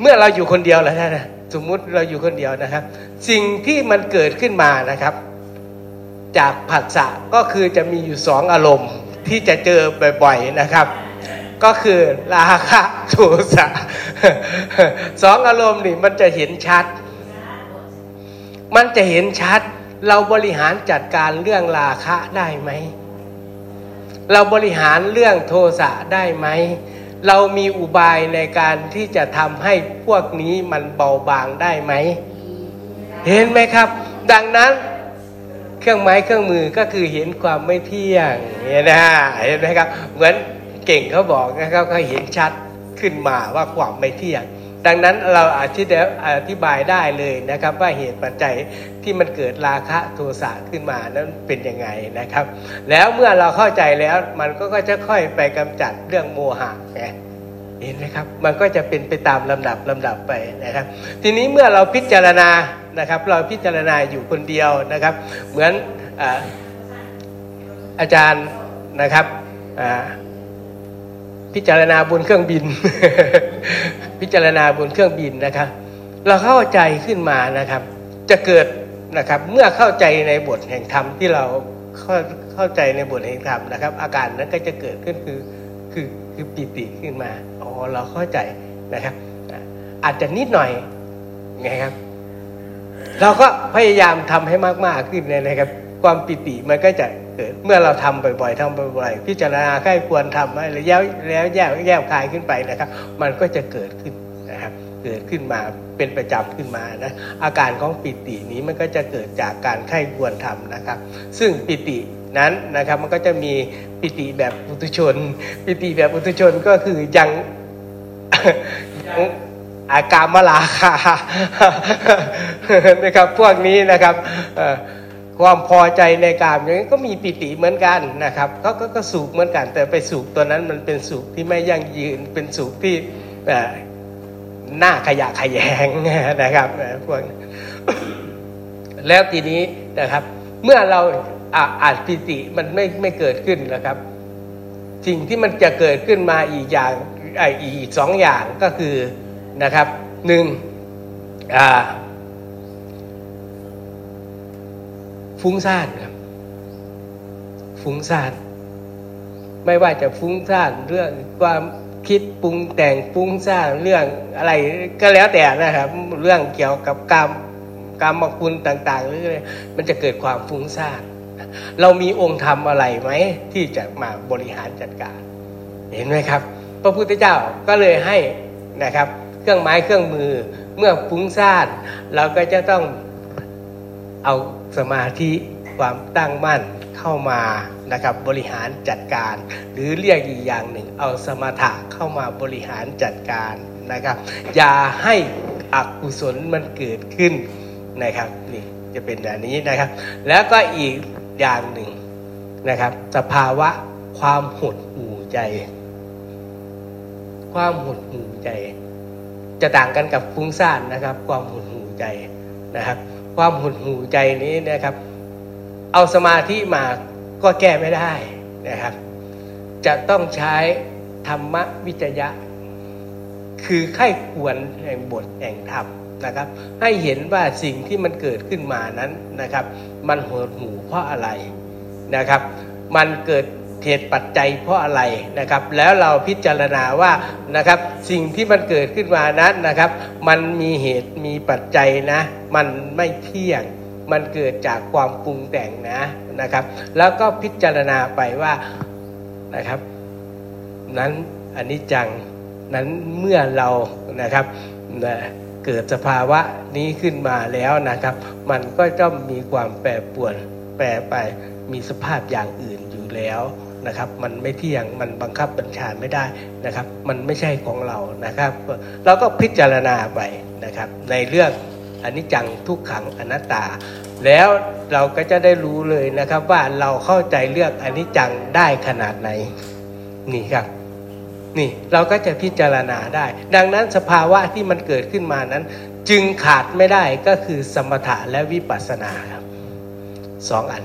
เมื่อเราอยู่คนเดียวแล้วนะสมมุติเราอยู่คนเดียวนะครับสิ่งที่มันเกิดขึ้นมานะครับจากผัสสะก็คือจะมีอยู่สองอารมณ์ที่จะเจอบ่อยๆนะครับก็คือราคะโทสะสองอารมณ์นี่มันจะเห็นชัดมันจะเห็นชัดเราบริหารจัดการเรื่องราคะได้ไหมเราบริหารเรื่องโทสะได้ไหมเรามีอุบายในการที่จะทำให้พวกนี้มันเบาบางได้ไหมเห็นไหมครับดังนั้นเครื่องไม้เครื่องมือก็คือเห็นความไม่เที่ยงเนี่ยนะเห็นไหมครับเหมือนเก่งเขาบอกนะครับเขาเห็นชัดขึ้นมาว่าความไม่เที่ยงดังนั้นเราอธิบายได้เลยนะครับว่าเหตุปัจจัยที่มันเกิดราคะโทสะขึ้นมานั้นเป็นยังไงนะครับแล้วเมื่อเราเข้าใจแล้วมันก็จะค่อยไปกำจัดเรื่องโมหะเห็นไหมครับมันก็จะเป็นไปตามลำดับลำดับไปนะครับทีนี้เมื่อเราพิจารณานะครับเราพิจารณาอยู่คนเดียวนะครับเหมือนอ่าอาจารย์นะครับอ่าพิจารณาบนเครื่องบิน พิจารณาบนเครื่องบินนะครับเราเข้าใจขึ้นมานะครับจะเกิดนะครับเมื่อเข้าใจในบทแห่งธรรมที่เราเข้าเข้าใจในบทแห่งธรรมนะครับอาการนั้นก็จะเกิดขึ้นคือคือคือปิติขึ้นมาอ๋อเราเข้าใจนะครับอาจจะนิดหน่อยไงครับเราก็พยายามทำให้มากๆขึ้นนะครับความปิติมันก็จะเกิดเมื่อเราทำบ่อยๆทำบ่อยๆพิจารณาใกล้ควรทำอะไรแล้วแล้วแยกแยกคลายขึ้นไปนะครับมันก็จะเกิดขึ้นนะครับเกิดขึ้นมาเป็นประจำขึ้นมานะอาการของปิตินี้มันก็จะเกิดจากการใกล้ควรทำนะครับซึ่งปิตินั้นนะครับมันก็จะมีปิติแบบปุถุชนปิติแบบปุถุชนก็คือยัง ยังอากามราคะนะครับพวกนี้นะครับความพอใจในกามอย่างนี้ก็มีปิติเหมือนกันนะครับเขาก็สุขเหมือนกันแต่ไปสุขตัวนั้นมันเป็นสุขที่ไม่ยั่งยืนเป็นสุขที่หน้าขยะขยแงนะครับพวกแล้วทีนี้นะครับเมื่อเราอาจปิติมันไม่ไม่เกิดขึ้นนะครับสิ่งที่มันจะเกิดขึ้นมาอีกอย่างอีกสองอย่างก็คือนะครับหนึ่งฟุ้งซ่านครับฟุ้งซ่านไม่ว่าจะฟุ้งซ่านเรื่องความ คิดปรุงแต่งปรุงสร้างเรื่องอะไรก็แล้วแต่นะครับเรื่องเกี่ยวกับกรรมกรรมคุณต่างๆหรืออะไรมันจะเกิดความฟุ้งซ่านเรามีองค์ธรรมอะไรไหมที่จะมาบริหารจัดการเห็นไหมครับพระพุทธเจ้าก็เลยให้นะครับเครื่องไม้เครื่องมือเมื่อฟุ้งซ่านเราก็จะต้องเอาสมาธิความตั้งมั่นเข้ามานะครับบริหารจัดการหรือเรียกอีกอย่างหนึ่งเอาสมถะเข้ามาบริหารจัดการนะครับอย่าให้อกุศลมันเกิดขึ้นนะครับนี่จะเป็นแบบนี้นะครับแล้วก็อีกอย่างหนึ่งนะครับสภาวะความหดหู่ใจความหดหู่ใจจะต่างกันกับฟุ้งซ่านนะครับความหดหู่ใจนะครับความหดหู่ใจนี้นะครับเอาสมาธิมาก็แก้ไม่ได้นะครับจะต้องใช้ธรรมวิจยะคือไข้ควรแห่งบทแห่งธรรมนะครับให้เห็นว่าสิ่งที่มันเกิดขึ้นมานั้นนะครับมันหดหู่เพราะอะไรนะครับมันเกิดเหตุปัจจัยเพราะอะไรนะครับแล้วเราพิจารณาว่านะครับสิ่งที่มันเกิดขึ้นมานั้นนะครับมันมีเหตุมีปัจจัยนะมันไม่เที่ยงมันเกิดจากความปรุงแต่งนะนะครับแล้วก็พิจารณาไปว่านะครับนั้นอนิจจังนั้นเมื่อเรานะครับเกิดสภาวะนี้ขึ้นมาแล้วนะครับมันก็ต้องมีความแปรปรวนแปรไปมีสภาพอย่างอื่นอยู่แล้วนะครับมันไม่เที่ยงมันบังคับบัญชาไม่ได้นะครับมันไม่ใช่ของเรานะครับเราก็พิจารณาไปนะครับในเรื่องอนิจจังทุกขังอนัตตาแล้วเราก็จะได้รู้เลยนะครับว่าเราเข้าใจเรื่องอนิจจังได้ขนาดไหนนี่ครับนี่เราก็จะพิจารณาได้ดังนั้นสภาวะที่มันเกิดขึ้นมานั้นจึงขาดไม่ได้ก็คือสมถะและวิปัสสนาครับสองอัน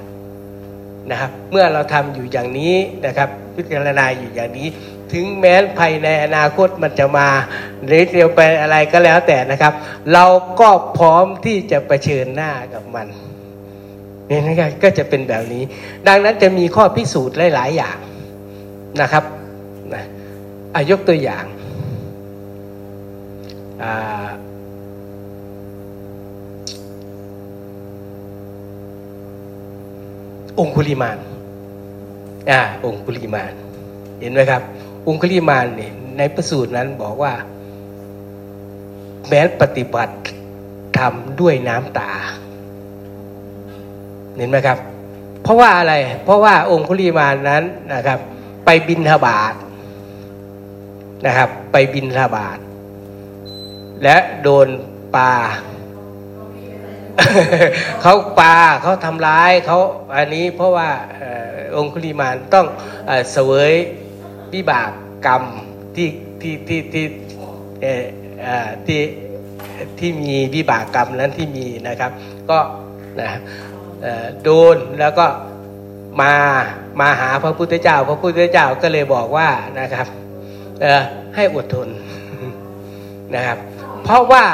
นะครับเมื่อเราทำอยู่อย่างนี้นะครับพิจารณาอยู่อย่างนี้ถึงแม้ภายในอนาคตมันจะมาหรือเร็วไปอะไรก็แล้วแต่นะครับเราก็พร้อมที่จะเผชิญหน้ากับมันนี่นะครับก็จะเป็นแบบนี้ดังนั้นจะมีข้อพิสูจน์หลายๆอย่างนะครับนะยกตัวอย่างองคุลิมานอ่าองคุลิมานเห็นไหมครับองคุลิมานเนี่ยในพระสูตรนั้นบอกว่าแม้ปฏิบัติทำด้วยน้ำตาเห็นไหมครับเพราะว่าอะไรเพราะว่าองคุลิมานนั้นนะครับไปบิณฑบาตนะครับไปบิณฑบาตและโดนปลา เขาปลาเขาทำร้ายเขาอันนี้เพราะว่าองคุลิมานต้องเสวยวิบากกรรมที่ที่ที่ที่ที่ที่มีวิบากกรรมนั้นที่มีนะครับก็นะโดนแล้วก็มามาหาพระพุทธเจ้าพระพุทธเจ้าก็เลยบอกว่านะครับให้อดทนนะครับเพราะว่า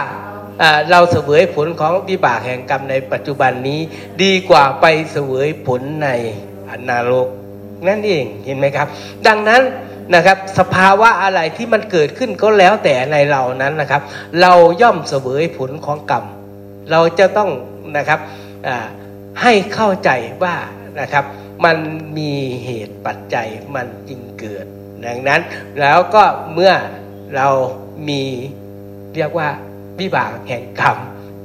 เราเสวยผลของวิบากแห่งกรรมในปัจจุบันนี้ดีกว่าไปเสวยผลในนรกนั่นเองเห็นไหมครับดังนั้นนะครับสภาวะอะไรที่มันเกิดขึ้นก็แล้วแต่ในเรานั้นนะครับเราย่อมเสวยผลของกรรมเราจะต้องนะครับให้เข้าใจว่านะครับมันมีเหตุปัจจัยมันจึงเกิดดังนั้นแล้วก็เมื่อเรามีเรียกว่าวิบากแห่งกรรม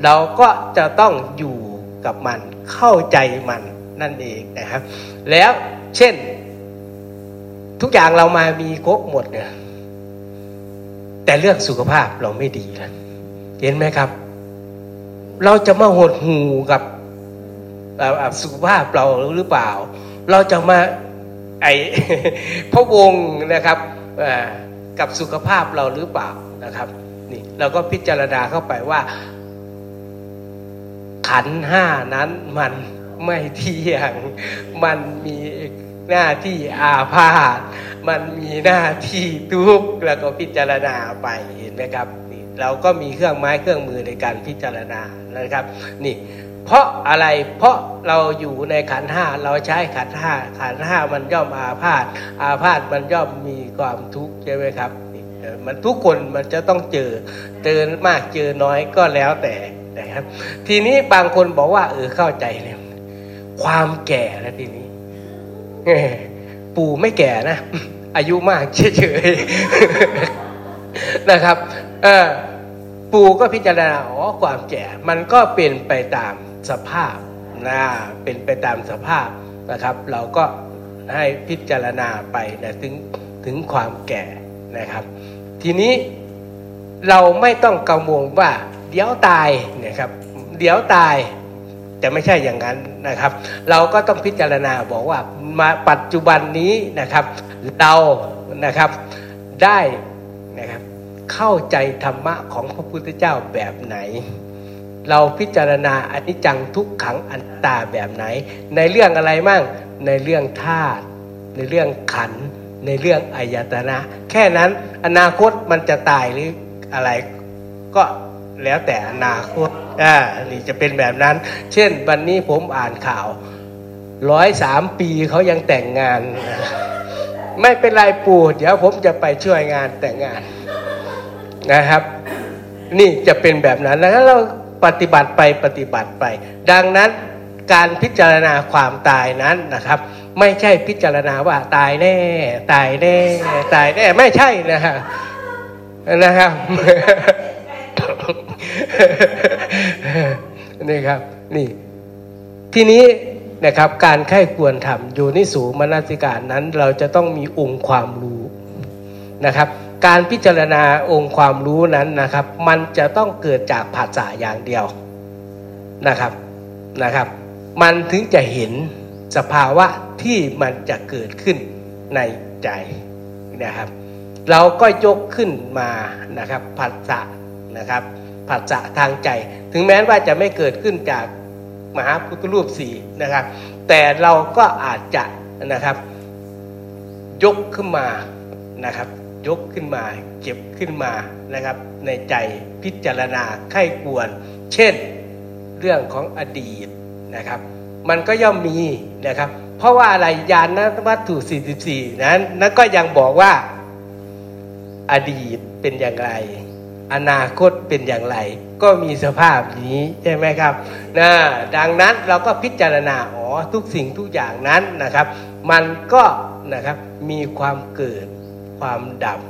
เราก็จะต้องอยู่กับมันเข้าใจมันนั่นเองนะครับแล้วเช่นทุกอย่างเรามามีครบหมดเนี่ยแต่เรื่องสุขภาพเราไม่ดีนะเห็นไหมครับเราจะมาหดหู่กับสุขภาพเราหรือเปล่าเราจะมาไอพะวงนะครับกับสุขภาพเราหรือเปล่านะครับนี่เราก็พิจารณาเข้าไปว่าขันธ์ห้านั้นมันไม่เที่ยงมันมีหน้าที่อาพาธมันมีหน้าที่ทุกข์แล้วก็พิจารณาไปเห็นไหมครับนี่เราก็มีเครื่องไม้เครื่องมือในการพิจารณานะครับนี่เพราะอะไรเพราะเราอยู่ในขันธ์ห้าเราใช้ขันธ์ห้าขันธ์ห้ามันย่อมอาพาธอาพาธมันย่อมมีความทุกข์ใช่ไหมครับ มันทุกคนมันจะต้องเจอเจอมากเจอน้อยก็แล้วแต่นะครับทีนี้บางคนบอกว่าเออเข้าใจแล้วความแก่แล้วทีนี้ปู่ไม่แก่นะอายุมากเฉยๆนะครับเออปู่ก็พิจารณาอ๋อความแก่มันก็เป็นไปตามสภาพนะเป็นไปตามสภาพนะครับเราก็ให้พิจารณาไปนะถึงถึงความแก่นะครับทีนี้เราไม่ต้องกังวลว่าเดี๋ยวตายนะครับเดี๋ยวตายแต่ไม่ใช่อย่างนั้นนะครับเราก็ต้องพิจารณาบอกว่ามาปัจจุบันนี้นะครับเรานะครับได้นะครับเข้าใจธรรมะของพระพุทธเจ้าแบบไหนเราพิจารณาอนิจจังทุกขังอนัตตาแบบไหนในเรื่องอะไรมั่งในเรื่องธาตุในเรื่องขันธ์ในเรื่องอายตนะแค่นั้นอนาคตมันจะตายหรืออะไรก็แล้วแต่อนาคตอ่านี่จะเป็นแบบนั้นเช่นวันนี้ผมอ่านข่าวหนึ่งร้อยสามปีเขายังแต่งงานไม่เป็นไรปู่เดี๋ยวผมจะไปช่วยงานแต่งงานนะครับนี่จะเป็นแบบนั้นแล้วเราปฏิบัติไปปฏิบัติไปดังนั้นการพิจารณาความตายนั้นนะครับไม่ใช่พิจารณาว่าตายแน่ตายแน่ตายแน่ไม่ใช่นะฮะนะครับ นี่ครับนี่ทีนี้นะครับการใคร่ควรทำอยู่ในสูมนสิการนั้นเราจะต้องมีองค์ความรู้นะครับการพิจารณาองค์ความรู้นั้นนะครับมันจะต้องเกิดจากผัสสะอย่างเดียวนะครับนะครับมันถึงจะเห็นสภาวะที่มันจะเกิดขึ้นในใจนะครับเราก็ยกขึ้นมานะครับผัสสะนะครับผัสสะทางใจถึงแม้ว่าจะไม่เกิดขึ้นจากมหาพุทธรูปสี่นะครับแต่เราก็อาจจะนะครับยกขึ้นมานะครับยกขึ้นมาเก็บขึ้นมานะครับในใจพิจารณาไข้ควรเช่นเรื่องของอดีตนะครับมันก็ย่อมมีนะครับเพราะว่าอะไรญาณวัตถุสี่สิบสี่นั้นนั้นก็ยังบอกว่าอดีตเป็นอย่างไรอนาคตเป็นอย่างไรก็มีสภาพนี้ใช่ไหมครับนะดังนั้นเราก็พิจารณาอ๋อทุกสิ่งทุกอย่างนั้นนะครับมันก็นะครับมีความเกิดความดับ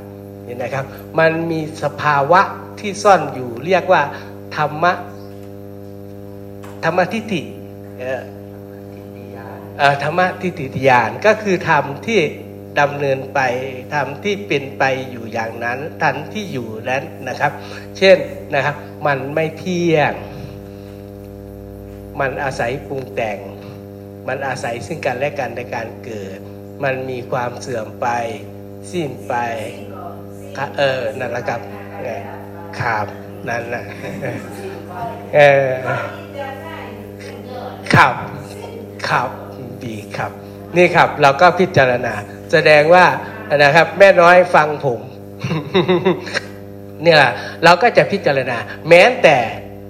เห็นไหมครับมันมีสภาวะที่ซ่อนอยู่เรียกว่าธรรมะธรรมทิฏฐิเอ่อเอ่อธรรมทิฏฐิญาณก็คือธรรมที่ดำเนินไปธรรมที่เป็นไปอยู่อย่างนั้นธรรมที่อยู่นั้นนะครับเช่นนะครับมันไม่เที่ยงมันอาศัยปรุงแต่งมันอาศัยซึ่งกันและกันในการเกิดมันมีความเสื่อมไปสิ้นไปเออนั่นละครับขาบนั่นน่ะเออขับขับดีครับนี่ครับเราก็พิจารณาแสดงว่านะครับแม่น้อยฟังผม เนี่ยเราก็จะพิจารณาแม้แต่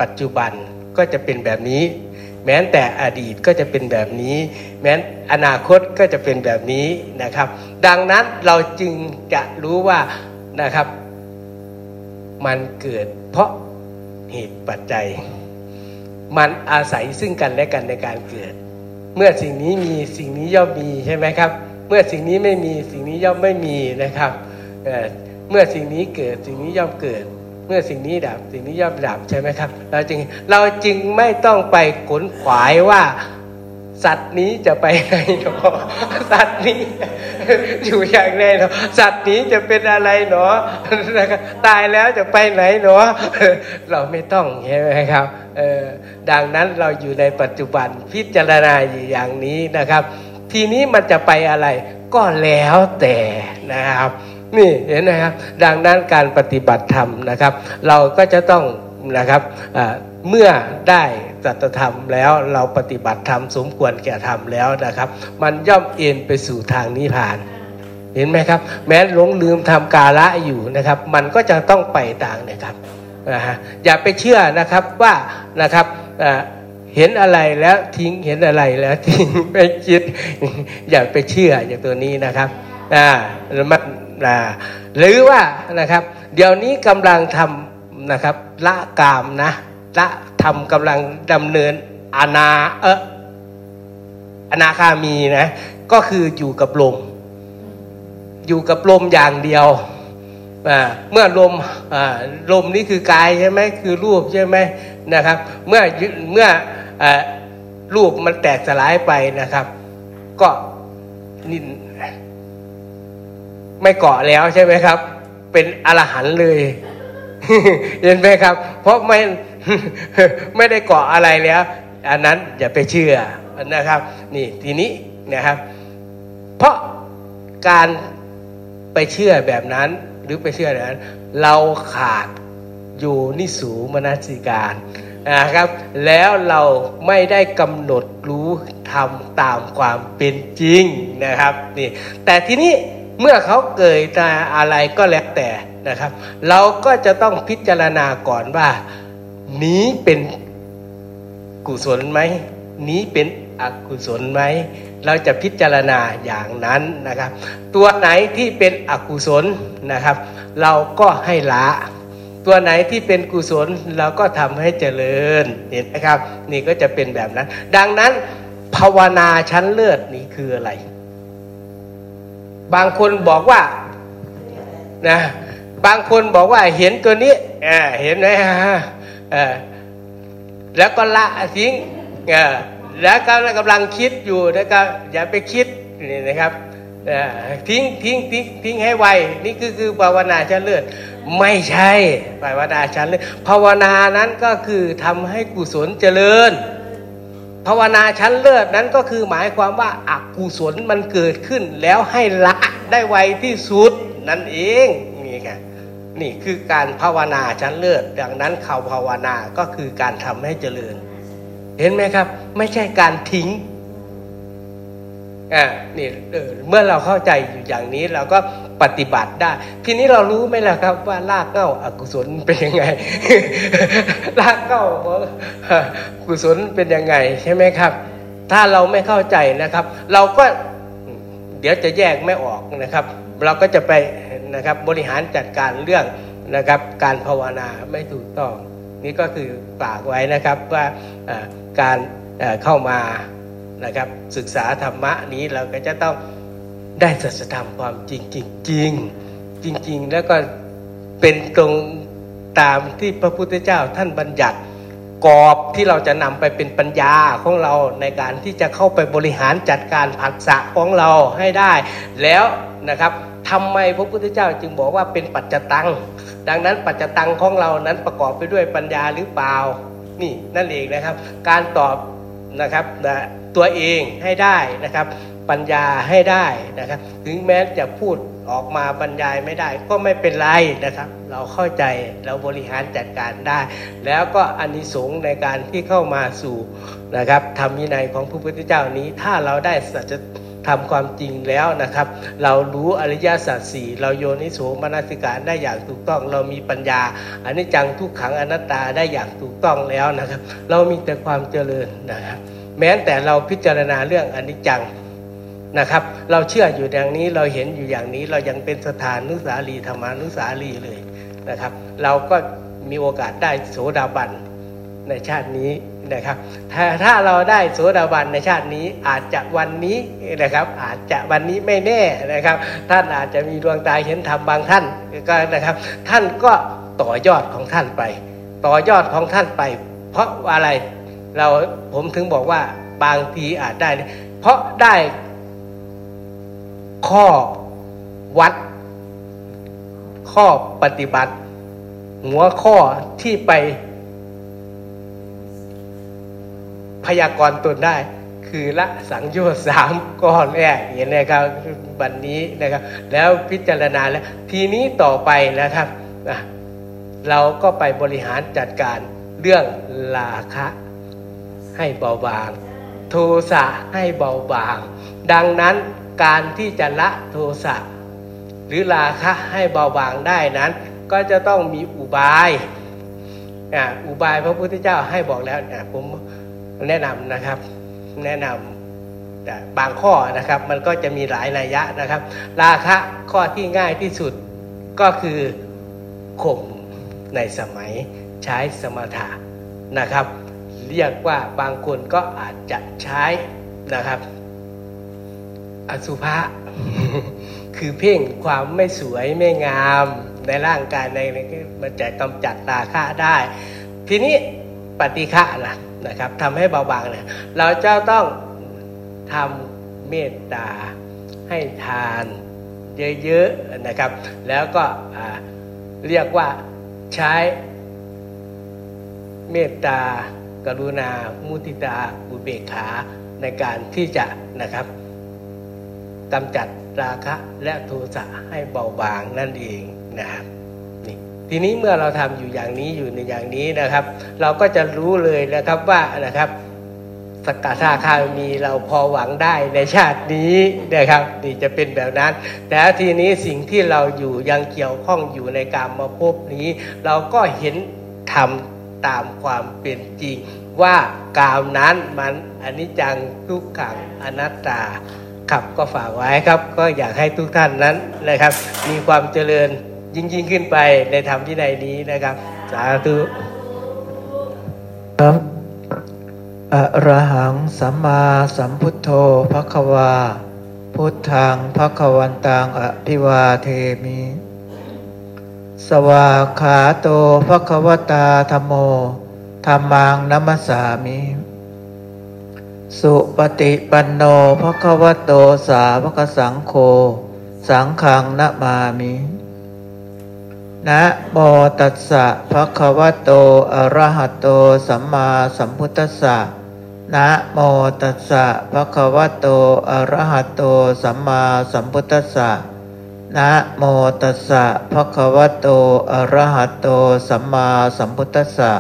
ปัจจุบันก็จะเป็นแบบนี้แม้แต่อดีตก็จะเป็นแบบนี้แม้อนาคตก็จะเป็นแบบนี้นะครับดังนั้นเราจึงจะรู้ว่านะครับมันเกิดเพราะเหตุปัจจัยมันอาศัยซึ่งกันและกันในการเกิดเมื่อสิ่งนี้มีสิ่งนี้ย่อมมีใช่ไหมครับเมื่อสิ่งนี้ไม่มีสิ่งนี้ย่อมไม่มีนะครับ เอ่อ เมื่อสิ่งนี้เกิดสิ่งนี้ย่อมเกิดเมื่อสิ่งนี้ดับสิ่งนี้ย่อมดับใช่ไหมครับเราจึงเราจึงไม่ต้องไปขนขวายว่าสัตว์นี้จะไปไหนเนาะสัตว์นี้อยู่อย่างไรเนาะสัตว์นี้จะเป็นอะไรเนาะตายแล้วจะไปไหนเนาะเราไม่ต้องใช่ไหมครับเออดังนั้นเราอยู่ในปัจจุบันพิจารณาอย่างนี้นะครับทีนี้มันจะไปอะไรก็แล้วแต่นะครับนี่เห็นนะครับดังนั้นการปฏิบัติธรรมนะครับเราก็จะต้องนะครับเมื่อได้สัจธรรมแล้วเราปฏิบัติธรรมสมควรแก่ธรรมแล้วนะครับมันย่อมเอ็นไปสู่ทางนิพพานเห็นไหมครับแม้หลงลืมทำกาละอยู่นะครับมันก็จะต้องไปต่างนะครับนะฮะอย่าไปเชื่อนะครับว่านะครับเห็นอะไรแล้วทิ้งเห็นอะไรแล้วทิ้งไม่คิดอย่าไปเชื่ออย่างตัวนี้นะครับอ่า นะหรือว่านะครับเดี๋ยวนี้กำลังทำนะครับละกามนะละทำกำลังดำเนินอนาเอออนาคามีนะก็คืออยู่กับลมอยู่กับลมอย่างเดียวเมื่อลมลมนี่คือกายใช่ไหมคือรูปใช่ไหมนะครับเมื่อเมื่อรูปมันแตกสลายไปนะครับก็นี่ไม่เกาะแล้วใช่ไหมครับเป็นอรหันต์เลยเห็นไหมครับเพราะไม่ไม่ได้เกาะอะไรแล้วอันนั้นอย่าไปเชื่อนะครับนี่ทีนี้นะครับเพราะการไปเชื่อแบบนั้นหรือไปเชื่อแบบนั้นเราขาดอยู่นิสูมนสิการนะครับแล้วเราไม่ได้กำหนดรู้ทำตามความเป็นจริงนะครับนี่แต่ทีนี้เมื่อเขาเกิดอะไรก็แล้วแต่นะครับเราก็จะต้องพิจารณาก่อนว่านี้เป็นกุศลไหมนี้เป็นอกุศลไหมเราจะพิจารณาอย่างนั้นนะครับตัวไหนที่เป็นอกุศลนะครับเราก็ให้ละตัวไหนที่เป็นกุศลเราก็ทำให้เจริญเห็นไหมครับนี่ก็จะเป็นแบบนั้นดังนั้นภาวนาชั้นเลิศนี่คืออะไรบางคนบอกว่านะบางคนบอกว่าเห็นตัวนี้อ่าเห็นไหมฮะอ่าแล้วก็ละทิ้งอ่าแล้วก็กำลังคิดอยู่แล้วก็อย่าไปคิดนี่นะครับทิ้งทิ้งทิ้งทิ้งให้ไวนี่คือคือภาวนาชั้นเลิศไม่ใช่ภาวนาชั้นเลิศภาวนานั้นก็คือทำให้กุศลเจริญภาวนาชั้นเลิศนั้นก็คือหมายความว่าอกุศลมันเกิดขึ้นแล้วให้ละได้ไวที่สุดนั่นเองนี่ไงนี่คือการภาวนาชั้นเลิศดังนั้นข่าวภาวนาก็คือการทำให้เจริญเห็นไหมครับไม่ใช่การทิ้งอ่านี่เออเมื่อเราเข้าใจอยู่อย่างนี้เราก็ปฏิบัติได้ทีนี้เรารู้ไหมล่ะครับว่ารากเหง้าอกุศลเป็นยังไง รากเหง้าของกุศลเป็นยังไงใช่ไหมครับถ้าเราไม่เข้าใจนะครับเราก็เดี๋ยวจะแยกไม่ออกนะครับเราก็จะไปนะครับบริหารจัดการเรื่องนะครับการภาวนาไม่ถูกต้องนี่ก็คือฝากไว้นะครับว่าการเข้ามานะครับศึกษาธรรมะนี้เราก็จะต้องได้สัจธรรมความจริงจริงจริงจริงแล้วก็เป็นตรงตามที่พระพุทธเจ้าท่านบัญญัติกรอบที่เราจะนำไปเป็นปัญญาของเราในการที่จะเข้าไปบริหารจัดการผัสสะของเราให้ได้แล้วนะครับทำไมพระพุทธเจ้าจึงบอกว่าเป็นปัจจตังดังนั้นปัจจตังของเรานั้นประกอบไปด้วยปัญญาหรือเปล่านี่นั่นเองนะครับการตอบนะครับตัวเองให้ได้นะครับปัญญาให้ได้นะครับถึงแม้จะพูดออกมาบรรยายไม่ได้ก็ไม่เป็นไรนะครับเราเข้าใจเราบริหารจัดการได้แล้วก็อานิสงส์ในการที่เข้ามาสู่นะครับธรรมวินัยของพระพุทธเจ้านี้ถ้าเราได้สัจทำความจริงแล้วนะครับเรารู้อริยสัจสี่เราโยนิโสมนสิการได้อย่างถูกต้องเรามีปัญญาอนิจจังทุกขังอนัตตาได้อย่างถูกต้องแล้วนะครับเรามีแต่ความเจริญนะครับแม้แต่เราพิจารณาเรื่องอนิจจังนะครับเราเชื่ออยู่อย่างนี้เราเห็นอยู่อย่างนี้เรายังเป็นสถานุสาลีธรรมานุสาลีเลยนะครับเราก็มีโอกาสได้โสดาบันในชาตินี้นะครับถ้าถ้าเราได้โสดาบันในชาตินี้อาจจะวันนี้นะครับอาจจะวันนี้ไม่แน่นะครับท่านอาจจะมีดวงตาเห็นธรรมบางท่านก็นะครับท่านก็ต่อยอดของท่านไปต่อยอดของท่านไปเพราะอะไรเราผมถึงบอกว่าบางทีอาจได้เพราะได้ข้อวัดข้อปฏิบัติหัวข้อที่ไปพยากรณ์ตนได้คือละสังโยชน์สามก้อนแรกอย่างนี้ครับวันนี้นะครับแล้วพิจารณาแล้วทีนี้ต่อไปนะครับเราก็ไปบริหารจัดการเรื่องราคะให้เบาบางโทสะให้เบาบางดังนั้นการที่จะละโทสะหรือราคะให้เบาบางได้นั้นก็จะต้องมีอุบายอ่าอุบายพระพุทธเจ้าให้บอกแล้วอ่าผมแนะนำนะครับแนะนำ บางข้อนะครับมันก็จะมีหลายนัยยะนะครับราคะข้อที่ง่ายที่สุดก็คือข่มในสมัยใช้สมถะนะครับเรียกว่าบางคนก็อาจจะใช้นะครับอสุภะ คือเพ่งความไม่สวยไม่งามในร่างกายในมันจะกำจัดราคะได้ทีนี้ปฏิฆะล่ะนะครับทำให้เบาบางเนี่ยเราจะต้องทำเมตตาให้ทานเยอะๆนะครับแล้วก็เรียกว่าใช้เมตตากรุณามุทิตาอุเบกขาในการที่จะนะครับกำจัดราคะและโทสะให้เบาบางนั่นเองนะครับนี่ทีนี้เมื่อเราทำอยู่อย่างนี้อยู่ในอย่างนี้นะครับเราก็จะรู้เลยนะครับว่านะครับสกทาคามีเราพอหวังได้ในชาตินี้นะครับนี่จะเป็นแบบนั้นแต่ทีนี้สิ่งที่เราอยู่ยังเกี่ยวข้องอยู่ในกามภพนี้เราก็เห็นธรรมตามความเป็นจริงว่ากามนั้นมันอนิจจังทุกขังอนัตตาครับก็ฝากไว้ครับก็อยากให้ทุกท่านนั้นนะครับมีความเจริญยิ่งยิ่งขึ้นไปในธรรมวินัยนี้นะครับสาธุครับอรหังสัมมาสัมพุทโธภควาพุทธังภควันตังอภิวาเทมิสวากขาโตภควตาธัมโมธัมมังนัมมัสสามิสุปฏิปันโนภควโตสาวกสังโฆสังฆังนะมามินะโมตัสสะภะคะวะโตอะระหะโตสัมมาสัมพุทธัสสะนะโมตัสสะภะคะวะโตอะระหะโตสัมมาสัมพุทธัสสะนะโมตัสสะภะคะวะโตอะระหะโตสัมมาสัมพุทธัสสะ